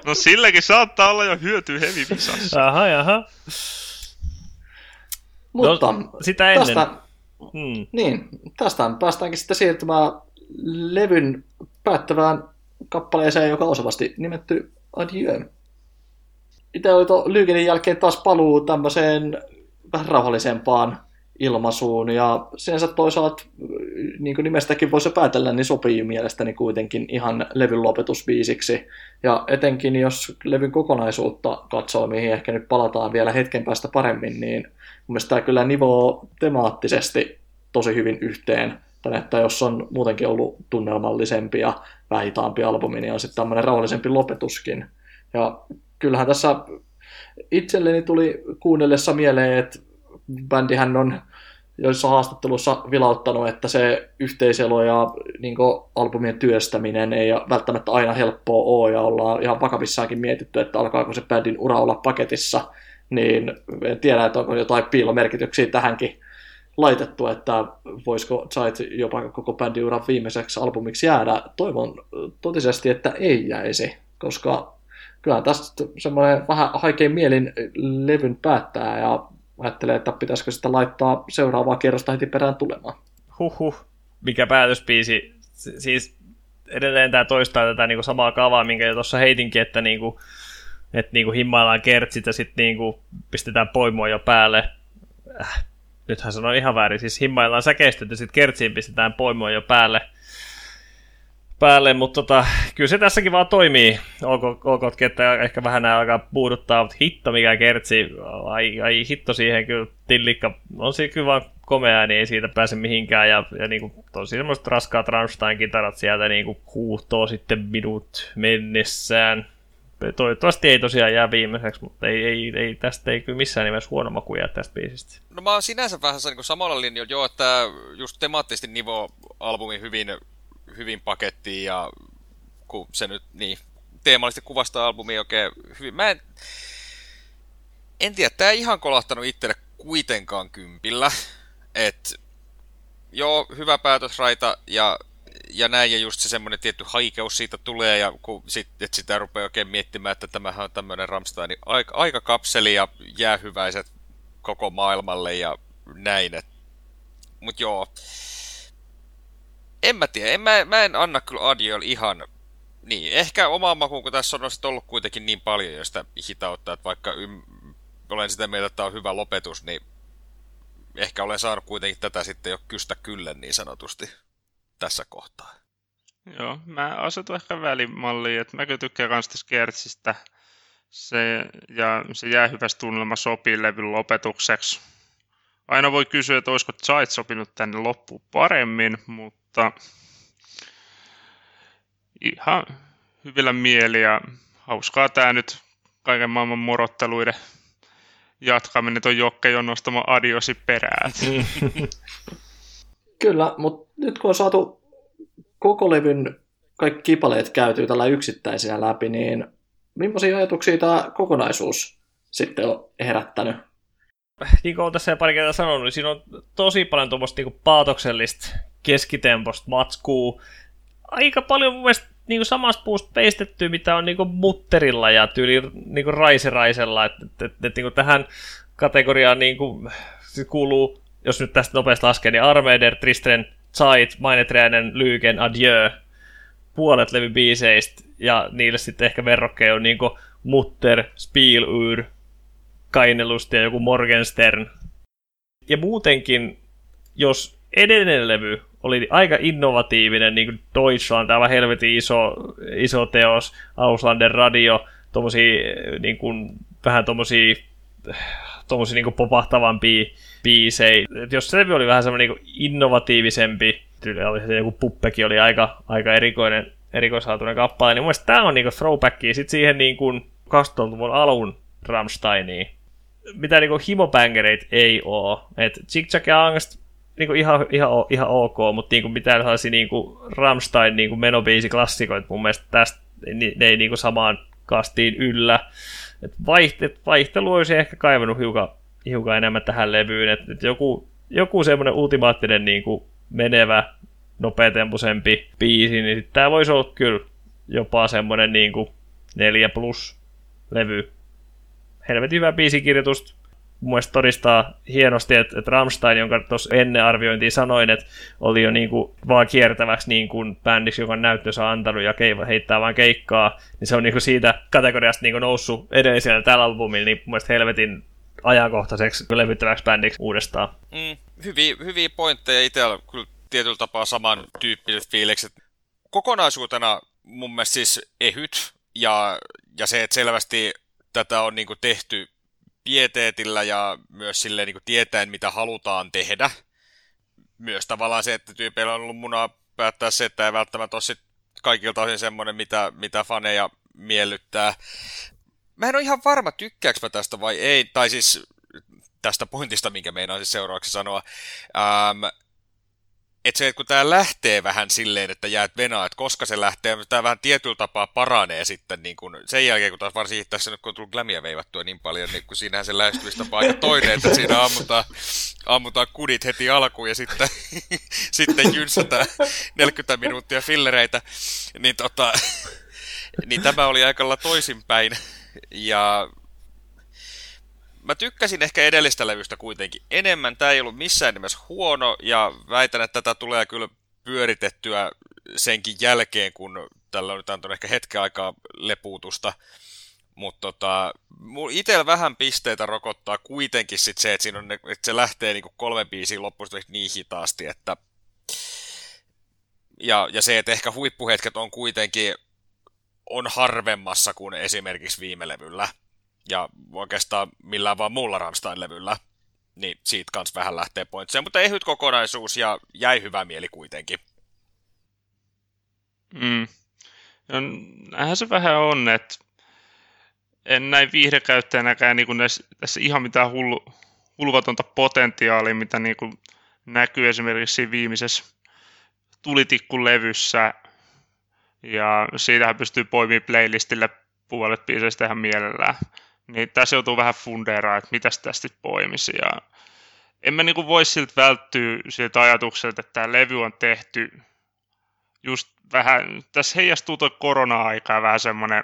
No silläkin saattaa olla jo hyötyä hevivisassa. Aha. Mutta no, sitä ennen. Niin, tästä päästäänkin sitten siirtymään levyn päättävään kappaleeseen, joka osavasti nimetty Adieu. Itse oli tuon Lygenin jälkeen taas paluu tämmöiseen vähän rauhallisempaan ilmaisuun, ja sinänsä toisaalta, niin kuin nimestäkin voisi päätellä, niin sopii mielestäni kuitenkin ihan levyn lopetusbiisiksi. Ja etenkin jos levyn kokonaisuutta katsoo, mihin ehkä nyt palataan vielä hetken päästä paremmin, niin mielestäni tämä kyllä nivoo temaattisesti tosi hyvin yhteen. Tänne, että jos on muutenkin ollut tunnelmallisempi ja vähän hitaampi albumi, niin on sitten tämmöinen rauhallisempi lopetuskin. Ja kyllähän tässä itselleni tuli kuunnellessa mieleen, että bändihän on joissa haastattelussa vilauttanut, että se yhteiselo ja niin kuin albumien työstäminen ei välttämättä aina helppoa ole, ja ollaan ihan vakavissaankin mietitty, että alkaako se bändin ura olla paketissa, niin en tiedä, että onko jotain piilomerkityksiä tähänkin laitettu, että voisiko Zeit jopa koko bändin uran viimeiseksi albumiksi jäädä. Toivon totisesti, että ei jäisi, koska kyllä tästä semmoinen vähän haikein mielin levyn päättää ja ajattelee, että pitäisikö sitä laittaa seuraavaa kierrosta heti perään tulemaan. Mikä päätösbiisi. Siis edelleen tämä toistaa tätä niinku samaa kaavaa, minkä jo tuossa heitinkin, että niinku himmaillaan kertsit ja sitten niinku pistetään poimua jo päälle. Nythän sanon ihan väärin, siis himmaillaan säkeistöt ja sitten kertsiin pistetään poimua jo päälle, mutta kyllä se tässäkin vaan toimii. Olkootkin, että ehkä vähän nämä alkaa puuduttaa, mutta hitto mikä kertsi, ai hitto siihen kyllä tillikka, on siinä kyllä vaan komea, niin ei siitä pääse mihinkään, ja niin kuin tosi semmoiset raskaat Rammstein-kitarat sieltä niin kuin huuhtoo sitten minut mennessään. Toivottavasti ei tosiaan jää viimeiseksi, mutta ei tästä ei kyllä missään nimessä huono maku jää tästä biisistä. No mä oon sinänsä vähän niin samalla linjalla, joo, että just temaattisesti nivoo albumin hyvin pakettiin, ja kun se nyt niin teemallisesti kuvastaa albumia oikein hyvin. Mä en tiedä, tää ei ihan kolahtanut itselle kuitenkaan 10, että joo, hyvä päätösraita, ja näin, ja just se semmoinen tietty haikeus siitä tulee, ja kun sitä rupeaa oikein miettimään, että tämähän on tämmöinen Rammsteinin aikakapseli ja jäähyväiset koko maailmalle ja näin. Mut joo, en mä tiedä, mä en anna kyllä Adieulle ihan, niin, ehkä omaan makuun, kun tässä on ollut kuitenkin niin paljon jo sitä hitautta, että vaikka olen sitä mieltä, että tämä on hyvä lopetus, niin ehkä olen saanut kuitenkin tätä sitten jo kystä kyllä niin sanotusti tässä kohtaa. Joo, mä asetun ehkä välimalliin, että mä kyllä tykkään kans tästä kertsistä. Se jäähyväs tunnelma sopii levyn lopetukseksi. Aina voi kysyä, että olisiko Zeit sopinut tänne loppuun paremmin, mutta ihan hyvillä mieli ja hauskaa tää nyt kaiken maailman morotteluiden jatkaminen. Tuo Jokke on nostama Adiosi perään. Kyllä, mutta nyt kun on saatu koko levyn kaikki kipaleet käytyy tällä yksittäisiä läpi, niin millaisia ajatuksia tämä kokonaisuus sitten on herättänyt? Niin kuin olen tässä pari kertaa sanonut, niin siinä on tosi paljon tuommoista niin paatoksellista keskitemposta matskua. Aika paljon mun mielestä niin samasta puusta peistettyä, mitä on niin mutterilla ja tyyli niin raiseraisella. Niin tähän kategoriaan niin kuin, kuuluu, jos nyt tästä nopeasti laskee, niin Armeider, Tristren, Zeit, Meine Tränen, Lygen, Adieu, puolet levybiiseistä, ja niille sitten ehkä verrokkeja on niin kuin Mutter, Spielur, Kainelust ja joku Morgenstern. Ja muutenkin, jos edellinen levy oli aika innovatiivinen, niin kuin Deutschland, aivan helvetin iso teos, Auslander Radio, tommosia niin kuin, vähän tommosia niin kuin popahtavampia biisejä. Et jos se oli vähän semmoinen niin innovatiivisempi, oli se joku Puppekin oli aika erikoinen erikoislaatuinen kappale, niin mun mielestä tää on niinku throwbackia sit siihen niinku 2000-luvun alun Rammsteiniin. Mitä niinku himobängereitä ei oo. Et Chick-Chack ja Angst niinku ihan ok, mutta niinku mitään sellaisia niinku Rammstein niinku menobiisiklassikoita mun mielestä tästä ne ei niinku samaan kastiin yllä. Et vaihtelu olisi ehkä kaivannut hiukan enemmän tähän levyyn, että joku semmoinen ultimaattinen niinku menevä nopeatempoisempi biisi, niin sit tää voisi olla kyllä jopa semmoinen niinku 4+ levy. Helvetin hyvä biisikirjoitusta. Mun mielestä todistaa hienosti, että Rammstein, jonka tuossa ennen arviointia sanoin, että oli jo niinku vaan kiertäväksi niinku bändiksi, joka on näyttönsä antanut ja heittää vaan keikkaa, niin se on niinku siitä kategoriasta niinku noussut edellisellä tällä albumilla, niin mun mielestä helvetin ajankohtaiseksi levyttäväksi bändiksi uudestaan. Hyviä pointteja. Itsellä kyllä tietyllä tapaa samantyyppiset fiilikset. Kokonaisuutena mun mielestä siis ehyt ja se, että selvästi tätä on niinku tehty pieteetillä ja myös silleen niinku tietäen, mitä halutaan tehdä. Myös tavallaan se, että tyypeillä on ollut munaa päättää se, että ei välttämättä ole sit kaikilta osin semmoinen, mitä faneja miellyttää. Mä en ole ihan varma, tykkääks mä tästä vai ei, tai siis tästä pointista, minkä meinaan siis seuraavaksi sanoa. Että se, että kun tää lähtee vähän silleen, että jäät venaa, että koska se lähtee, tää vähän tietyllä tapaa paranee sitten niin kun sen jälkeen, kun taas varsin tässä nyt kun on tullut glamia veivattua niin paljon, niin kun siinähän se lähestymistapa aika toinen, että siinä ammutaan kudit heti alkuun ja sitten jynsätään 40 minuuttia fillereitä, niin, niin tämä oli aikalla toisinpäin. Ja mä tykkäsin ehkä edellistä levystä kuitenkin enemmän. Tää ei ollut missään nimessä huono, ja väitän, että tätä tulee kyllä pyöritettyä senkin jälkeen, kun tällä on nyt antanut ehkä hetken aikaa lepuutusta. Mutta itsellä vähän pisteitä rokottaa kuitenkin sit se, että, siinä on että se lähtee niinku 3 biisiin loppuun niin hitaasti, että ja se, että ehkä huippuhetket on kuitenkin on harvemmassa kuin esimerkiksi viime levyllä. Ja oikeastaan millään vaan muulla Rammstein-levyllä, niin siitä kans vähän lähtee pointseja. Mutta ehyt kokonaisuus ja jäi hyvä mieli kuitenkin. No, näinhän se vähän on, että en näin viihdekäyttäjänäkään niin kuin tässä ihan mitään hulvatonta potentiaalia, mitä niin kuin näkyy esimerkiksi viimeisessä Tulitikku-levyssä. Ja siitähän pystyy poimimaan playlistille puolet biiseistä ihan mielellään. Niin tässä joutuu vähän fundeeraan, että mitäs tästä poimisi. Ja en mä niinku voi siltä välttyä siltä ajatukselta, että tämä levy on tehty just vähän, tässä heijastuu tuo korona-aika vähän semmoinen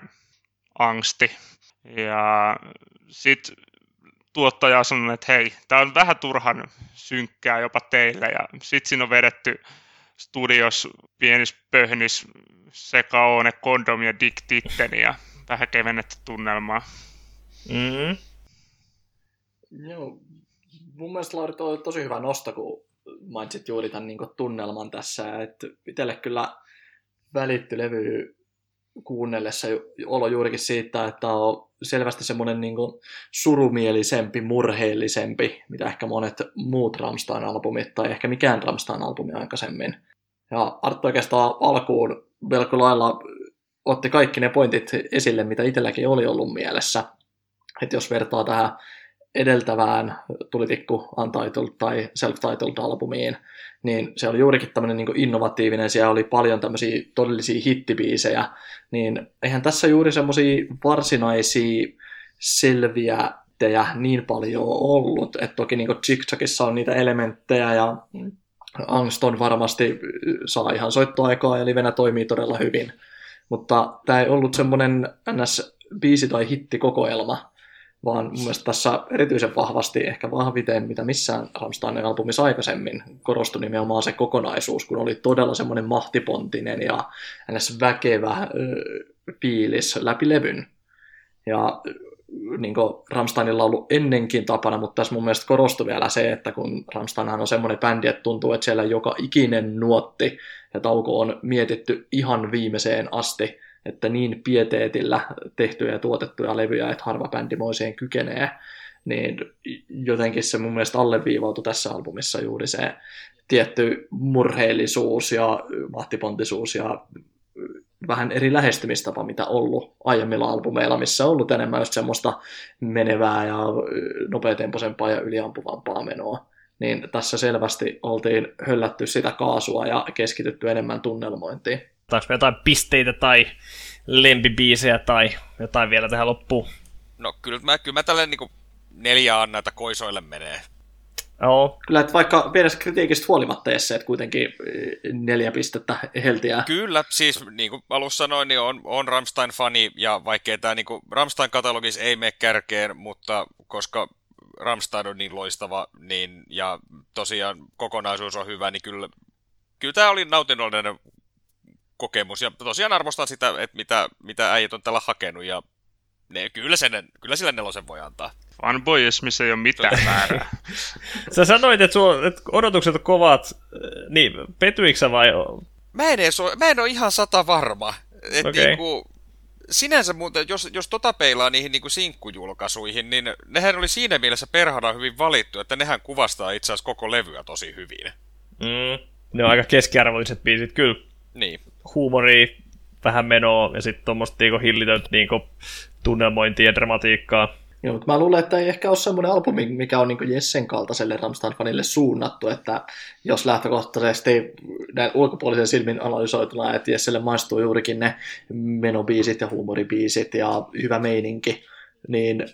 angsti. Ja sit tuottaja on sanonut, että hei, tää on vähän turhan synkkää jopa teille. Ja sit siinä on vedetty studios pienis pöhnis sekaone, kondom ja Dick Titten ja vähän kevennetty tunnelmaa. Mm-hmm. Joo, mun mielestä Lauri toi tosi hyvä nosto, kun mainitsit juuri tämän niin tunnelman tässä. Että itselle kyllä välitty levy kuunnellessa olo juurikin siitä, että on selvästi semmoinen niin surumielisempi, murheellisempi, mitä ehkä monet muut Rammstein-albumit tai ehkä mikään Rammstein-albumi aikaisemmin. Ja Arttu oikeastaan alkuun melko lailla otti kaikki ne pointit esille, mitä itselläkin oli ollut mielessä. Että jos vertaa tähän edeltävään Tulitikku Untitled tai Self-Titled-albumiin, niin se oli juurikin tämmöinen niin innovatiivinen, siellä oli paljon tämmöisiä todellisia hittibiisejä, niin eihän tässä juuri semmoisia varsinaisia selviä tejä niin paljon ollut. Että toki niin Chick-Chackissa on niitä elementtejä ja Angston varmasti saa ihan soittoaikaa, eli Venä toimii todella hyvin. Mutta tämä ei ollut semmoinen NS-biisi- tai hittikokoelma, vaan mun mielestä tässä erityisen vahvasti, ehkä vahviten, mitä missään Rammsteinin albumissa aikaisemmin korostui nimenomaan se kokonaisuus, kun oli todella semmoinen mahtipontinen ja NS-väkevä fiilis läpi levyn. Ja niin kuin Rammsteinilla on ollut ennenkin tapana, mutta tässä mun mielestä korostui vielä se, että kun Rammsteinhan on semmoinen bändi, että tuntuu, että siellä joka ikinen nuotti ja tauko on mietitty ihan viimeiseen asti, että niin pieteetillä tehtyjä ja tuotettuja levyjä, että harva bändimoiseen kykenee, niin jotenkin se mun mielestä alleviivautui tässä albumissa juuri se tietty murheellisuus ja mahtipontisuus ja vähän eri lähestymistapa, mitä ollut aiemmilla albumeilla, missä on ollut enemmän just semmoista menevää ja nopeatempoisempaa ja yliampuvampaa menoa. Niin tässä selvästi oltiin höllätty sitä kaasua ja keskitytty enemmän tunnelmointiin. Otaanko me jotain pisteitä tai lempibiisejä tai jotain vielä tähän loppuun? No kyllä mä tälleen niinku 4 annaita koisoille menee. Joo. Kyllä, että vaikka pienestä kritiikistä huolimatta esseet kuitenkin 4 pistettä heltiää. Kyllä, siis niin kuin alussa sanoin, niin on Rammstein-fani, ja vaikkei tämä niin Rammstein-katalogissa ei mene kärkeen, mutta koska Rammstein on niin loistava, niin, ja tosiaan kokonaisuus on hyvä, niin kyllä tämä oli nautinnollinen kokemus, ja tosiaan arvostan sitä, että mitä äijät on tällä hakenut, ja ne, kyllä sillä 4 voi antaa. Fanboyismissa ei ole mitään määrää. Sä sanoit, että odotukset on kovat, niin petyikö vai? Mä en ole ihan 100 varma. Et okay. Niinku, sinänsä muuten, jos tota peilaa niihin niinku sinkkujulkaisuihin, niin nehän oli siinä mielessä perhana hyvin valittu, että nehän kuvastaa itse asiassa koko levyä tosi hyvin. Ne on aika keskiarvoiset biisit, kyllä. Niin. Huumoria, vähän menoa ja sitten tuommoista niinku hillitöntä niinku tunnelmointia ja dramatiikkaa. Joo, mutta mä luulen, että ei ehkä ole semmoinen albumi, mikä on niin Jessen kaltaiselle Rammstein-fanille suunnattu, että jos lähtökohtaisesti näin ulkopuolisen silmin analysoituna, että Jesselle maistuu juurikin ne menobiisit ja huumoribiisit ja hyvä meininki, niin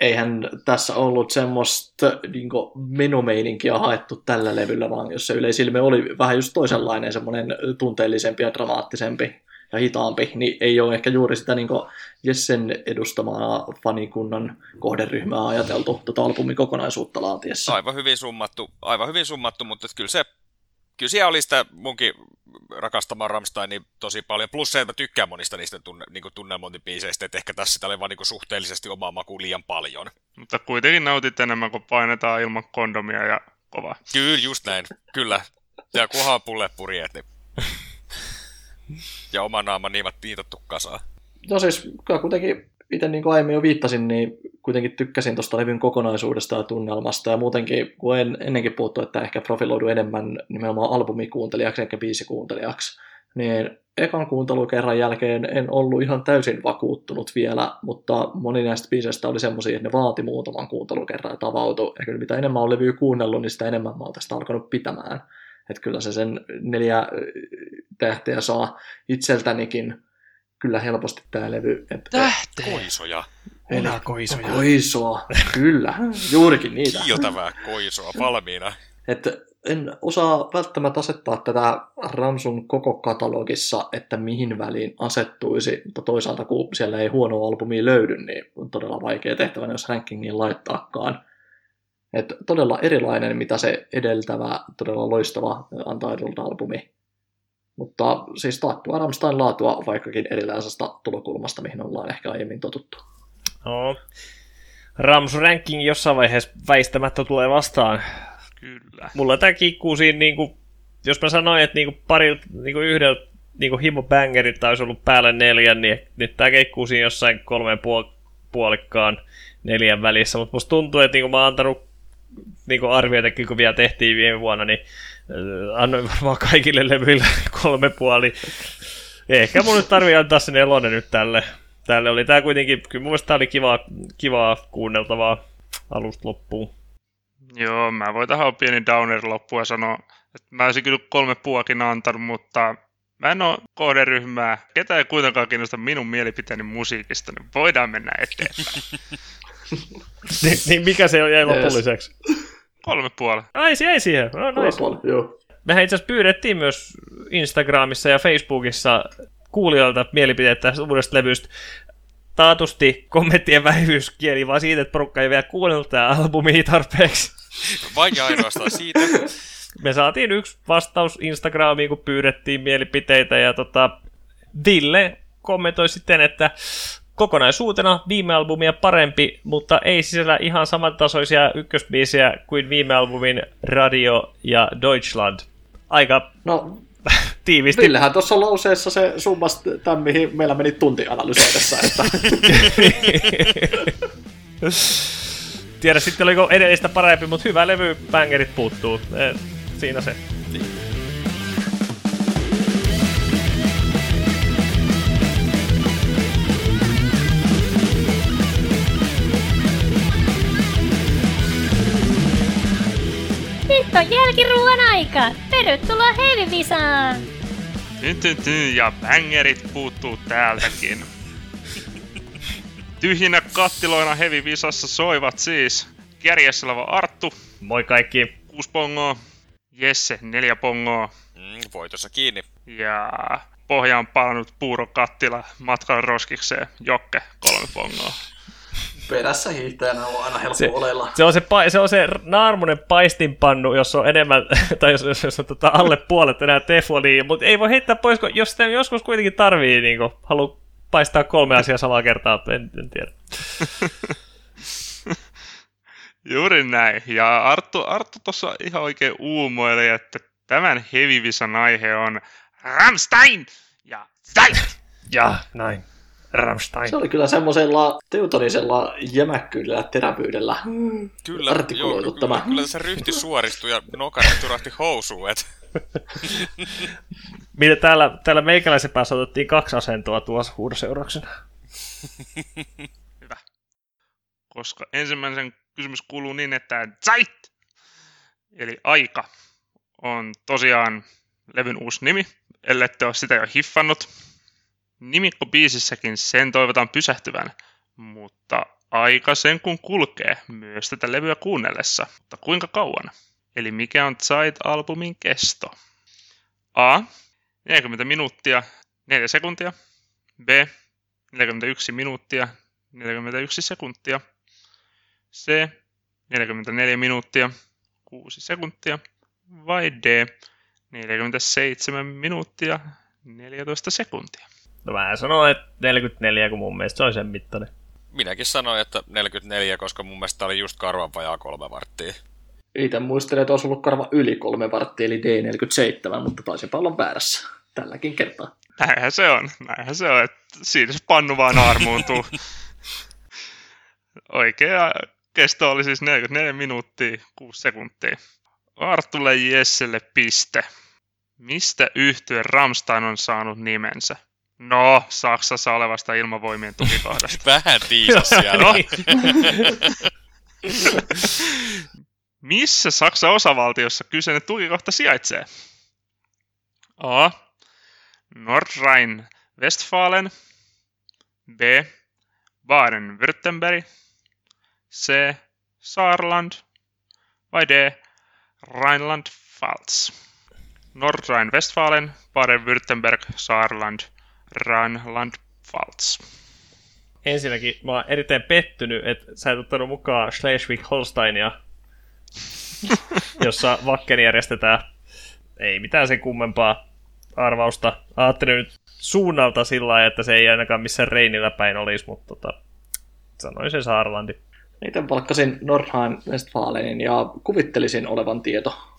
eihän tässä ollut semmoista niin menomeininkiä haettu tällä levyllä, vaan jos se yleisilme oli vähän just toisenlainen, semmoinen tunteellisempi ja dramaattisempi ja hitaampi, niin ei ole ehkä juuri sitä niin Jessen edustamaa fanikunnan kohderyhmää ajateltu tuota albumin kokonaisuutta laatiessa. Aivan hyvin summattu, mutta kyllä siellä oli sitä munkin rakastamaan Rammsteinia tosi paljon, plus se, että mä tykkään monista niistä niin tunnelmointibiiseistä, että ehkä tässä sitä oli vaan niin suhteellisesti omaa makuun liian paljon. Mutta kuitenkin nautit enemmän, kun painetaan ilman kondomia ja kovaa. Kyllä, just näin, kyllä. Ja kunhan pulle purjeet, niin... Ja oma naama niivät tiitattu kasaan. No siis, kyllä kuitenkin itse niin kuin aiemmin jo viittasin, niin kuitenkin tykkäsin tuosta levyn kokonaisuudesta ja tunnelmasta. Ja muutenkin, kun ennenkin puhuttu, että ehkä profiloidu enemmän nimenomaan albumikuuntelijaksi eikä biisikuuntelijaksi, niin ekan kuuntelukerran jälkeen en ollut ihan täysin vakuuttunut vielä, mutta moni näistä biiseistä oli semmoisia, että ne vaati muutaman kuuntelukerran ja tavautui. Ja kyllä mitä enemmän on levyä kuunnellut, niin sitä enemmän mä oon tästä alkanut pitämään. Että kyllä se sen 4 tähteä saa itseltänikin kyllä helposti tää levy. Tähteä? Koisoja. Enää koisoja. Koisoa, kyllä. Juurikin niitä. Kiiltävää koisoa valmiina. Että en osaa välttämättä asettaa tätä Ramsun koko katalogissa, että mihin väliin asettuisi, mutta toisaalta kun siellä ei huonoa albumia löydy, niin on todella vaikea tehtävänä, jos rankingiin laittaakaan. Että todella erilainen, mitä se edeltävä, todella loistava Untitled-albumi. Mutta siis taattua Rammstein laatua, vaikkakin erilaisesta tulokulmasta, mihin ollaan ehkä aiemmin totuttu. No. Ramsu-ranking jossain vaiheessa väistämättä tulee vastaan. Kyllä. Mulla tämä kikkuu siinä, niinku, jos mä sanoin, että niinku pari, niinku yhdeltä niinku himo-bängerit olisi ollut päälle 4, niin nyt tämä kikkuu siinä jossain 3,5 4 välissä. Mutta musta tuntuu, että niinku mä oon antanut niinku arvioitakin, kun vielä tehtiin viime vuonna, niin annoin varmaan kaikille levyille 3,5. Ehkä mun nyt tarvii antaa sen 4 nyt tälle. Tälle oli tää kuitenkin, kyllä mun mielestä tää oli kivaa kuunneltavaa alusta loppuun. Joo, mä voin tähän pieni downer loppuun ja sanoa, että mä olisin kyllä 3,5 antanut, mutta mä en oo kohderyhmää. Ketä ei kuitenkaan kiinnosta minun mielipiteeni musiikista, niin voidaan mennä eteenpäin. Niin mikä se jäi lopulliseksi? 3,5. Ai, se jäi siihen. No, 3,5, joo. Mehän itse asiassa pyydettiin myös Instagramissa ja Facebookissa kuulijoilta mielipiteitä uudesta levystä. Taatusti kommenttien vähyys kieli vaan siitä, että porukka ei vielä kuunnellut tää albumia tarpeeksi. Vain ja ainoastaan siitä. Me saatiin 1 vastaus Instagramiin, kun pyydettiin mielipiteitä, ja Ville kommentoi sitten, että kokonaisuutena viime albumia parempi, mutta ei sisällä ihan samantasoisia ykkösbiisejä kuin viime albumin Radio ja Deutschland. Aika tiivisti. Villehän tuossa lauseessa se summas tämän, mihin meillä meni tunti analysoidessa. Että... Tiedä sitten oliko edellistä parempi, mutta hyvä levy, bängerit puuttuu. Siinä se. on jälkiruuan aika! Tervetuloa Heavy-Visaan! Ja bängerit puuttuu täältäkin. Tyhjinä kattiloina Heavy-Visassa soivat siis kärjessä oleva Arttu. Moi kaikki! 6 pongoa. Jesse 4 pongoa. Voitossa kiinni. Ja pohjaan palannut puurokattila matkan roskikseen. Jokke 3 pongoa. Perässä hiihtäjänä on aina helppo olella. Se on se naarmunen paistinpannu, jos on enemmän, tai jos on alle puolet enää teflonia, mutta ei voi heittää pois, jos sitä joskus kuitenkin tarvii, niin kun haluaa paistaa 3 asiaa samaa kertaa, en tiedä. Juuri näin. Ja Arttu tuossa ihan oikein uumoili, että tämän Heavy-Visan aihe on Rammstein ja Zeit! Ja näin. Rammstein. Se oli kyllä semmoisella teutonisella jämäkkyydellä, terävyydellä kyllä, artikuloitu tämä. Kyllä se ryhti suoristui ja nokana turahti housuun. Miten täällä meikäläisen päässä otettiin 2 asentoa tuossa huudoseurauksena? Hyvä. Koska ensimmäisen kysymys kuuluu niin, että Zeit, eli aika, on tosiaan levyn uusi nimi, ellette ole sitä jo hiffannut. Nimikko biisissäkin sen toivotaan pysähtyvän, mutta aika sen kun kulkee myös tätä levyä kuunnellessa, mutta kuinka kauan? Eli mikä on Zeit-albumin kesto? A. 40 minuuttia, 4 sekuntia. B. 41 minuuttia, 41 sekuntia. C. 44 minuuttia, 6 sekuntia. Vai D. 47 minuuttia, 14 sekuntia. No mä sanoin, että 44, kun mun mielestä se on sen mittainen. Minäkin sanoin, että 44, koska mun mielestä oli just karvan vajaa 3 varttia. Itse muistelen, että olisi ollut karva yli 3 varttia, eli D47, mutta taisinpa olla väärässä tälläkin kertaa. Näinhän se on, että siinä se pannu vaan armuuntuu. Oikea kesto oli siis 44 minuuttia, 6 sekuntia. Artulle Jesselle piste. Mistä yhtye Rammstein on saanut nimensä? No, Saksassa olevasta ilmavoimien tukikohdasta. Vähän tiisas siellä. No. Missä Saksan osavaltiossa kyseinen tukikohta sijaitsee? A. Nordrhein-Westfalen. B. Baden-Württemberg. C. Saarland. Vai D. Rheinland-Pfalz. Nordrhein-Westfalen, Baden-Württemberg, Saarland. Rheinland-Pfalz. Ensinnäkin mä oon erittäin pettynyt, että sä et ottanut mukaan Schleswig-Holsteinia, jossa Wacken järjestetään. Ei mitään sen kummempaa arvausta. Ajattelin nyt suunnalta sillä lailla, että se ei ainakaan missään Reinillä päin olisi, mutta sanoin sen Saarlandi. Niitä palkkasin Nordrhein-Westfalenin ja kuvittelisin olevan tieto.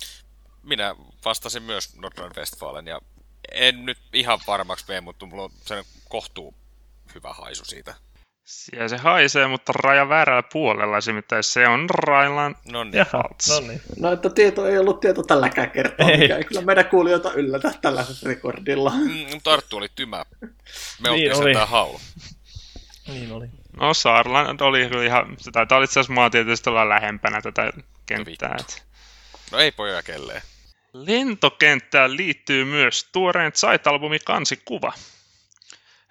Minä vastasin myös Nordrhein-Westfalen ja en nyt ihan varmaksi mene, mutta mulla on kohtuu hyvä haisu siitä. Siellä se haisee, mutta raja väärällä puolella esimerkiksi se on Railan. Noniin. No, että tieto ei ollut tieto tälläkään kertaa, mikä ei kyllä meidän kuulijoita yllätä tällaisella rekordilla. Mutta Arttu oli tymä. Me oltiin sen tää haulu. Niin oli. No Saarland oli kyllä ihan, se taitaa olla itse asiassa maantieteellisesti olla lähempänä tätä kenttää. No ei pojoja kelleen. Lentokenttään liittyy myös tuoreen Zeit-albumin kansikuva.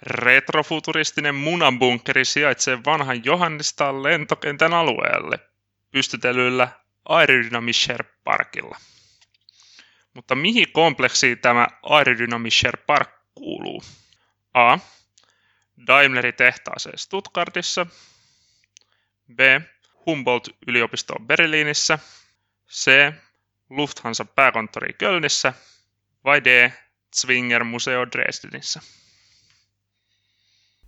Retrofuturistinen munanbunkeri sijaitsee vanhan Johannistaan lentokentän alueelle, pystytelyllä Aerodynamischer Parkilla. Mutta mihin kompleksiin tämä Aerodynamischer Park kuuluu? A. Daimlerin tehtaaseen Stuttgartissa. B. Humboldt-yliopistoon Berliinissä. C. Lufthansa pääkonttori Kölnissä. Vai D. Zwinger-museo Dresdenissä.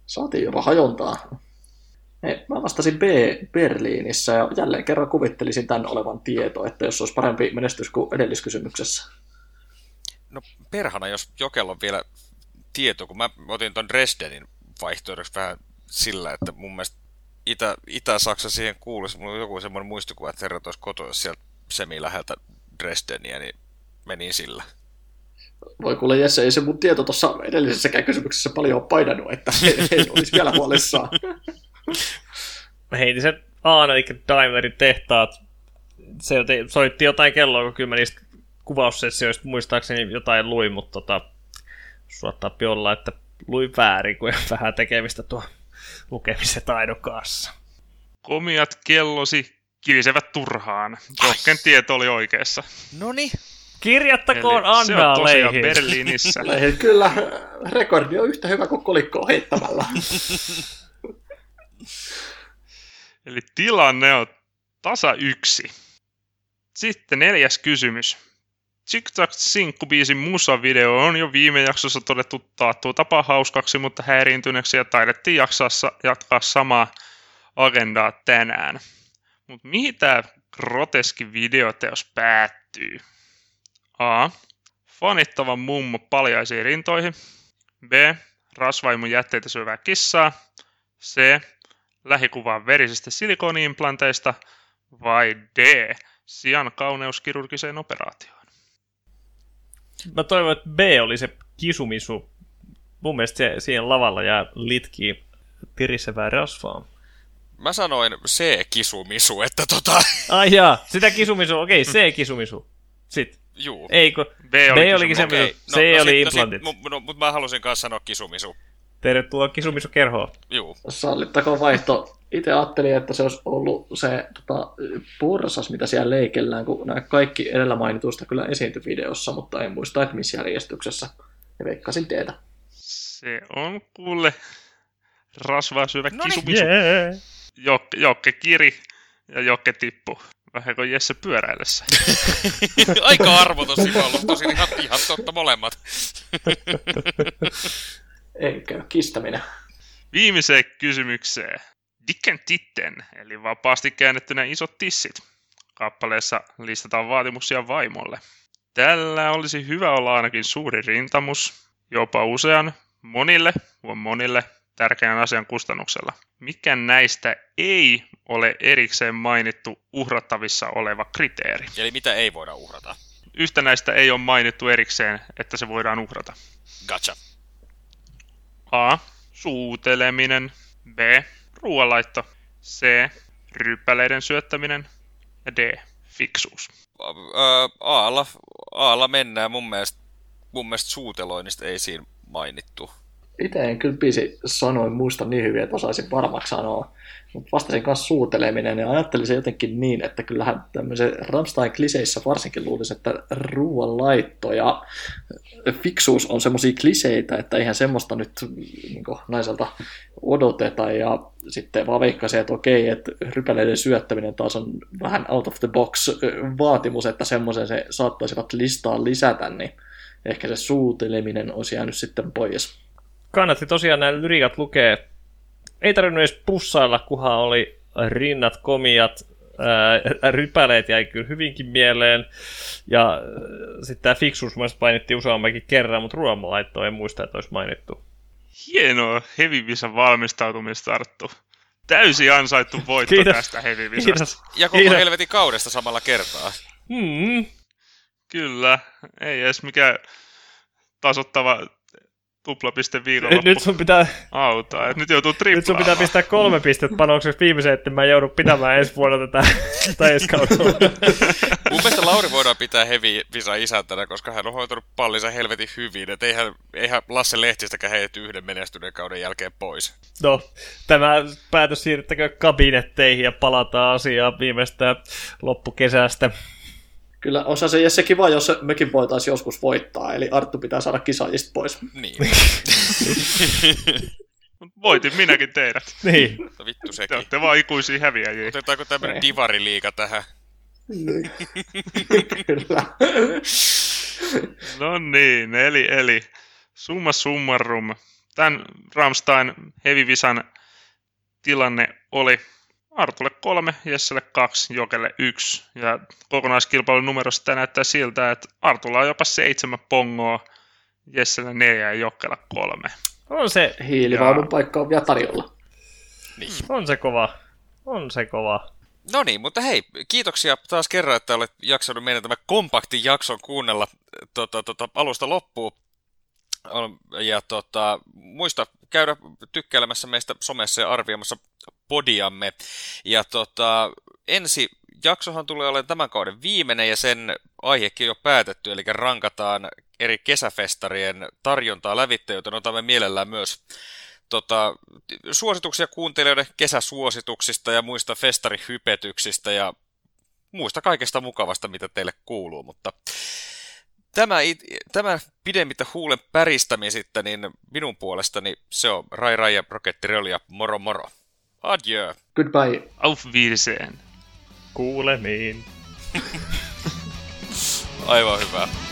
Saatiin jopa hajontaa. Mä vastasin B. Berliinissä ja jälleen kerran kuvittelisin tämän olevan tieto, että jos olisi parempi menestys kuin edelliskysymyksessä. No perhana, jos Jokella on vielä tieto, kun mä otin ton Dresdenin vaihtoehdoksi vähän sillä, että mun mielestä Itä-Saksa siihen kuulisi. Mulla on joku semmoinen muistikuva, että herrat olisi kotoa, jos sieltä semi läheltä Dresdeniä, niin menin sillä. Voi kuule Jesse, ei se mun tieto tuossa edellisessäkään kysymyksessä paljon ole painanut, että ei olisi vielä huolissaan. Mä heitin sen A, eli Daimlerin tehtaat se soitti jotain kelloa, kun niistä kuvaussessioista muistaakseni jotain luin, mutta suottaa olla, että luin väärin, kun vähän tekemistä tuo lukemisen taidon kanssa. Komiat kellosi kilisevät turhaan. Rohken tieto oli oikeassa. Noniin. Kirjattakoon Annaaleihin. Se on tosiaan Berliinissä. Kyllä, rekordi on yhtä hyvä kuin kolikkoa heittämällä. Eli tilanne on tasa 1. Sitten 4. kysymys. Tic-tac-sinkku-biisin musavideo on jo viime jaksossa todettu taattua tapaa hauskaksi, mutta häiriintyneeksi ja taidettiin jatkaa samaa agendaa tänään. Mutta mihin tämä groteski videoteos päättyy? A. Fanittava mummo paljaisiin rintoihin. B. Rasvaimun jätteitä syövää kissaa. C. Lähikuvaa verisistä silikoniimplanteista. Vai D. Sian kauneuskirurgiseen operaatioon. Mä toivon, että B oli se kisumisu. Mun mielestä se siihen lavalla jää litkii pirisevää rasvaa. Mä sanoin C-kisumisu, että Ai jaa, sitä kisumisu, okei, C-kisumisu. Sitten. Juu. Eikö? B olikin se, okay. C oli implantit. No, mutta mä halusin kanssa sanoa kisumisu. Tervetuloa kisumisu-kerhoon. Juu. Sallittakoon vaihto. Itse ajattelin, että se olisi ollut se porsas, mitä siellä leikellään, kun nämä kaikki edellä mainituista kyllä esiintyi videossa, mutta en muista, että missä järjestyksessä. Ja veikkasin teitä. Se on kuule rasvaa syövä kisumisu. Yeah. Jokke kiri ja Jokke tippu. Vähän kuin Jesse pyöräillessä. Aika arvoton siinä ollut. Tosi ihan totta molemmat. Ei käy kistäminen. Viimeiseen kysymykseen. Dicken titten, eli vapaasti käännettynä isot tissit. Kappaleessa listataan vaatimuksia vaimolle. Tällä olisi hyvä olla ainakin suuri rintamus. Jopa usean, monille, tärkeän asian kustannuksella. Mikä näistä ei ole erikseen mainittu uhrattavissa oleva kriteeri? Eli mitä ei voida uhrata? Yhtä näistä ei ole mainittu erikseen, että se voidaan uhrata. Gotcha. A. Suuteleminen. B. Ruoanlaitto. C. Ryppäleiden syöttäminen. Ja D. Fiksuus. Aalla mennään. Mun mielestä suuteloinnista ei siinä mainittu. Itse en kyllä biisi sanoin muista niin hyvin, että osaisin varmaksi sanoa. Mutta vastasin kanssa suuteleminen ja ajattelin se jotenkin niin, että kyllähän tämmöisen Rammstein-kliseissä varsinkin luulisin, että ruoanlaitto ja fiksuus on semmoisia kliseitä, että eihän semmoista nyt niin kuin, naiselta odoteta. Ja sitten vaan veikkasin, että okei, että rypäleiden syöttäminen taas on vähän out of the box vaatimus, että semmoisen se saattaisivat listaan lisätä, niin ehkä se suuteleminen olisi jäänyt sitten pois. Kannatti tosiaan nämä lyriikat lukee. Ei tarvinnut edes pussailla, kunhan oli rinnat, komiat, rypäleet jäi kyllä hyvinkin mieleen. Ja sitten tämä fiksuus mainittiin useammankin kerran, mutta ruoanlaittoa en muista, että olisi mainittu. Hienoa Heavy-Visan valmistautumistarttu. Täysin ansaittu voitto tästä Heavy-Visasta. Ja koko helvetin kaudesta samalla kertaa. Mm. Kyllä, ei edes mikään tasoittava... Tuplapiste viikonloppu. Nyt sun pitää autaa, että nyt joutuu triplaamaan. Nyt sun pitää pistää 3 pistettä panokseksi viimeiseen, että mä joudun pitämään ensi vuonna tätä tai ensi kautta. Mun mielestä Lauri voidaan pitää Heavy-Visan isäntänä, koska hän on hoitanut pallinsa helvetin hyvin. Että eihän Lasse Lehtistäkään heitetty yhden menestyneen kauden jälkeen pois. No, tämä päätös siirryttäköön kabinetteihin ja palataan asiaan viimeistään loppukesästä. Kyllä osa se ja se kiva, jos mekin voitaisiin joskus voittaa, eli Arttu pitää saada kisaajista pois. Niin. Voitin minäkin teidät. Niin. Mutta vittu sekin. Te olette vaan ikuisia häviäjiä. Otetaanko tämmöinen divariliiga tähän? Niin. Kyllä. No niin, eli summa summarum. Tämän Rammstein Heavy-Visan tilanne oli... Artulle 3, Jesselle 2, Jokelle 1. Ja kokonaiskilpailun numerosta tämä näyttää siltä, että Artulla on jopa 7 pongoa, Jesselle 4 ja Jokella 3. On se hiilivaunun paikka on vielä tarjolla. Niin. On se kova. No niin, mutta hei, kiitoksia taas kerran, että olet jaksanut meidän tämän kompaktin jakson kuunnella alusta loppuun. Ja muista käydä tykkäilemässä meistä somessa ja arvioimassa podiamme. Ja ensi jaksohan tulee olemaan tämän kauden viimeinen ja sen aihekin on jo päätetty, eli rankataan eri kesäfestarien tarjontaa lävitse, joten otamme mielellään myös suosituksia kuuntelijoiden kesäsuosituksista ja muista festarihypetyksistä ja muista kaikesta mukavasta, mitä teille kuuluu, mutta tämä pidemmittä huulen päristäminen sitten, niin minun puolestani se on Rai ja Roketti Reolia, moro moro. Adieu. Goodbye. Auf Wiedersehen. Kuulemiin. Aivan hyvä.